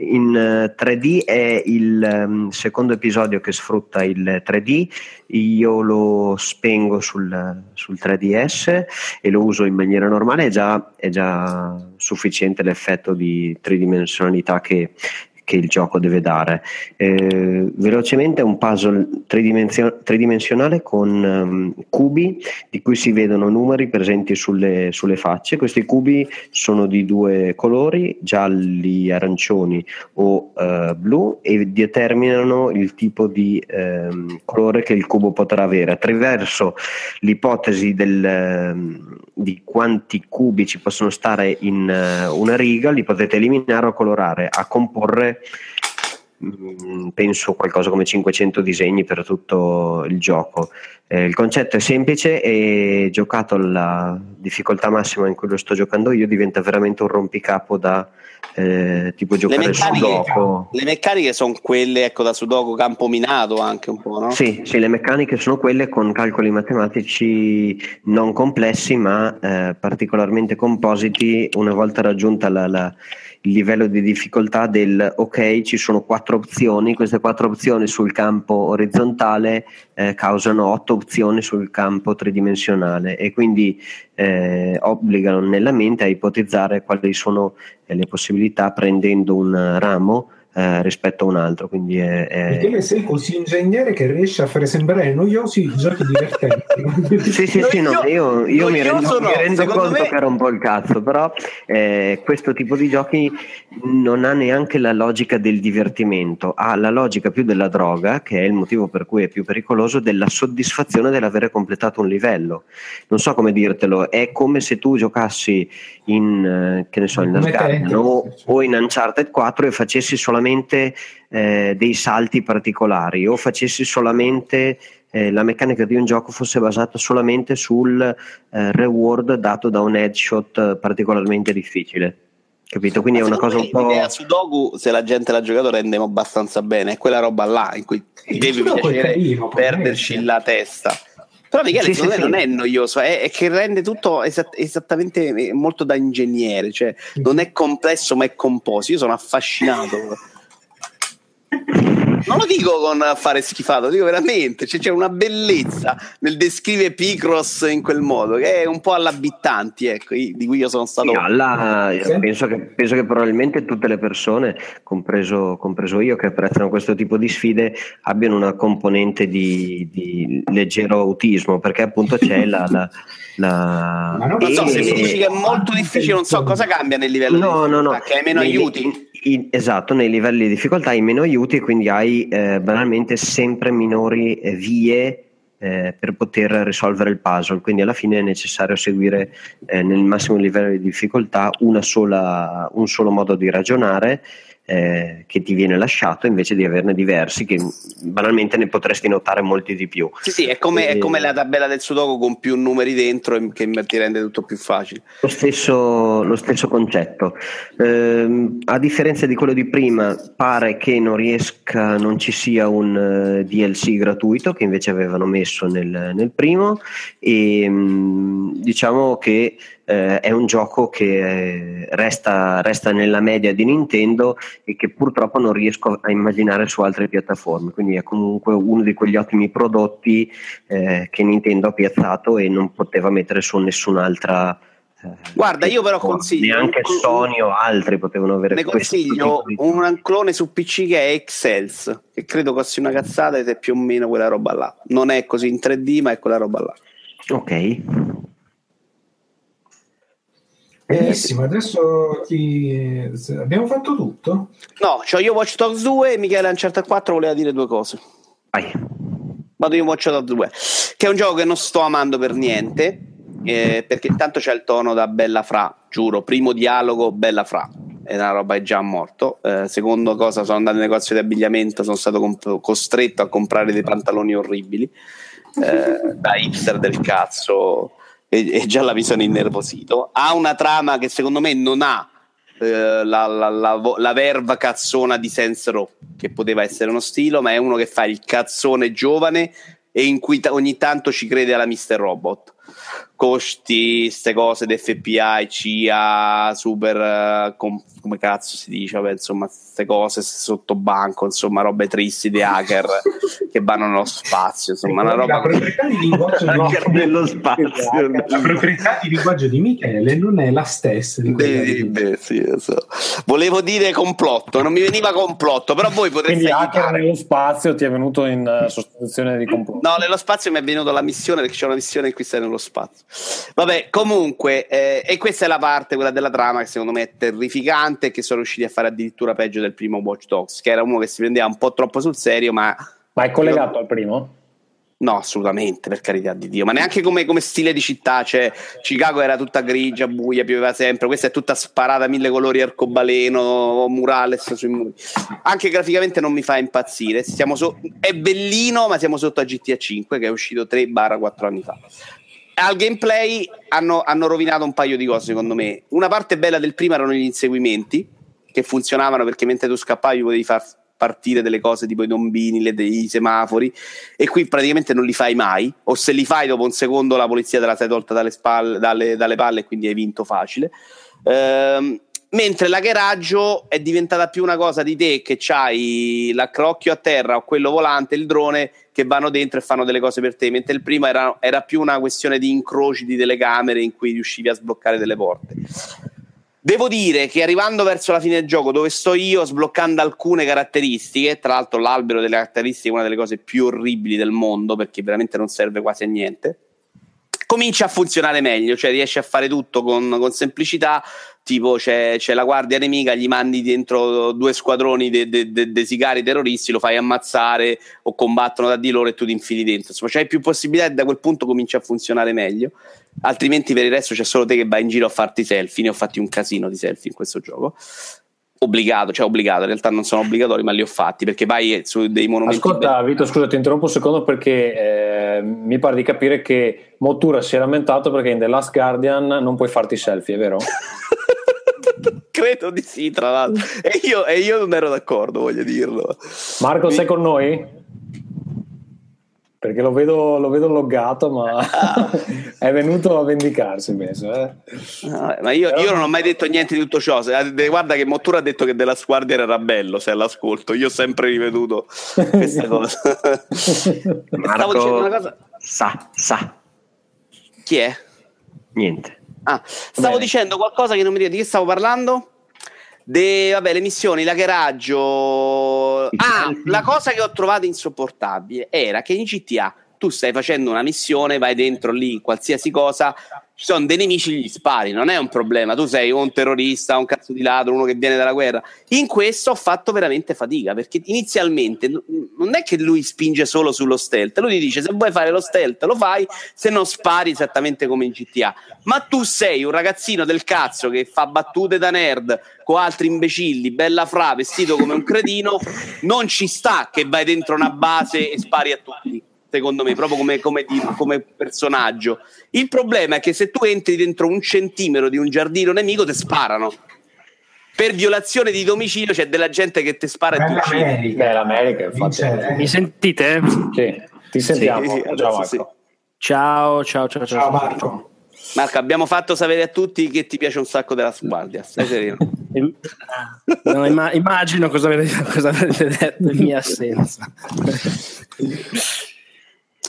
in tre D è il um, secondo episodio che sfrutta il tre D. Io lo spengo sul, sul tre D S e lo uso in maniera normale, è già, è già sufficiente l'effetto di tridimensionalità che che il gioco deve dare. Eh, velocemente è un puzzle tridimenzio- tridimensionale con um, cubi di cui si vedono numeri presenti sulle, sulle facce. Questi cubi sono di due colori, gialli, arancioni o uh, blu, e determinano il tipo di um, colore che il cubo potrà avere. Attraverso l'ipotesi del, um, di quanti cubi ci possono stare in uh, una riga, li potete eliminare o colorare, a comporre mh, penso qualcosa come cinquecento disegni per tutto il gioco. Eh, il concetto è semplice e giocato alla difficoltà massima in cui lo sto giocando io diventa veramente un rompicapo da eh, tipo giocare a sudoku. Le meccaniche sono quelle, ecco, da sudoku, campo minato anche un po', no? Sì, sì, le meccaniche sono quelle con calcoli matematici non complessi ma eh, particolarmente compositi una volta raggiunta la, la il livello di difficoltà del ok, ci sono quattro opzioni, queste quattro opzioni sul campo orizzontale eh, causano otto opzioni sul campo tridimensionale e quindi eh, obbligano nella mente a ipotizzare quali sono eh, le possibilità prendendo un ramo eh, rispetto a un altro. Quindi è, è... Michele, sei così ingegnere che riesce a fare sembrare noiosi i giochi divertenti. Sì, sì, sì, no, io, io mi rendo, no, mi rendo conto me... che era un po' il cazzo, però eh, questo tipo di giochi non ha neanche la logica del divertimento, ha la logica più della droga, che è il motivo per cui è più pericoloso, della soddisfazione dell'avere completato un livello. Non so come dirtelo, è come se tu giocassi in, che ne so, in Last Guardian o, o in Uncharted quattro e facessi solamente eh, dei salti particolari o facessi solamente eh, la meccanica di un gioco fosse basata solamente sul eh, reward dato da un headshot particolarmente difficile, capito? Quindi ma è una cosa un po'... A sudoku, se la gente l'ha giocato, rende abbastanza bene, è quella roba là in cui sì, devi piacere carino, perderci la testa. Però Michele, sì, secondo sì, me sì. non è noioso, è, è che rende tutto esatt- esattamente molto da ingegnere, cioè non è complesso ma è composto. Io sono affascinato. Non lo dico con fare schifato, lo dico veramente, cioè, c'è una bellezza nel descrivere Picross in quel modo, che è un po' all'abittanti, ecco, di cui io sono stato... Sì, alla, sì. Penso, che, penso che probabilmente tutte le persone, compreso, compreso io, che apprezzano questo tipo di sfide, abbiano una componente di, di leggero autismo, perché appunto c'è la... la La... Ma non, non so, se mi dici che è molto difficile, non so cosa cambia nel livello no, di difficoltà, no, no. che hai meno nei, aiuti in, in, esatto, nei livelli di difficoltà hai meno aiuti e quindi hai eh, banalmente sempre minori eh, vie eh, per poter risolvere il puzzle, quindi alla fine è necessario seguire eh, nel massimo livello di difficoltà una sola, un solo modo di ragionare Eh, che ti viene lasciato, invece di averne diversi che banalmente ne potresti notare molti di più. Sì, sì, è come, e... è come la tabella del sudoku con più numeri dentro e che ti rende tutto più facile. Lo stesso, lo stesso concetto. Eh, a differenza di quello di prima, pare che non riesca, non ci sia un uh, D L C gratuito che invece avevano messo nel, nel primo, e mh, diciamo che Eh, è un gioco che resta, resta nella media di Nintendo e che purtroppo non riesco a immaginare su altre piattaforme, quindi è comunque uno di quegli ottimi prodotti eh, che Nintendo ha piazzato e non poteva mettere su nessun'altra eh, guarda io però consiglio neanche un... Sony o altri potevano avere ne consiglio di... un anclone su P C che è Excels, che credo costi una cazzata ed è più o meno quella roba là, non è così in tre D ma è quella roba là. Ok, benissimo, adesso ti... abbiamo fatto tutto? No, cioè io Watch Dogs due e Michele Uncharted quattro voleva dire due cose. Vai. Vado io Watch Dogs due, che è un gioco che non sto amando per niente, eh, perché intanto c'è il tono da Bella Fra, giuro, primo dialogo Bella Fra, è una roba è già morto. Eh, seconda cosa, sono andato in negozio di abbigliamento, sono stato comp- costretto a comprare dei pantaloni orribili, eh, da hipster del cazzo. E già la mi sono innervosito. Ha una trama che secondo me non ha eh, la, la, la, la verva cazzona di Saints Row, che poteva essere uno stilo, ma è uno che fa il cazzone giovane e in cui t- ogni tanto ci crede alla mister Robot. Costi, ste cose di F B I, C I A, super uh, com- come cazzo si dice, vabbè, insomma ste cose sotto banco, insomma robe tristi di hacker che vanno nello spazio, insomma una roba. La proprietà di linguaggio hacker nello spazio, la proprietà di linguaggio di Michele non è la stessa di beh, beh, sì, so. Volevo dire complotto, non mi veniva complotto, però voi potreste quindi aiutare. Hacker nello spazio ti è venuto in uh, sostituzione di complotto? No, nello spazio mi è venuto la missione, perché c'è una missione in cui stai nello spazio. Vabbè, comunque eh, e questa è la parte, quella della trama, che secondo me è terrificante, che sono riusciti a fare addirittura peggio del primo Watch Dogs, che era uno che si prendeva un po' troppo sul serio. Ma ma è collegato al primo? No, assolutamente, per carità di Dio, ma neanche come, come stile di città, cioè Chicago era tutta grigia, buia, pioveva sempre, questa è tutta sparata, mille colori, arcobaleno, murales sui muri. Anche graficamente non mi fa impazzire, siamo so- è bellino, ma siamo sotto a G T A cinque che è uscito tre quattro anni fa. Al gameplay hanno, hanno rovinato un paio di cose, secondo me. Una parte bella del primo erano gli inseguimenti, che funzionavano perché mentre tu scappavi potevi far partire delle cose tipo i tombini, le, dei semafori, e qui praticamente non li fai mai, o se li fai dopo un secondo la polizia te la sei tolta dalle, spalle, dalle, dalle palle, e quindi hai vinto facile. Ehm, mentre l'hackeraggio è diventata più una cosa di te che c'hai l'accrocchio a terra o quello volante, il drone, che vanno dentro e fanno delle cose per te, mentre il primo era, era più una questione di incroci di telecamere in cui riuscivi a sbloccare delle porte. Devo dire che arrivando verso la fine del gioco, dove sto io, sbloccando alcune caratteristiche, tra l'altro l'albero delle caratteristiche è una delle cose più orribili del mondo perché veramente non serve quasi a niente, comincia a funzionare meglio, cioè riesci a fare tutto con, con semplicità, tipo c'è, c'è la guardia nemica, gli mandi dentro due squadroni dei de, de, de sicari terroristi, lo fai ammazzare o combattono da di loro e tu ti infili dentro, insomma c'hai più possibilità e da quel punto comincia a funzionare meglio, altrimenti per il resto c'è solo te che vai in giro a farti selfie. Ne ho fatti un casino di selfie in questo gioco, obbligato, cioè obbligato, in realtà non sono obbligatori ma li ho fatti perché vai su dei monumenti. Ascolta belli. Vito, scusa, ti interrompo un secondo perché eh, mi pare di capire che Mottura si è lamentato perché in The Last Guardian non puoi farti selfie, è vero? Credo di sì, tra l'altro, e io, e io non ero d'accordo, voglio dirlo. Marco, mi... sei con noi? Perché lo vedo, lo vedo loggato, ma ah. È venuto a vendicarsi, penso. Eh. Ah, ma io, io non ho mai detto niente di tutto ciò. Guarda che Mottura ha detto che della squadra era bello, se l'ascolto. Io ho sempre ripetuto questa cosa. Marco, stavo dicendo una cosa. Sa, sa. Chi è? Niente. Ah, stavo Bene. dicendo qualcosa che non mi ricordo. Di che stavo parlando? De, vabbè, le missioni, l'hackeraggio. Ah, la cosa che ho trovato insopportabile era che in G T A tu stai facendo una missione, vai dentro lì, qualsiasi cosa, ci sono dei nemici, gli spari, non è un problema, tu sei un terrorista, un cazzo di ladro, uno che viene dalla guerra. In questo ho fatto veramente fatica perché inizialmente non è che lui spinge solo sullo stealth, lui ti dice se vuoi fare lo stealth lo fai, se no spari esattamente come in G T A, ma tu sei un ragazzino del cazzo che fa battute da nerd con altri imbecilli, bella fra, vestito come un cretino, non ci sta che vai dentro una base e spari a tutti, secondo me, proprio come, come, come personaggio. Il problema è che se tu entri dentro un centimetro di un giardino nemico te sparano. Per violazione di domicilio c'è della gente che te spara e ti uccide. Beh, l'America, infatti. Mi sentite? Sì, ti sentiamo. Sì, sì, ciao, Marco. Sì. ciao, ciao, ciao, ciao. Ciao Marco. Marco, abbiamo fatto sapere a tutti che ti piace un sacco della Sguardia. Stai sereno. No, immag- immagino cosa avete, cosa avete detto in mia assenza.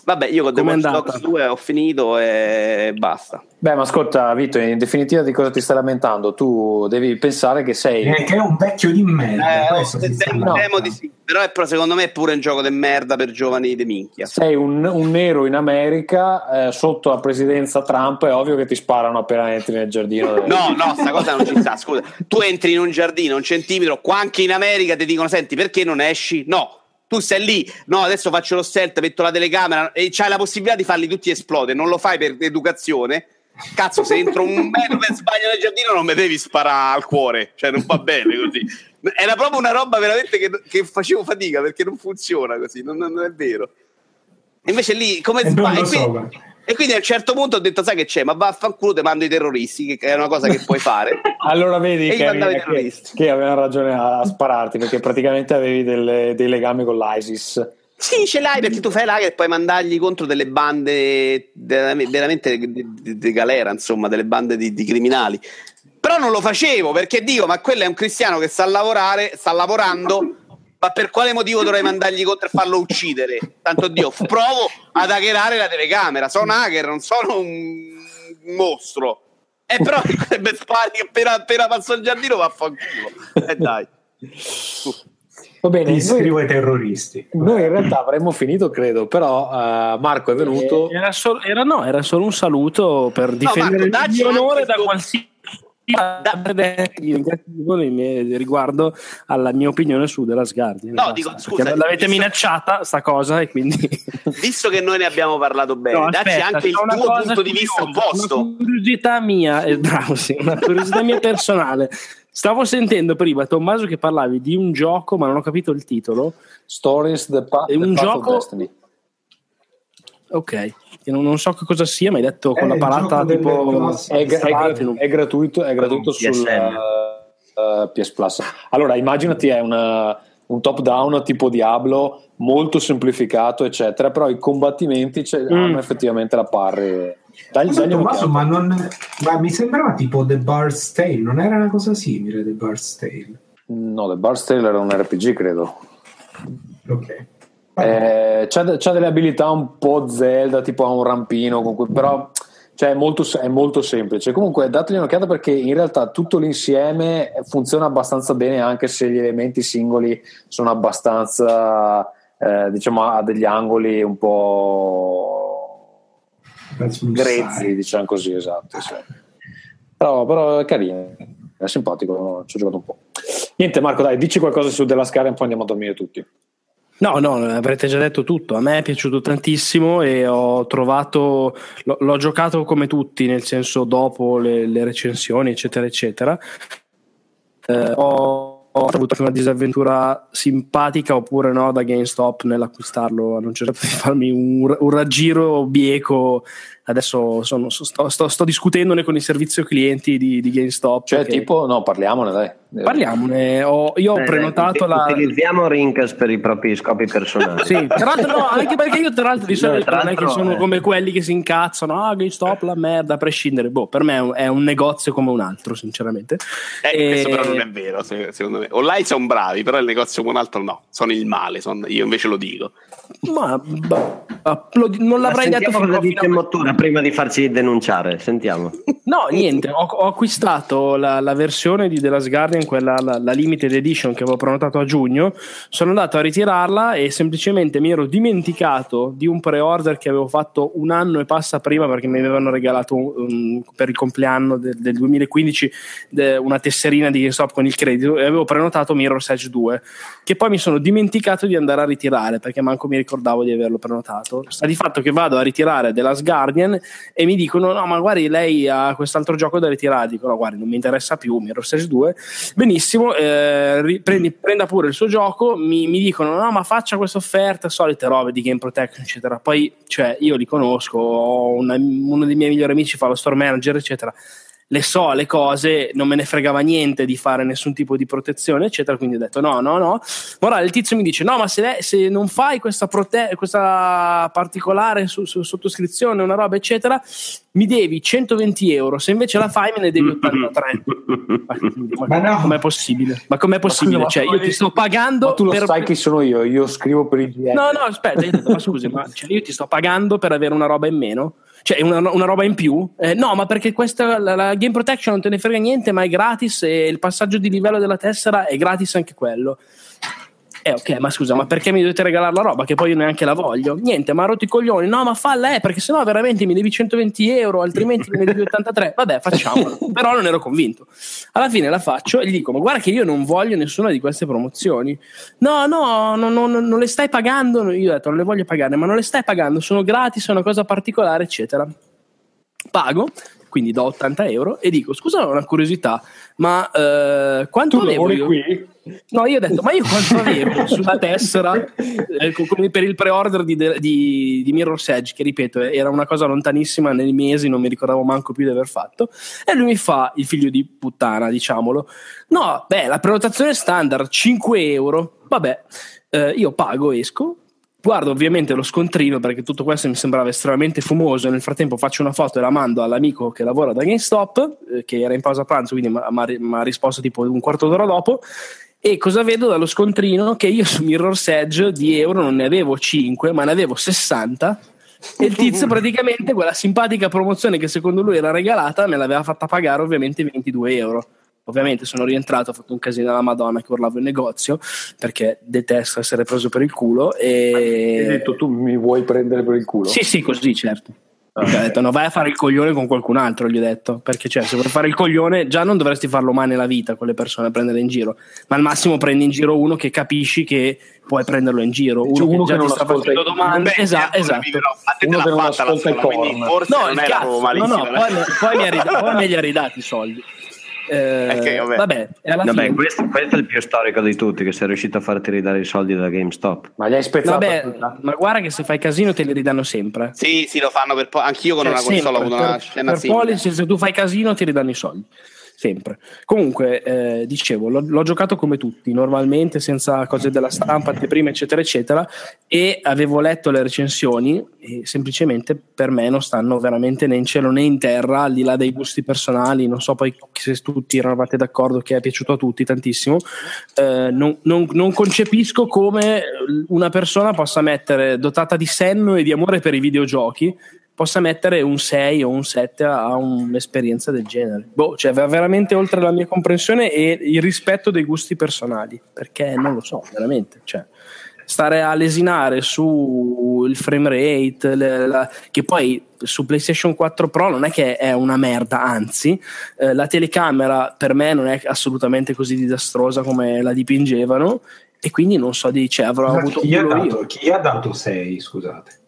Vabbè, io con The Watch Dogs due ho finito e basta. Beh, ma ascolta Vito, in definitiva di cosa ti stai lamentando? Tu devi pensare che sei eh, che è un vecchio di merda, eh, oh, se sei un demo di sì. Però, è, però secondo me è pure un gioco di merda per giovani di minchia. Sei un, un nero in America eh, sotto la presidenza Trump, è ovvio che ti sparano appena entri nel giardino delle... No, no, sta cosa non ci sta, scusa. Tu entri in un giardino, un centimetro, qua anche in America ti dicono senti perché non esci? No, tu sei lì, no adesso faccio lo stealth, metto la telecamera e c'hai la possibilità di farli tutti esplodere, non lo fai per educazione, cazzo, se entro un metro per sbaglio nel giardino non mi devi sparare al cuore, cioè non va bene così. Era proprio una roba veramente che, che facevo fatica perché non funziona così, non, non è vero. E invece lì come e sbagli, non lo so, quindi, e quindi a un certo punto ho detto sai che c'è, ma vaffanculo, te mando i terroristi che è una cosa che puoi fare. Allora vedi che, che, che avevano ragione a spararti perché praticamente avevi delle, dei legami con l'ISIS. Sì, ce l'hai perché tu fai l'hacker e puoi mandargli contro delle bande veramente di galera, insomma delle bande di, di criminali. Però non lo facevo perché dico ma quello è un cristiano che sta a lavorare, sta lavorando, ma per quale motivo dovrei mandargli contro e farlo uccidere? Tanto Dio, provo ad hackerare la telecamera, sono hacker, non sono un mostro. E eh, però mi spari che appena, appena passo il giardino vaffanculo. E eh, dai. Va bene, ti scrivo ai terroristi. Noi in realtà avremmo finito, credo, però uh, Marco è venuto. Era solo, era, no, era solo un saluto per difendere no, Marco, il mio onore da qualsiasi... riguardo alla mia opinione su The Last Guardian. No, dico, scusa, l'avete visto... minacciata sta cosa, e quindi visto che noi ne abbiamo parlato bene, no, dacci anche il tuo punto di vista opposto. Una curiosità mia, eh, bravo, sì, una curiosità mia personale. Stavo sentendo prima Tommaso che parlavi di un gioco, ma non ho capito il titolo. Stories the, pa- the un Path gioco... of Destiny. Ok. Non, non so che cosa sia, ma hai detto con la parata tipo è, è, è gratuito, è gratuito sul uh, P S Plus. Allora immaginati è una, un top down tipo Diablo, molto semplificato eccetera, però i combattimenti cioè, mm. hanno effettivamente la parry. Dagli, dagli Tommaso, ma, non, ma mi sembrava tipo The Bard's Tale, non era una cosa simile The Bard's Tale? No, The Bard's Tale era un R P G credo. Ok. Eh, c'ha, c'ha delle abilità un po' Zelda, tipo ha un rampino con cui, però cioè, è, molto, è molto semplice. Comunque dateli un'occhiata perché in realtà tutto l'insieme funziona abbastanza bene, anche se gli elementi singoli sono abbastanza eh, diciamo a degli angoli un po' grezzi, diciamo così, esatto sì. però, però è carino, è simpatico, ci ho giocato un po'. Niente Marco, dai, dici qualcosa su The Last Guardian e poi andiamo a dormire tutti. No, no, avrete già detto tutto. A me è piaciuto tantissimo e ho trovato, l'ho, l'ho giocato come tutti, nel senso dopo le, le recensioni eccetera eccetera. Eh, ho, ho avuto una disavventura simpatica oppure no da GameStop nell'acquistarlo, hanno cercato di farmi un, un raggiro bieco. Adesso sono, sto, sto, sto discutendone con il servizio clienti di, di GameStop. Cioè perché... tipo, no, parliamone dai. Parliamone, ho, io ho Beh, prenotato la... Utilizziamo Rincast per i propri scopi personali. Sì, tra l'altro no, anche perché io tra l'altro di solito no, non è che sono eh. come quelli che si incazzano, ah GameStop la merda, a prescindere, boh, per me è un, è un negozio come un altro sinceramente. Eh, e... questo però non è vero secondo me, online sono bravi, però il negozio come un altro no, sono il male, sono... io invece lo dico. Ma bah, lo, non l'avrei ma detto fino, fino a Mottura. Prima di farci denunciare, sentiamo. No, niente, ho, ho acquistato la, la versione di The Last Guardian, quella la, la limited edition che avevo prenotato a giugno. Sono andato a ritirarla e semplicemente mi ero dimenticato di un pre-order che avevo fatto un anno e passa prima, perché mi avevano regalato um, per il compleanno del, del duemilaquindici de, una tesserina di GameStop con il credito, e avevo prenotato Mirror's Edge due, che poi mi sono dimenticato di andare a ritirare perché manco mi ricordavo di averlo prenotato. Sta di fatto che vado a ritirare The Last Guardian e mi dicono no, ma guardi, lei ha quest'altro gioco da ritirare. Dico no, guardi, non mi interessa più Mirror's Edge due, benissimo, eh, prendi, prenda pure il suo gioco. mi, mi dicono no, ma faccia questa offerta, solite robe di Game Protection eccetera. Poi cioè io li conosco, ho una, uno dei miei migliori amici fa lo store manager eccetera, le so le cose, non me ne fregava niente di fare nessun tipo di protezione eccetera, quindi ho detto no no no. Morale, il tizio mi dice no, ma se, le, se non fai questa, prote- questa particolare su, su, sottoscrizione una roba eccetera mi devi centoventi euro, se invece la fai me ne devi ottantatré. ma, ma, ma no. Com'è possibile? Ma com'è possibile? Ma scusa, cioè, ma io ti sto pagando, ma tu lo per... sai chi sono io, io scrivo per il G M. No no aspetta, io detto, ma scusi, ma cioè, io ti sto pagando per avere una roba in meno, cioè una, una roba in più, eh, no ma perché questa la, la Game Protection non te ne frega niente, ma è gratis, e il passaggio di livello della tessera è gratis anche quello. Eh ok, ma scusa, ma perché mi dovete regalare la roba che poi io neanche la voglio? Niente, ma rotti i coglioni, no ma falla, eh, perché sennò veramente mi devi centoventi euro, altrimenti me ne devi ottantatré. Vabbè, facciamola. Però non ero convinto, alla fine la faccio e gli dico ma guarda che io non voglio nessuna di queste promozioni. No no, no, no, no non le stai pagando. Io ho detto non le voglio pagare, ma non le stai pagando, sono gratis, è una cosa particolare eccetera. Pago, quindi do ottanta euro e dico scusa, ho una curiosità, ma eh, quanto tu avevo io? Qui? No, io ho detto ma io quanto avevo sulla tessera eh, per il pre-order di, di, di Mirror's Edge, che ripeto era una cosa lontanissima nei mesi, non mi ricordavo manco più di aver fatto. E lui mi fa, il figlio di puttana diciamolo, no beh la prenotazione standard cinque euro, vabbè, eh, io pago, esco, guardo ovviamente lo scontrino perché tutto questo mi sembrava estremamente fumoso, nel frattempo faccio una foto e la mando all'amico che lavora da GameStop, eh, che era in pausa pranzo, quindi mi ha risposto tipo un quarto d'ora dopo. E cosa vedo dallo scontrino? Che io su Mirror's Edge di euro non ne avevo cinque, ma ne avevo sessanta, e il tizio praticamente quella simpatica promozione che secondo lui era regalata me l'aveva fatta pagare ovviamente ventidue euro. Ovviamente sono rientrato, ho fatto un casino alla Madonna che urlavo in negozio perché detesto essere preso per il culo. E hai detto tu mi vuoi prendere per il culo? Sì sì, così certo. Okay. Ho detto, no, vai a fare il coglione con qualcun altro, gli ho detto, perché cioè, se vuoi fare il coglione già non dovresti farlo mai nella vita con le persone a prendere in giro, ma al massimo prendi in giro uno che capisci che puoi prenderlo in giro, uno, uno che, che non sta facendo domande. Beh, esatto, esatto. A te te l'ha fatta la scuola, quindi forse no, non era proprio malissimo. No, no, poi, poi, mi rid- poi me li ha ridati i soldi. Eh, okay, vabbè, vabbè, alla vabbè fine... questo, questo è il più storico di tutti, che sei riuscito a farti ridare i soldi da GameStop. Ma gli hai spezzato, vabbè, ma guarda che se fai casino te li ridanno sempre. Sì, sì, lo fanno per po- anch'io con eh, una console ho avuto una scena per policy, se tu fai casino ti ridanno i soldi sempre. Comunque eh, dicevo, l'ho, l'ho giocato come tutti normalmente, senza cose della stampa, anteprime eccetera eccetera, e avevo letto le recensioni e semplicemente per me non stanno veramente né in cielo né in terra, al di là dei gusti personali. Non so poi se tutti eravate d'accordo che è piaciuto a tutti tantissimo, eh, non, non, non concepisco come una persona possa mettere, dotata di senno e di amore per i videogiochi, possa mettere un sei o un sette a un'esperienza del genere. Boh, cioè va veramente oltre la mia comprensione e il rispetto dei gusti personali, perché non lo so, veramente, cioè stare a lesinare su il frame rate, le, la, che poi su PlayStation quattro Pro non è che è una merda, anzi eh, la telecamera per me non è assolutamente così disastrosa come la dipingevano, e quindi non so, di, cioè, avrò ma avuto chi ha, dato, chi ha dato sei, scusate?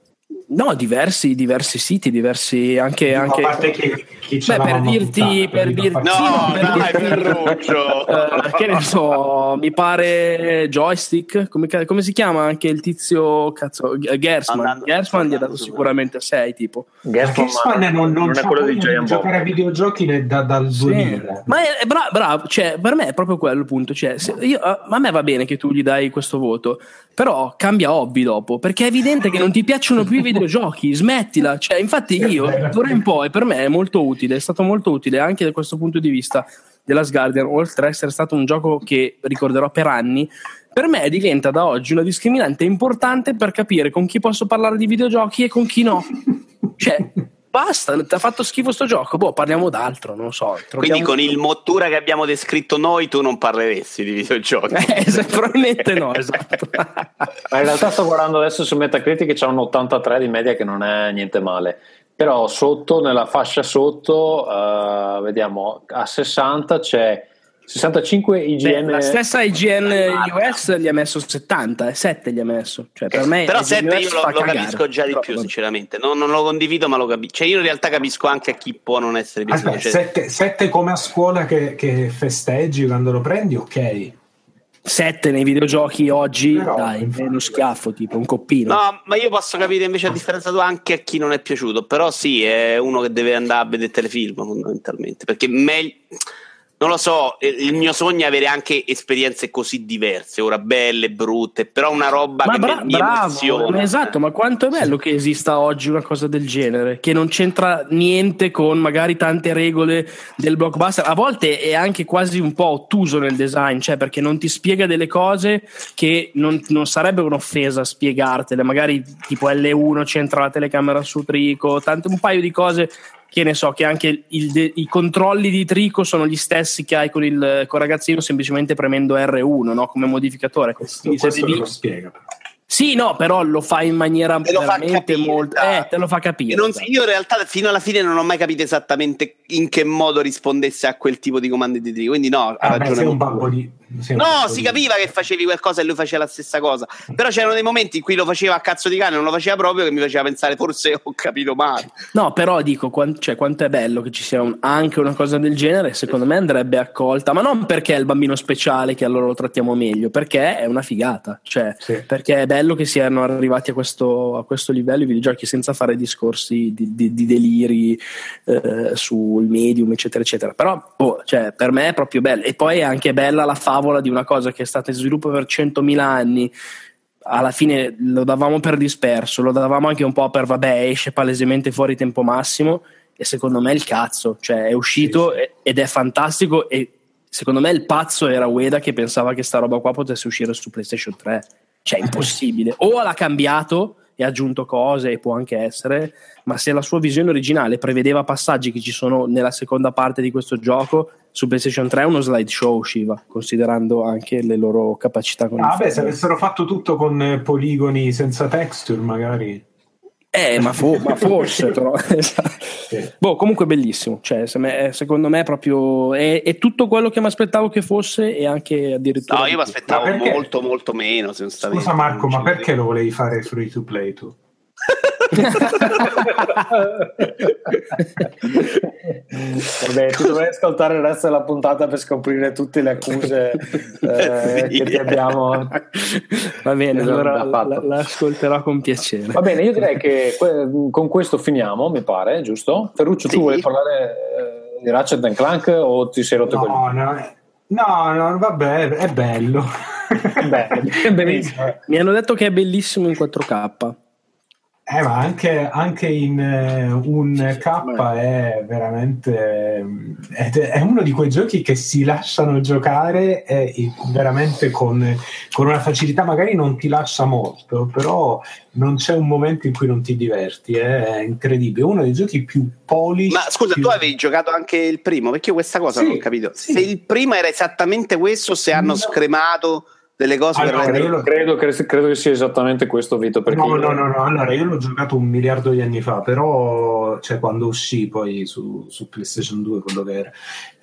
No, diversi, diversi siti, diversi anche, no, anche... a parte che, che beh, per dirti, per dirti, no, dai, Ferruccio, eh, che ne so, mi pare Joystick, come, come si chiama anche il tizio, cazzo, Gersman, Gersman gli ha dato sicuramente sei, tipo. Gersman non, non è quello di Giant Bomb. Giocare a videogiochi da, dal sì. duemila. Ma è, è bravo, bravo, cioè, per me è proprio quello il punto, cioè, se io, a me va bene che tu gli dai questo voto, però cambia hobby dopo, perché è evidente che non ti piacciono più i videogiochi, smettila, cioè infatti io d'ora in poi per me è molto utile, è stato molto utile anche da questo punto di vista della Last Guardian, oltre a essere stato un gioco che ricorderò per anni, per me diventa da oggi una discriminante importante per capire con chi posso parlare di videogiochi e con chi no, cioè basta, ti ha fatto schifo sto gioco, boh, parliamo d'altro, non so. Quindi con il Mottura che abbiamo descritto noi tu non parleresti di videogiochi. Eh, probabilmente no, esatto. Ma in realtà sto guardando adesso su Metacritic, c'è un ottantatré di media, che non è niente male, però sotto, nella fascia sotto, uh, vediamo, a sessanta c'è sessantacinque I G N. Beh, la stessa I G N U S gli ha messo settanta, sette gli ha messo, cioè, per me però sette io lo, lo capisco già di troppo. Più sinceramente non, non lo condivido, ma lo capisco, cioè io in realtà capisco anche a chi può non essere bisogno. Sette come a scuola che, che festeggi quando lo prendi, ok, sette nei videogiochi oggi, però, dai, è uno schiaffo, tipo un coppino. No, ma io posso capire invece, a differenza tua, anche a chi non è piaciuto, però sì, è uno che deve andare a vedere telefilm fondamentalmente, perché meglio, non lo so, il mio sogno è avere anche esperienze così diverse, ora belle, brutte, però una roba ma che bra- mi emoziona. Ma esatto, ma quanto è bello che esista oggi una cosa del genere, che non c'entra niente con magari tante regole del blockbuster, a volte è anche quasi un po' ottuso nel design, cioè perché non ti spiega delle cose che non, non sarebbe un'offesa spiegartele, magari tipo L uno c'entra la telecamera su Trico, tante, un paio di cose... che ne so, che anche il de- i controlli di Trico sono gli stessi che hai con il con ragazzino semplicemente premendo R uno, no? Come modificatore. Questo, questo devi... lo spiega. Sì, no, però lo fa in maniera te veramente molto... Eh, te lo fa capire. Non, io in realtà fino alla fine non ho mai capito esattamente in che modo rispondesse a quel tipo di comandi di Trico, quindi no, ah, ha ragione. Un babbo di... No, si capiva che facevi qualcosa e lui faceva la stessa cosa, però c'erano dei momenti in cui lo faceva a cazzo di cane, non lo faceva proprio, che mi faceva pensare forse ho capito male. No, però dico, quant- cioè, quanto è bello che ci sia un- anche una cosa del genere, secondo me andrebbe accolta, ma non perché è il bambino speciale che allora lo trattiamo meglio, perché è una figata, cioè sì. Perché è bello che siano arrivati a questo, a questo livello i videogiochi senza fare discorsi di, di-, di deliri eh, sul medium eccetera eccetera, però oh, cioè, per me è proprio bello, e poi è anche bella la fase di una cosa che è stata in sviluppo per centomila anni, alla fine lo davamo per disperso, lo davamo anche un po' per vabbè, esce palesemente fuori tempo massimo, e secondo me il cazzo, cioè è uscito sì, sì. Ed è fantastico, e secondo me il pazzo era Ueda che pensava che sta roba qua potesse uscire su PlayStation tre, cioè impossibile, o l'ha cambiato e ha aggiunto cose, e può anche essere, ma se la sua visione originale prevedeva passaggi che ci sono nella seconda parte di questo gioco, su PlayStation tre uno slideshow usciva, considerando anche le loro capacità. Ah beh, se avessero fatto tutto con poligoni senza texture magari... Eh, ma, fo- ma forse, però. Boh, comunque bellissimo. Cioè, se me, secondo me è proprio è, è tutto quello che mi aspettavo che fosse, e anche addirittura. No, io mi aspettavo molto, molto meno. Se non stavi Scusa, Marco, ma perché lo volevi fare free to play tu? Vabbè, tu dovrei ascoltare il resto della puntata per scoprire tutte le accuse eh, sì. che ti abbiamo. Va bene, allora la, l'ascolterò con piacere. Va bene, io direi che que- con questo finiamo, mi pare, giusto? Ferruccio, sì. Tu vuoi parlare eh, di Ratchet and Clank o ti sei rotto no, quello? No, no, no, vabbè, è bello. Beh, è bellissimo. Mi hanno detto che è bellissimo in quattro K. Eh, ma anche, anche in uh, un K è veramente è, è uno di quei giochi che si lasciano giocare eh, veramente con, con una facilità, magari non ti lascia molto, però non c'è un momento in cui non ti diverti, eh, è incredibile, è uno dei giochi più polish. Ma scusa, più... tu avevi giocato anche il primo, perché io questa cosa sì, non ho capito, sì. Se il primo era esattamente questo, se hanno no. scremato delle cose allora, per io lo... credo, credo, credo che sia esattamente questo, Vito, perché no, io... no no no allora io l'ho giocato un miliardo di anni fa, però cioè quando uscì poi su, su PlayStation due quello che era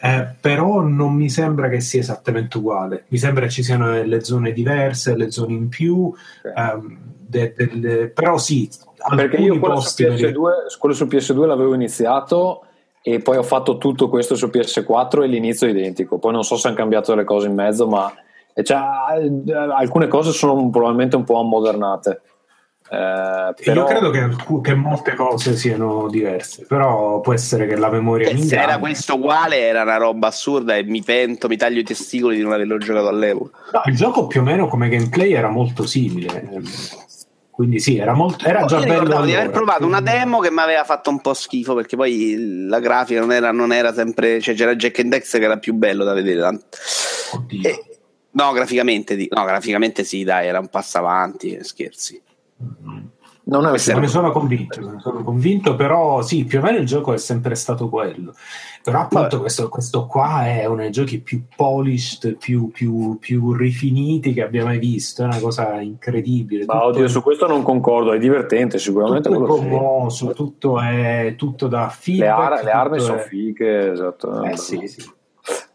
eh, però non mi sembra che sia esattamente uguale, mi sembra ci siano le zone diverse, le zone in più okay. ehm, de, de, de, però sì, perché io quello su, P S due, quello su P S due l'avevo iniziato e poi ho fatto tutto questo su P S quattro e l'inizio è identico, poi non so se hanno cambiato le cose in mezzo, ma cioè, alcune cose sono probabilmente un po' ammodernate eh, però... io credo che, alc- che molte cose siano diverse, però può essere che la memoria che se era questo uguale era una roba assurda e mi pento, mi taglio i testicoli di non averlo giocato all'epoca. No, il gioco più o meno come gameplay era molto simile, quindi sì, era molto era già bello allora. Di aver provato una demo che mi aveva fatto un po' schifo perché poi la grafica non era, non era sempre, cioè c'era Jack and Dex che era più bello da vedere. Oddio. E... No, graficamente no, graficamente sì, dai, era un passo avanti, scherzi. Non ne sono convinto, me ne sono convinto, però sì, più o meno il gioco è sempre stato quello. Però appunto questo, questo qua è uno dei giochi più polished, più, più, più rifiniti che abbia mai visto, è una cosa incredibile. Ma oddio, su questo non concordo, è divertente sicuramente. Tutto è commosso, tutto è tutto da feedback. Le, ar- le armi è... sono fighe, esatto. Eh sì, sì.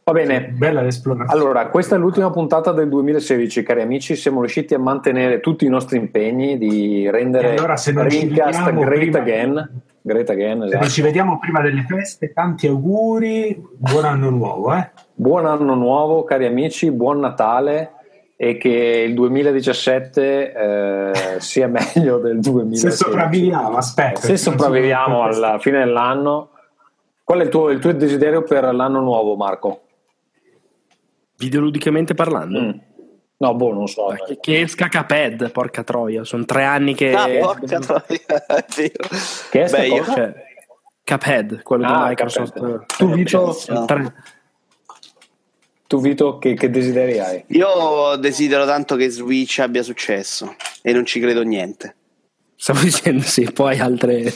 Va bene, bella l'esplorazione. Allora, questa è l'ultima puntata del duemilasedici, cari amici, siamo riusciti a mantenere tutti i nostri impegni di rendere allora, Rincast great prima, again. Great again, esatto. Se ci vediamo prima delle feste, tanti auguri, buon anno nuovo, eh. Buon anno nuovo, cari amici, buon Natale e che il duemiladiciassette eh, sia meglio del duemilasedici. Se sopravviviamo, aspetta. Se sopravviviamo alla fine dell'anno, qual è il tuo, il tuo desiderio per l'anno nuovo, Marco? Videoludicamente parlando? Mm. No, boh, non so. Che, che esca Cuphead, porca troia. Sono tre anni che... Ah, porca troia. Che esca Beh, cosa? Cioè, Cuphead, quello ah, di Microsoft. Cuphead. Tu, Vito... No. Tre... Tu, Vito, che, che desideri hai? Io desidero tanto che Switch abbia successo e non ci credo niente. Stavo dicendo sì, poi altre.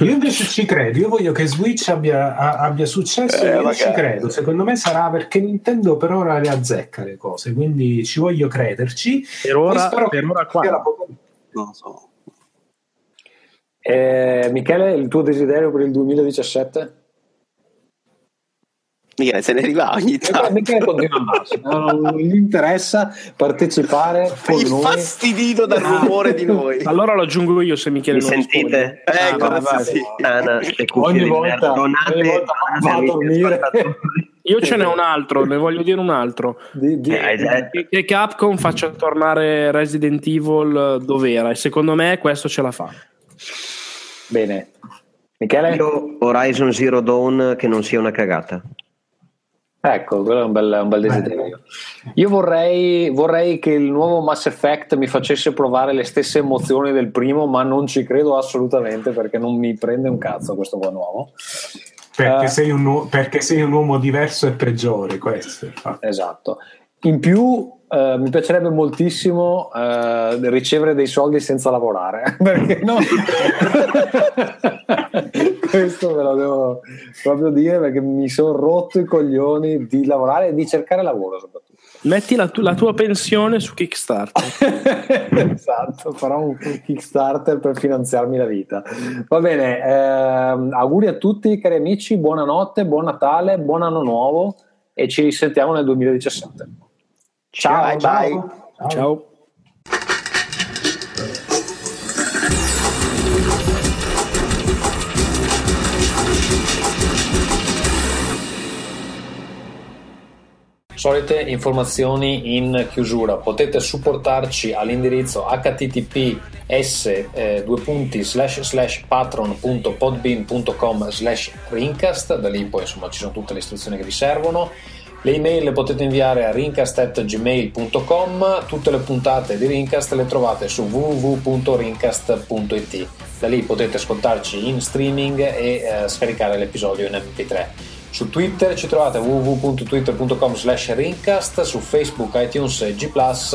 Io invece ci credo, io voglio che Switch abbia, a, abbia successo eh, e io magari. Ci credo, secondo me sarà perché Nintendo per ora le azzecca le cose, quindi ci voglio crederci. Per ora, spero per che ora qua. La... Non so. Eh, Michele, il tuo desiderio per il duemiladiciassette? Michele se ne arriva ogni tanto. Michele continua a andarci, non gli interessa partecipare con noi. Infastidito dal rumore di noi. Allora lo aggiungo io se Michele mi non sentite? Eh, ah, no, sì. Anna, ogni volta, donate, ogni volta Anna, a dormire. Io ce n'ho un altro, ne voglio dire un altro. Di, di, eh, che Capcom faccia tornare Resident Evil dov'era e secondo me questo ce la fa. Bene. Michele? Io Horizon Zero Dawn che non sia una cagata. Ecco, quello è un bel, un bel desiderio. Io vorrei, vorrei che il nuovo Mass Effect mi facesse provare le stesse emozioni del primo, ma non ci credo assolutamente perché non mi prende un cazzo questo qua nuovo. Perché, uh, sei, un uo- perché sei un uomo diverso e peggiore, questo. Esatto. In più uh, mi piacerebbe moltissimo uh, ricevere dei soldi senza lavorare, perché no? questo ve lo devo proprio dire, perché mi sono rotto i coglioni di lavorare e di cercare lavoro soprattutto. Metti la, tu- la tua pensione su Kickstarter. Esatto, farò un Kickstarter per finanziarmi la vita. Va bene, ehm, auguri a tutti cari amici, buonanotte, buon Natale, buon anno nuovo e ci risentiamo nel duemiladiciassette. Ciao, ciao, bye. Ciao. Ciao. Ciao. Solite informazioni in chiusura: potete supportarci all'indirizzo h t t p s due punti slash slash patron punto podbean punto com slash rincast, da lì poi insomma ci sono tutte le istruzioni che vi servono. Le email le potete inviare a rincast at gmail punto com. Tutte le puntate di Rincast le trovate su w w w punto rincast punto i t, da lì potete ascoltarci in streaming e eh, scaricare l'episodio in M P tre. Su Twitter ci trovate w w w punto twitter punto com slash rincast, su Facebook, iTunes e G plus,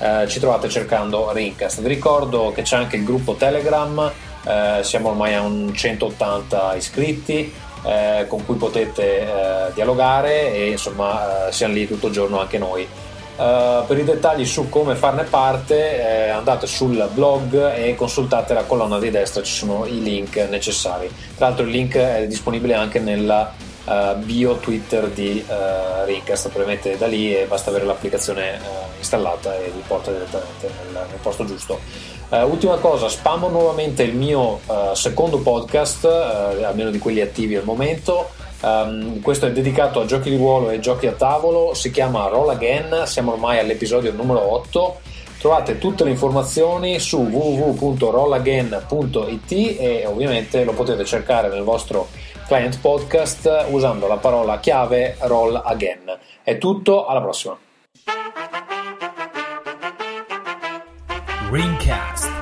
eh, ci trovate cercando Rincast. Vi ricordo che c'è anche il gruppo Telegram, eh, siamo ormai a un centottanta iscritti, Eh, con cui potete eh, dialogare e insomma eh, siamo lì tutto il giorno anche noi. Eh, per i dettagli su come farne parte eh, andate sul blog e consultate la colonna di destra, ci sono i link necessari. Tra l'altro il link è disponibile anche nella eh, bio Twitter di eh, Rincast, premete da lì e basta avere l'applicazione eh, installata e vi porta direttamente nel, nel posto giusto. Uh, ultima cosa, spammo nuovamente il mio uh, secondo podcast, uh, almeno di quelli attivi al momento. Um, questo è dedicato a giochi di ruolo e giochi a tavolo, si chiama Roll Again, siamo ormai all'episodio numero otto. Trovate tutte le informazioni su w w w punto roll again punto i t e ovviamente lo potete cercare nel vostro client podcast usando la parola chiave Roll Again. È tutto, alla prossima. Rincast.